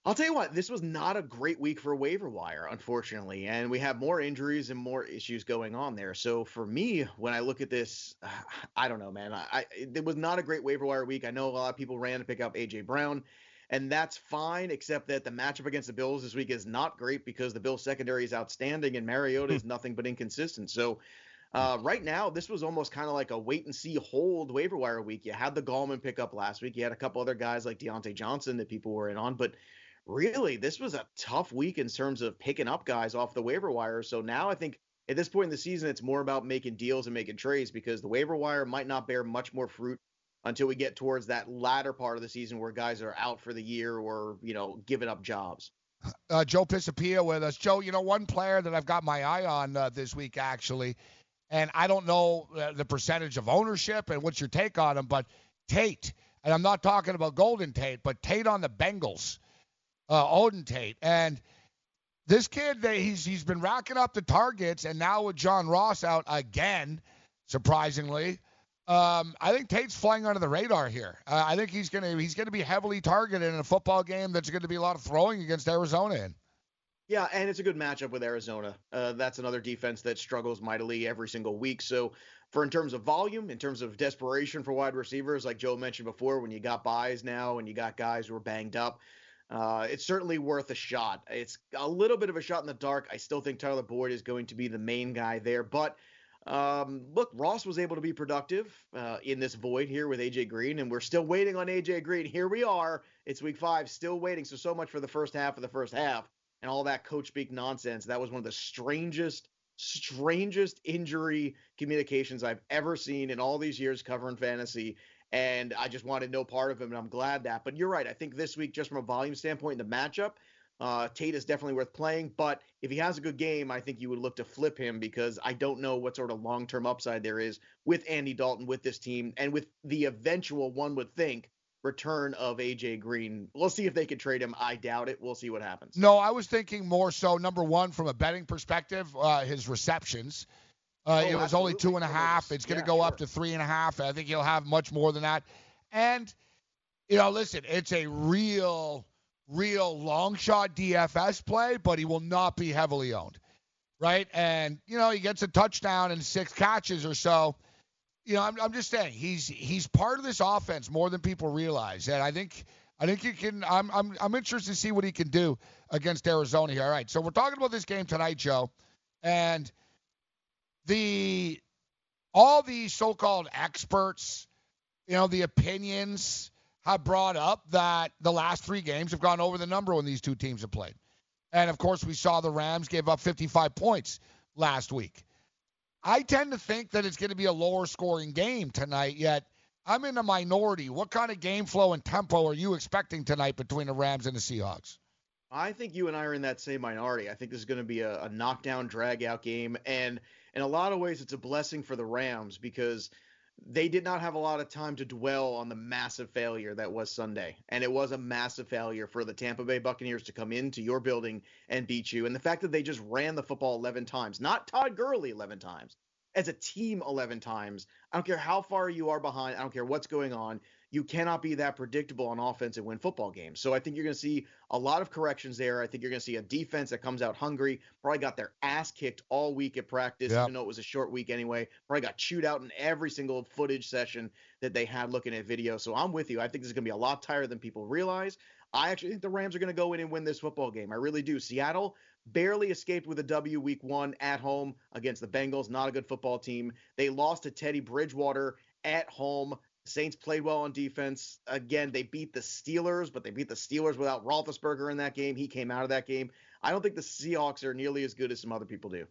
I'll tell you what, this was not a great week for waiver wire, unfortunately, and we have more injuries and more issues going on there. So for me, when I look at this, I don't know, man. I, I it was not a great waiver wire week. I know a lot of people ran to pick up A J Brown, and that's fine, except that the matchup against the Bills this week is not great because the Bills secondary is outstanding and Mariota is nothing but inconsistent. So uh, right now, this was almost kind of like a wait and see hold waiver wire week. You had the Gallman pickup last week. You had a couple other guys like Deontay Johnson that people were in on, but really, this was a tough week in terms of picking up guys off the waiver wire. So now I think at this point in the season, it's more about making deals and making trades because the waiver wire might not bear much more fruit until we get towards that latter part of the season where guys are out for the year or, you know, giving up jobs. Uh, Joe Pisapia with us. Joe, you know, one player that I've got my eye on uh, this week, actually, and I don't know uh, the percentage of ownership and what's your take on him, but Tate, and I'm not talking about Golden Tate, but Tate on the Bengals. Uh, Odin Tate. And this kid, they, he's he's been racking up the targets, and now with John Ross out again, surprisingly, um, I think Tate's flying under the radar here. Uh, I think he's gonna he's gonna be heavily targeted in a football game that's gonna be a lot of throwing against Arizona in. Yeah, and it's a good matchup with Arizona. Uh, that's another defense that struggles mightily every single week. So, for in terms of volume, in terms of desperation for wide receivers, like Joe mentioned before, when you got buys now and you got guys who are banged up. Uh, it's certainly worth a shot. It's a little bit of a shot in the dark. I still think Tyler Boyd is going to be the main guy there. But, um, look, Ross was able to be productive uh, in this void here with A J Green, and we're still waiting on A J Green. Here we are. It's week five, still waiting. So, so much for the first half of the first half and all that coach speak nonsense. That was one of the strangest, strangest injury communications I've ever seen in all these years covering fantasy. And I just wanted no part of him, and I'm glad that. But you're right. I think this week, just from a volume standpoint, the matchup, uh, Tate is definitely worth playing. But if he has a good game, I think you would look to flip him because I don't know what sort of long-term upside there is with Andy Dalton, with this team, and with the eventual, one would think, return of A J Green. We'll see if they can trade him. I doubt it. We'll see what happens. No, I was thinking more so, number one, from a betting perspective, uh, his receptions. Uh, oh, it was absolutely. Only two and a half. It's going to yeah, go sure. up to three and a half. I think he'll have much more than that. And, you know, listen, it's a real, real long shot D F S play, but he will not be heavily owned, right? And, you know, he gets a touchdown and six catches or so. You know, I'm, I'm just saying he's he's part of this offense more than people realize. And I think I think you can. I'm I'm I'm interested to see what he can do against Arizona here. All right, so we're talking about this game tonight, Joe, and. The all the so-called experts, you know, the opinions have brought up that the last three games have gone over the number when these two teams have played. And, of course, we saw the Rams gave up fifty-five points last week. I tend to think that it's going to be a lower-scoring game tonight, yet I'm in the minority. What kind of game flow and tempo are you expecting tonight between the Rams and the Seahawks? I think you and I are in that same minority. I think this is going to be a, a knockdown, drag-out game, and in a lot of ways, it's a blessing for the Rams because they did not have a lot of time to dwell on the massive failure that was Sunday. And it was a massive failure for the Tampa Bay Buccaneers to come into your building and beat you. And the fact that they just ran the football eleven times, not Todd Gurley eleven times, as a team eleven times. I don't care how far you are behind. I don't care what's going on. You cannot be that predictable on offense and win football games. So I think you're going to see a lot of corrections there. I think you're going to see a defense that comes out hungry, probably got their ass kicked all week at practice, yep. even though it was a short week anyway. Probably got chewed out in every single footage session that they had looking at video. So I'm with you. I think this is going to be a lot tighter than people realize. I actually think the Rams are going to go in and win this football game. I really do. Seattle barely escaped with a W week one at home against the Bengals. Not a good football team. They lost to Teddy Bridgewater at home. Saints played well on defense. Again, they beat the Steelers, but they beat the Steelers without Roethlisberger in that game. He came out of that game. I don't think the Seahawks are nearly as good as some other people do.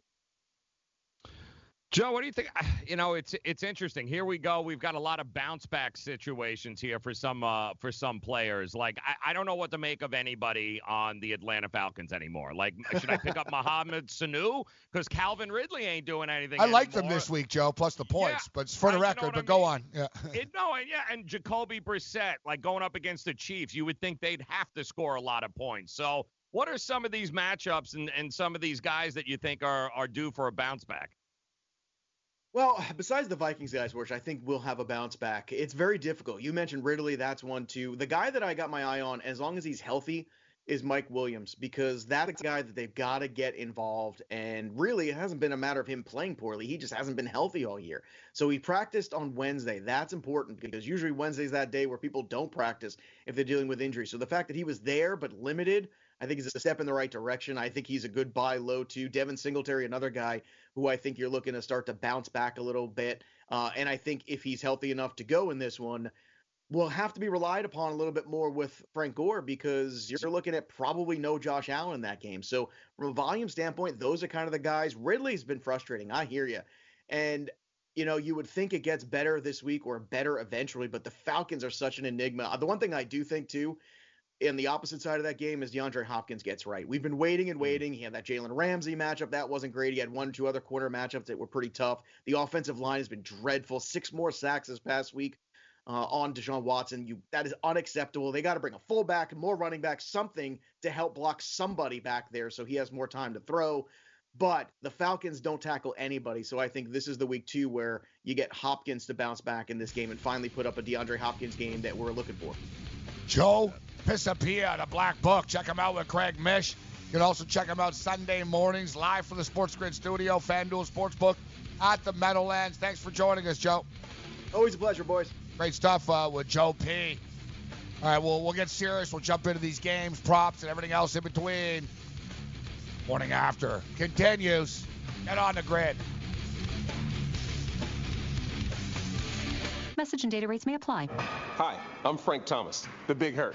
Joe, what do you think? You know, it's it's interesting. Here we go. We've got a lot of bounce back situations here for some uh, for some players. Like, I, I don't know what to make of anybody on the Atlanta Falcons anymore. Like, should I pick up Mohamed Sanu? Because Calvin Ridley ain't doing anything I anymore. Like them this week, Joe, plus the points. Yeah, but for the record, you know but I mean? Go on. Yeah. it, no, and, yeah, and Jacoby Brissett, like, going up against the Chiefs, you would think they'd have to score a lot of points. So what are some of these matchups and, and some of these guys that you think are, are due for a bounce back? Well, besides the Vikings guys, which I think will have a bounce back, it's very difficult. You mentioned Ridley. That's one, too. The guy that I got my eye on, as long as he's healthy, is Mike Williams, because that's a guy that they've got to get involved. And really, it hasn't been a matter of him playing poorly. He just hasn't been healthy all year. So he practiced on Wednesday. That's important, because usually Wednesday's that day where people don't practice if they're dealing with injury. So the fact that he was there but limited, I think, is a step in the right direction. I think he's a good buy low, too. Devin Singletary, another guy who I think you're looking to start to bounce back a little bit. Uh, and I think if he's healthy enough to go in this one, will have to be relied upon a little bit more with Frank Gore, because you're looking at probably no Josh Allen in that game. So from a volume standpoint, those are kind of the guys. Ridley's been frustrating. I hear you. And, you know, you would think it gets better this week or better eventually, but the Falcons are such an enigma. The one thing I do think, too, and the opposite side of that game is DeAndre Hopkins gets right. We've been waiting and waiting. He had that Jalen Ramsey matchup. That wasn't great. He had one or two other corner matchups that were pretty tough. The offensive line has been dreadful. Six more sacks this past week uh, on Deshaun Watson. You, that is unacceptable. They got to bring a fullback, more running back, something to help block somebody back there so he has more time to throw. But the Falcons don't tackle anybody, so I think this is the week, too, where you get Hopkins to bounce back in this game and finally put up a DeAndre Hopkins game that we're looking for. Joe Pisapia, the Black Book. Check him out with Craig Mish. You can also check him out Sunday mornings live from the Sports Grid studio, FanDuel Sportsbook at the Meadowlands. Thanks for joining us, Joe. Always a pleasure, boys. Great stuff uh, with Joe P. All right, well, we'll get serious. We'll jump into these games, props, and everything else in between. Morning After continues. Get on the grid. Message and data rates may apply. Hi, I'm Frank Thomas, the Big Hurt.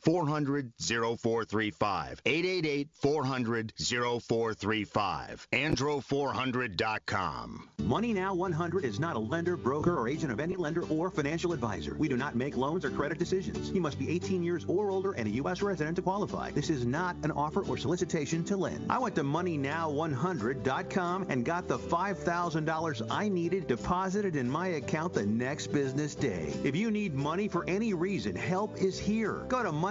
four hundred oh four three five. eight eight eight four hundred oh four three five. andro four hundred dot com. Money Now one hundred is not a lender, broker, or agent of any lender or financial advisor. We do not make loans or credit decisions. You must be eighteen years or older and a U S resident to qualify. This is not an offer or solicitation to lend. I went to money now one hundred dot com and got the five thousand dollars I needed deposited in my account the next business day. If you need money for any reason, help is here. Go to money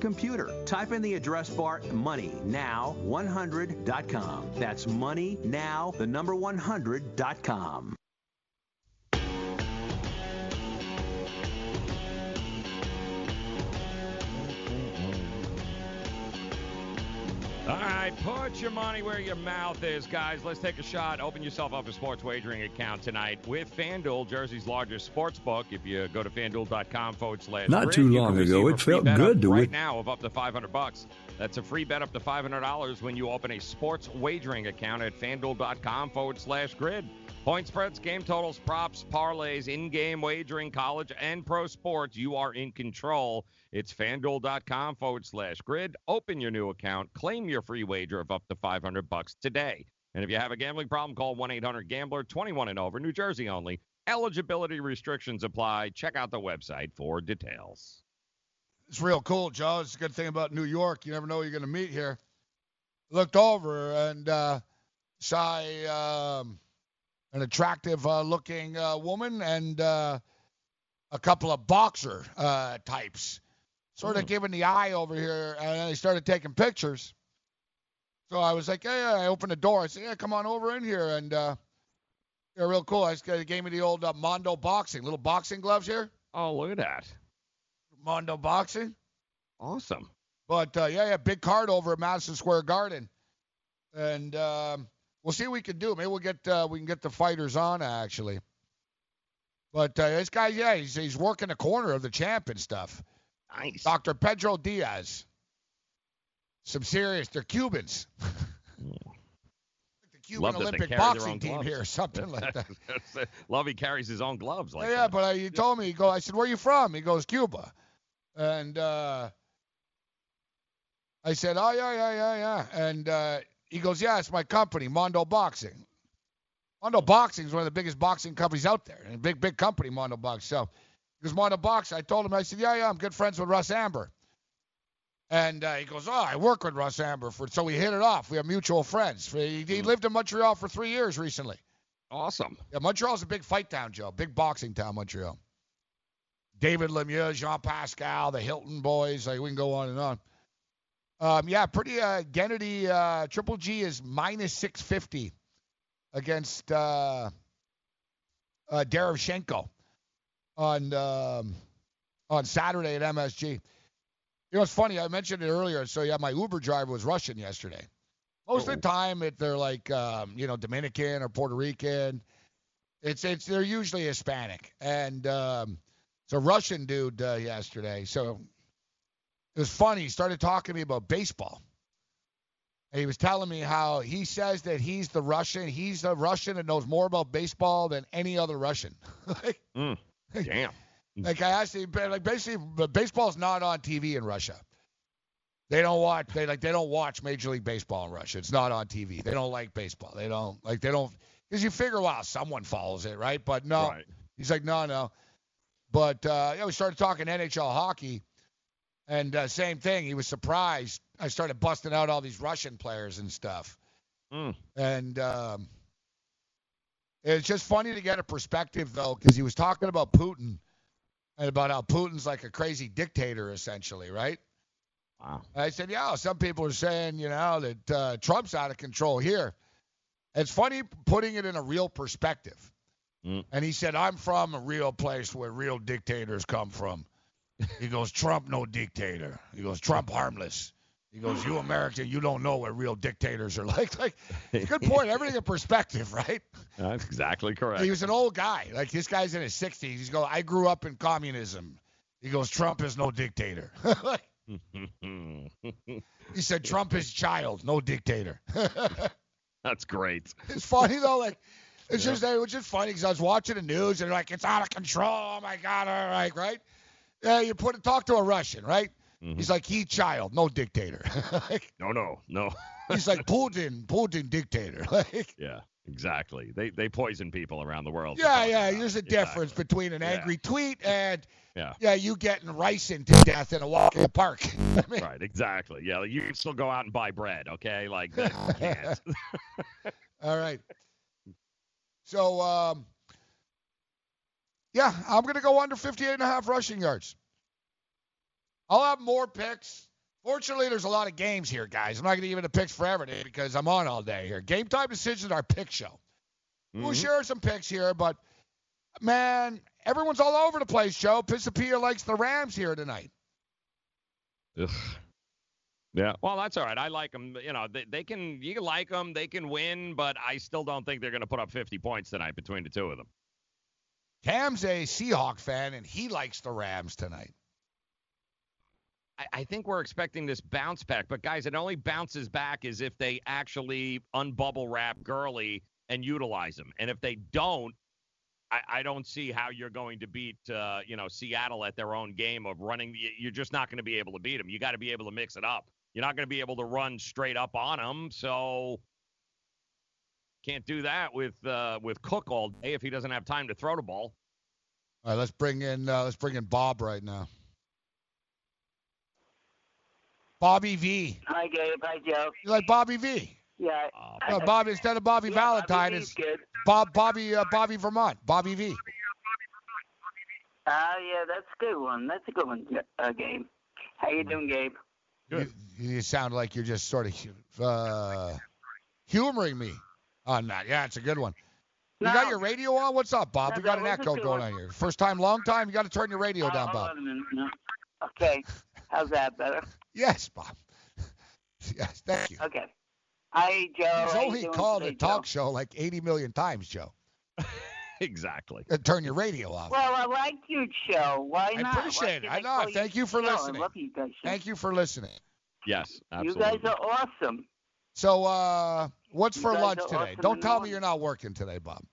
computer. Type in the address bar money now one hundred dot com. That's money now, the number one hundred dot com. All right. night. Put your money where your mouth is, guys. Let's take a shot. Open yourself up a sports wagering account tonight with FanDuel, Jersey's largest sportsbook. If you go to FanDuel.com forward slash Not too long ago, it felt good to win. Right now of up to five hundred bucks. That's a free bet up to five hundred dollars when you open a sports wagering account at FanDuel.com forward slash grid. Point spreads, game totals, props, parlays, in-game wagering, college, and pro sports. You are in control. It's FanDuel.com forward slash grid. Open your new account. Claim your free wager of up to five hundred bucks today. And if you have a gambling problem, call one eight hundred gambler, twenty-one and over, New Jersey only. Eligibility restrictions apply. Check out the website for details. It's real cool, Joe. It's a good thing about New York. You never know who you're going to meet here. Looked over and uh, saw a, um, an attractive-looking uh, uh, woman and uh, a couple of boxer uh, types. Sort of mm. giving the eye over here, and they started taking pictures. So I was like, hey, I opened the door. I said, yeah, come on over in here. And uh, they're real cool. I just, they gave me the old uh, Mondo Boxing, little boxing gloves here. Oh, look at that. Mondo Boxing. Awesome. But, uh, yeah, yeah, big card over at Madison Square Garden. And um, we'll see what we can do. Maybe we'll get uh, we can get the fighters on, actually. But uh, this guy, yeah, he's, he's working the corner of the champ and stuff. Nice. Doctor Pedro Diaz. Some serious. They're Cubans. Cuban Olympic boxing team here or something like that. Love he carries his own gloves like yeah, that. Yeah, but he told me, he go, I said, where are you from? He goes, Cuba. And uh, I said, oh, yeah, yeah, yeah, yeah. And uh, he goes, yeah, it's my company, Mondo Boxing. Mondo Boxing is one of the biggest boxing companies out there. And a big, big company, Mondo Boxing. So he goes, Mondo Boxing. I told him, I said, yeah, yeah, I'm good friends with Russ Amber. And uh, he goes, oh, I work with Russ Amber. For, so we hit it off. We have mutual friends. He, he lived in Montreal for three years recently. Awesome. Yeah, Montreal's a big fight town, Joe. Big boxing town, Montreal. David Lemieux, Jean Pascal, the Hilton boys. Like, we can go on and on. Um, yeah, pretty uh, Gennady. Uh, Triple G is minus six fifty against uh, uh, Derevchenko on, um, on Saturday at M S G. You know, it's funny. I mentioned it earlier. So, yeah, my Uber driver was Russian yesterday. Most oh. of the time, if they're like, um, you know, Dominican or Puerto Rican, it's it's they're usually Hispanic. And um, it's a Russian dude uh, yesterday. So it was funny. He started talking to me about baseball. And he was telling me how he says that he's the Russian. He's the Russian that knows more about baseball than any other Russian. like, mm, damn. Like I asked him, like basically, baseball's not on T V in Russia. They don't watch. They like they don't watch Major League Baseball in Russia. It's not on T V. They don't like baseball. They don't like they don't because you figure, wow, someone follows it, right? But no, right. He's like, no, no. But uh, yeah, we started talking N H L hockey, and uh, same thing. He was surprised. I started busting out all these Russian players and stuff, mm. and. Um, it's just funny to get a perspective though, because he was talking about Putin. And about how Putin's like a crazy dictator, essentially, right? Wow. And I said, yeah, some people are saying, you know, that uh, Trump's out of control here. It's funny putting it in a real perspective. Mm. And he said, I'm from a real place where real dictators come from. He goes, Trump, no dictator. He goes, Trump, harmless. He goes, you American, you don't know what real dictators are like. Like, good point. Everything in perspective, right? That's exactly correct. He was an old guy. Like, this guy's in his sixties. He's going, I grew up in communism. He goes, Trump is no dictator. Like, he said, Trump is child, no dictator. That's great. It's funny, though. Like, it's yeah. just it was just funny because I was watching the news, and they're like, it's out of control. Oh, my God. All right, right? Yeah, you put talk to a Russian, right? Mm-hmm. He's like, he child, no dictator. Like, no, no, no. He's like, Putin, Putin dictator. Like, yeah, exactly. They they poison people around the world. Yeah, yeah. There's a difference exactly. between an angry yeah. tweet and, yeah. yeah, you getting ricin to death in a walk in the park. I mean, right, exactly. Yeah, like you can still go out and buy bread, okay? Like, that you can't. All right. So, um, yeah, I'm going to go under fifty-eight and a half rushing yards. I'll have more picks. Fortunately, there's a lot of games here, guys. I'm not going to give it a picks for every day because I'm on all day here. Game Time Decisions, our pick show. Mm-hmm. We'll share some picks here, but, man, everyone's all over the place, Joe. Pisapia likes the Rams here tonight. Ugh. Yeah, well, that's all right. I like them. You know, they, they can, you like them, they can win, but I still don't think they're going to put up fifty points tonight between the two of them. Cam's a Seahawk fan, and he likes the Rams tonight. I, I think we're expecting this bounce back, but guys, it only bounces back is if they actually unbubble wrap Gurley and utilize him. And if they don't, I, I don't see how you're going to beat, uh, you know, Seattle at their own game of running. You're just not going to be able to beat them. You got to be able to mix it up. You're not going to be able to run straight up on him, so can't do that with uh, with Cook all day if he doesn't have time to throw the ball. All right, let's bring in uh, let's bring in Bob right now. Bobby V. Hi, Gabe. Hi, Joe. You like Bobby V? Yeah. Uh, no, Bobby instead of Bobby yeah, Valentine, Bobby it's Bob Bobby uh, Bobby Vermont. Bobby V. Ah, uh, yeah, that's a good one. That's a good one, uh, Gabe. How you doing, Gabe? Good. You, you sound like you're just sort of uh, humoring me on that. Yeah, it's a good one. You no. got your radio on? What's up, Bob? No, we got an echo going on here. First time, long time. You got to turn your radio uh, down, hold Bob. On a minute. No. Okay. How's that better? Yes, Bob. Yes, thank you. Okay. Hi, Joe. He's only called today, a talk Joe? show like eighty million times, Joe. Exactly. Uh, turn your radio off. Well, I like your show. Why not? I appreciate it. I know. Thank you for listening. You guys. Thank you for listening. Yes, absolutely. You guys are awesome. So, uh, what's you for lunch today? Awesome Don't tell me you're not working today, Bob.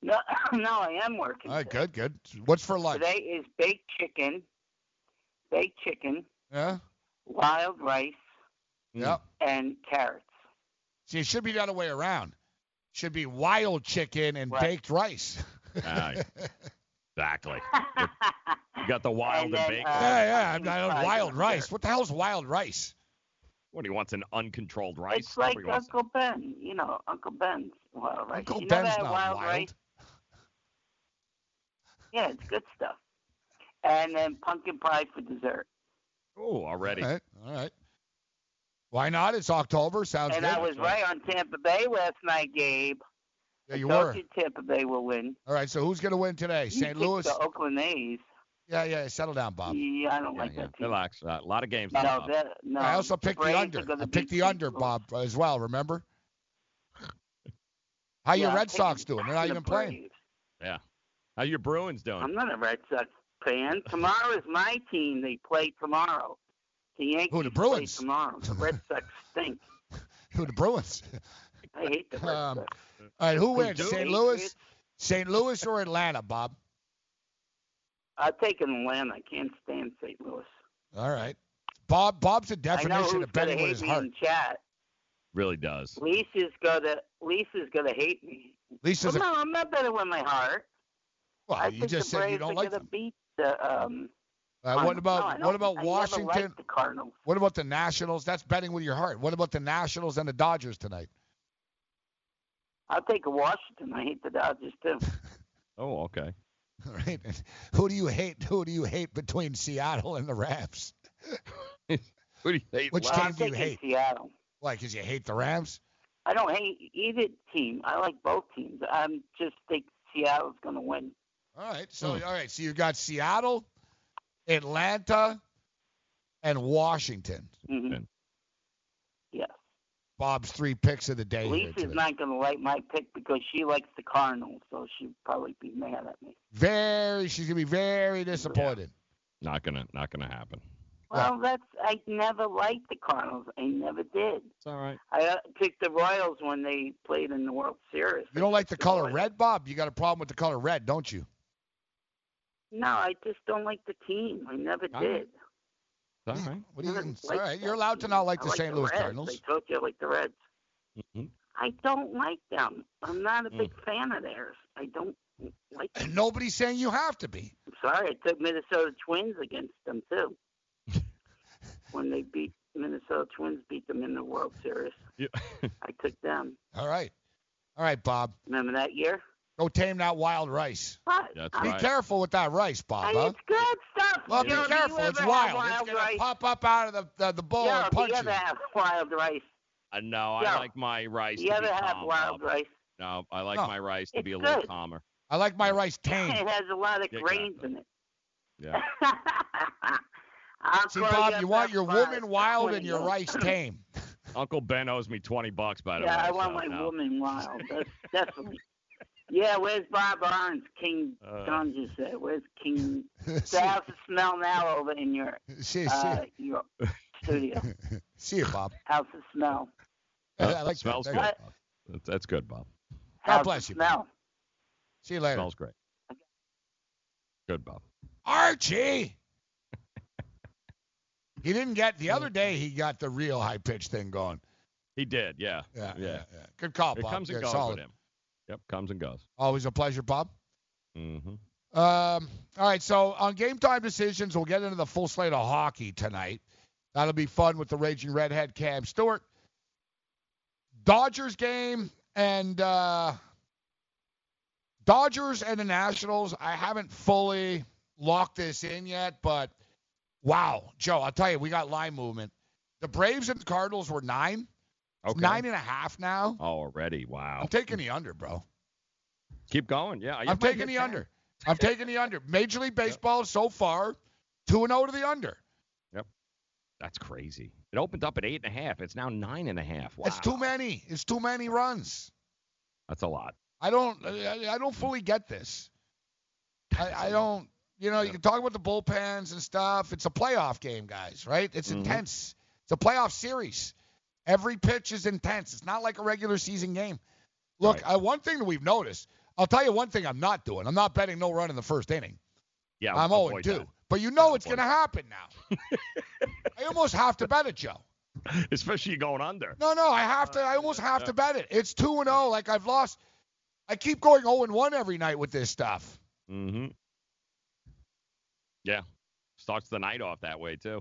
No, no, I am working. All right, today. good, good. What's for lunch? Today is baked chicken, baked chicken, yeah, wild rice, yep, and carrots. See, it should be the other way around. Should be wild chicken and right. baked rice. uh, exactly. You got the wild and, and baked. Uh, yeah, yeah. I, I, I wild rice. There. What the hell's wild rice? What, he wants an uncontrolled rice? It's like Uncle Ben. You know, Uncle Ben's wild rice. Uncle you Ben's not wild. wild? Rice? Yeah, it's good stuff. And then pumpkin pie for dessert. Oh, already. All right. All right. Why not? It's October. Sounds and good. And I was right on Tampa Bay last night, Gabe. Yeah, you I told were. You Tampa Bay will win. All right, so who's going to win today? Saint You Louis? The Oakland A's. Yeah, yeah, settle down, Bob. Yeah, I don't yeah, like yeah. that team. Relax. Uh, a lot of games. No, now, that, no. I also picked the, the under. I picked the under, Bob, as well, remember? How yeah, your Red Sox doing? They're not even Braves. playing. Yeah. How your Bruins doing? I'm not a Red Sox fan. Tomorrow is my team. They play tomorrow. The Yankees Who, the Bruins? Play tomorrow. The Red Sox stink. Who, the Bruins? I hate the Red Sox. Um, all right, who wins, Saint Louis? Saint Louis or Atlanta, Bob? I'll take Atlanta. I can't stand Saint Louis. All right. Bob. Bob's the definition of betting with his heart. Chat. Really does. Lisa's gonna. Lisa's gonna hate me. Lisa's. Well, a... No, I'm not betting with my heart. Well, I you think just the said Braves you don't are like them. Beat the, um, Uh, what about no, what about Washington? The what about the Nationals? That's betting with your heart. What about the Nationals and the Dodgers tonight? I'll take Washington. I hate the Dodgers too. Oh, okay. All right. Who do you hate? Who do you hate between Seattle and the Rams? Who do you hate? Which well, team I'm do you hate? Seattle. Why? Because you hate the Rams? I don't hate either team. I like both teams. I'm just think Seattle's going to win. All right. So hmm. all right. So you got Seattle, Atlanta, and Washington. Mm-hmm. Yes. Bob's three picks of the day. Lisa's not going to like my pick because she likes the Cardinals, so she'd probably be mad at me. Very, she's going to be very disappointed. Yeah. Not going to, not going to happen. Well, that's I never liked the Cardinals. I never did. It's all right. I picked the Royals when they played in the World Series. You don't like the color red, Bob? You got a problem with the color red, don't you? No, I just don't like the team. I never all did. All right. What do you mean? All right. You're allowed to not like the like Saint Louis Cardinals. I told you I like the Reds. Mm-hmm. I don't like them. I'm not a big mm. fan of theirs. I don't like them. And nobody's saying you have to be. I'm sorry. I took Minnesota Twins against them, too. When they beat Minnesota Twins, beat them in the World Series. Yeah. I took them. All right. All right, Bob. Remember that year? Go tame that wild rice. That's be right. careful with that rice, Bob. Huh? It's good stuff. Well, be know, careful. It's wild. wild. It's going to pop up out of the, the, the bowl Yo, and punch you. You ever have wild rice? Uh, no, Yo, I like my rice you to ever be have calm, wild Bob. rice? No, I like no. my rice to it's be a good. little calmer. I like my rice tame. It has a lot of yeah, grains in it. Yeah. I'll See, Bob, you want your prize. woman wild and your rice tame. Uncle Ben owes me twenty bucks, by the yeah, way. Yeah, I want so my now. woman wild. That's definitely. Yeah, where's Bob Barnes? King uh, Guns, you said. Where's King? So how's it smell now over in your, see, uh, see. your studio? See you, Bob. How's it smell? Uh, I like smells that. good. Bob. That's good, Bob. How's God bless you. Smell? Bob. See you later. Smells great. Okay. Good, Bob. Archie! He didn't get the other day. He got the real high pitch thing going. He did, yeah. Yeah, yeah. yeah, yeah. Good call, Bob. It comes and goes solid. with him. Yep, comes and goes. Always a pleasure, Bob. Mm-hmm. Um. All right, so on Game Time Decisions, we'll get into the full slate of hockey tonight. That'll be fun with the Raging Redhead, Cam Stewart. Dodgers game and uh, Dodgers and the Nationals. I haven't fully locked this in yet, but. Wow, Joe, I'll tell you, we got line movement. The Braves and the Cardinals were nine. Okay. It's nine and a half now. Already, wow. I'm taking the under, bro. Keep going, yeah. I'm taking the under. I'm taking the under. Major League Baseball yep. so far, two and oh to the under. Yep. That's crazy. It opened up at eight and a half. It's now nine and a half. Wow. It's too many. It's too many runs. That's a lot. I don't. I don't fully get this. I, I don't. You know, you can talk about the bullpens and stuff. It's a playoff game, guys, right? It's mm-hmm. intense. It's a playoff series. Every pitch is intense. It's not like a regular season game. Look, right. I, one thing that we've noticed, I'll tell you one thing I'm not doing. I'm not betting no run in the first inning. Yeah, I'm oh and two. But you know I'll it's going to happen now. I almost have to bet it, Joe. Especially going under. No, no, I have to. I almost have yeah. to bet it. It's two and oh. Like, I've lost. I keep going oh and one every night with this stuff. Mm-hmm. Yeah, starts the night off that way, too.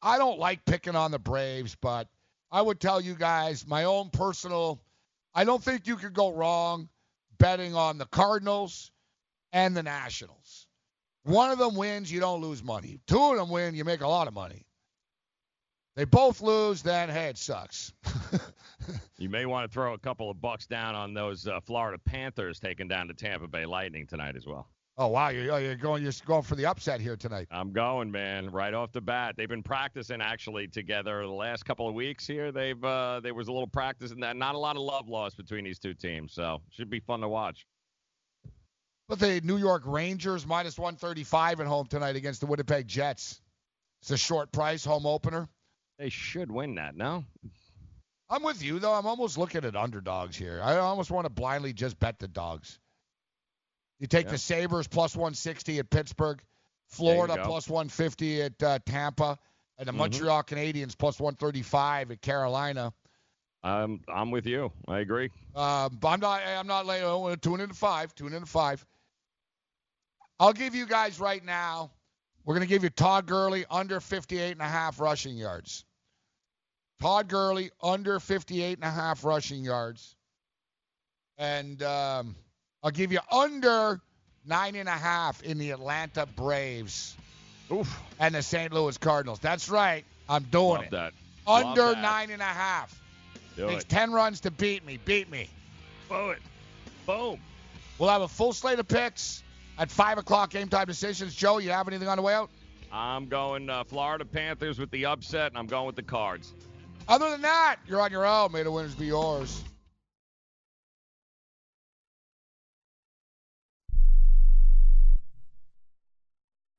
I don't like picking on the Braves, but I would tell you guys my own personal, I don't think you could go wrong betting on the Cardinals and the Nationals. One of them wins, you don't lose money. Two of them win, you make a lot of money. They both lose, then, hey, it sucks. You may want to throw a couple of bucks down on those uh, Florida Panthers taking down the Tampa Bay Lightning tonight as well. Oh, wow, you're, you're going you're going for the upset here tonight. I'm going, man, right off the bat. They've been practicing, actually, together the last couple of weeks here. They've uh, There was a little practice and not a lot of love lost between these two teams, so should be fun to watch. But the New York Rangers, minus one thirty-five at home tonight against the Winnipeg Jets. It's a short price home opener. They should win that, no? I'm with you, though. I'm almost looking at underdogs here. I almost want to blindly just bet the dogs. You take yeah. the Sabres plus one sixty at Pittsburgh, Florida plus one fifty at uh, Tampa, and the mm-hmm. Montreal Canadiens plus one thirty-five at Carolina. Um, I'm with you. I agree. Uh, but I'm not. I'm not laying oh, two and into five. Two and into five. I'll give you guys right now. We're gonna give you Todd Gurley under fifty-eight and a half rushing yards. Todd Gurley under fifty-eight and a half rushing yards. And. Um, I'll give you under nine and a half in the Atlanta Braves Oof. and the Saint Louis Cardinals. That's right. I'm doing Love it. That. Under Love that. nine and a half. Do Takes it. ten runs to beat me. Beat me. Boom. Boom. We'll have a full slate of picks at five o'clock Game Time Decisions. Joe, you have anything on the way out? I'm going uh, Florida Panthers with the upset, and I'm going with the Cards. Other than that, you're on your own. May the winners be yours.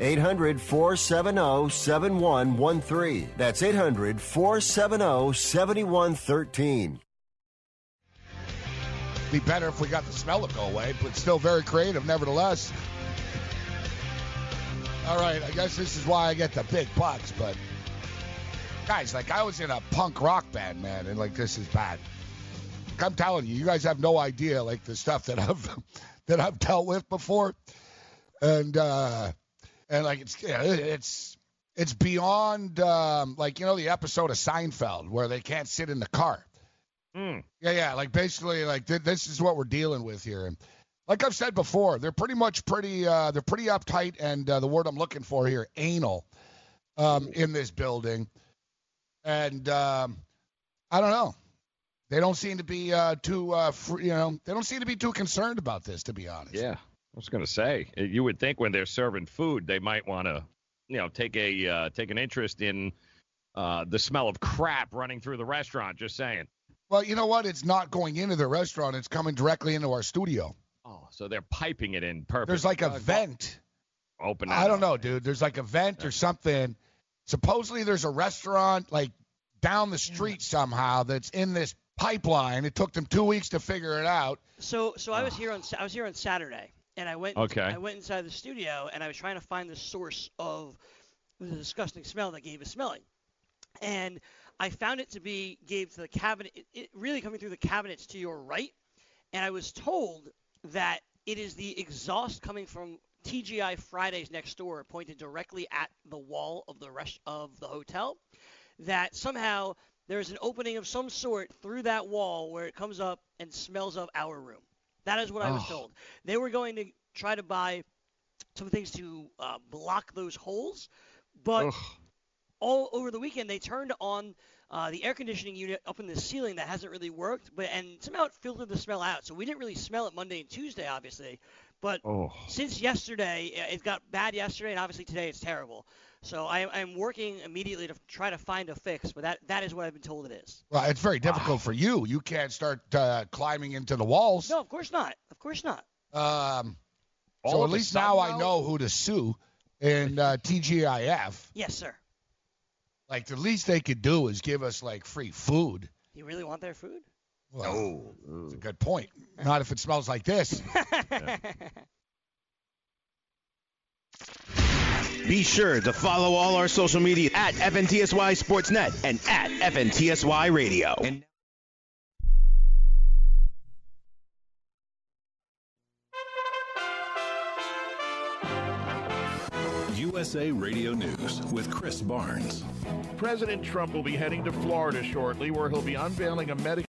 eight hundred, four seven zero, seven one one three. That's eight hundred, four seven zero, seven one one three. Be better if we got the smell to go away, but still very creative nevertheless. All right, I guess this is why I get the big bucks, but guys, like I was in a punk rock band, man, and like this is bad. Like, I'm telling you, you guys have no idea like the stuff that I've that I've dealt with before. And uh And like it's it's it's beyond um, like, you know, the episode of Seinfeld where they can't sit in the car. Mm. Yeah, yeah. Like basically, like th- this is what we're dealing with here. And like I've said before, they're pretty much pretty uh, they're pretty uptight, and uh, the word I'm looking for here, anal, um, in this building. And um, I don't know, they don't seem to be uh, too uh, fr- you know they don't seem to be too concerned about this, to be honest. Yeah. I was going to say, you would think when they're serving food, they might want to, you know, take a uh, take an interest in uh, the smell of crap running through the restaurant. Just saying. Well, you know what? It's not going into the restaurant. It's coming directly into our studio. Oh, so they're piping it in. Perfect. There's like a uh, vent. Open. I don't know, dude. There's like a vent yeah. or something. Supposedly there's a restaurant like down the street yeah. somehow that's in this pipeline. It took them two weeks to figure it out. So, so I was here on I was here on Saturday. And I went okay. I went inside the studio, and I was trying to find the source of the disgusting smell that Gabe is smelling. And I found it to be, Gabe, to the cabinet, it really coming through the cabinets to your right. And I was told that it is the exhaust coming from T G I Fridays next door, pointed directly at the wall of the rest of the hotel, that somehow there is an opening of some sort through that wall where it comes up and smells of our room. That is what I was oh. told. They were going to try to buy some things to uh, block those holes, but Ugh. all over the weekend they turned on uh, the air conditioning unit up in the ceiling that hasn't really worked, but and somehow it filtered the smell out. So we didn't really smell it Monday and Tuesday, obviously, but oh. since yesterday, it got bad yesterday, and obviously today it's terrible. So I, I'm working immediately to try to find a fix, but that, that is what I've been told it is. Well, it's very difficult wow. for you. You can't start uh, climbing into the walls. No, of course not. Of course not. Um, so at least now I know who to sue in uh, T G I F. Yes, sir. Like, the least they could do is give us, like, free food. You really want their food? Well, no. That's a good point. Not if it smells like this. yeah. Be sure to follow all our social media at F N T S Y Sportsnet and at F N T S Y Radio. And- U S A Radio News with Chris Barnes. President Trump will be heading to Florida shortly, where he'll be unveiling a medical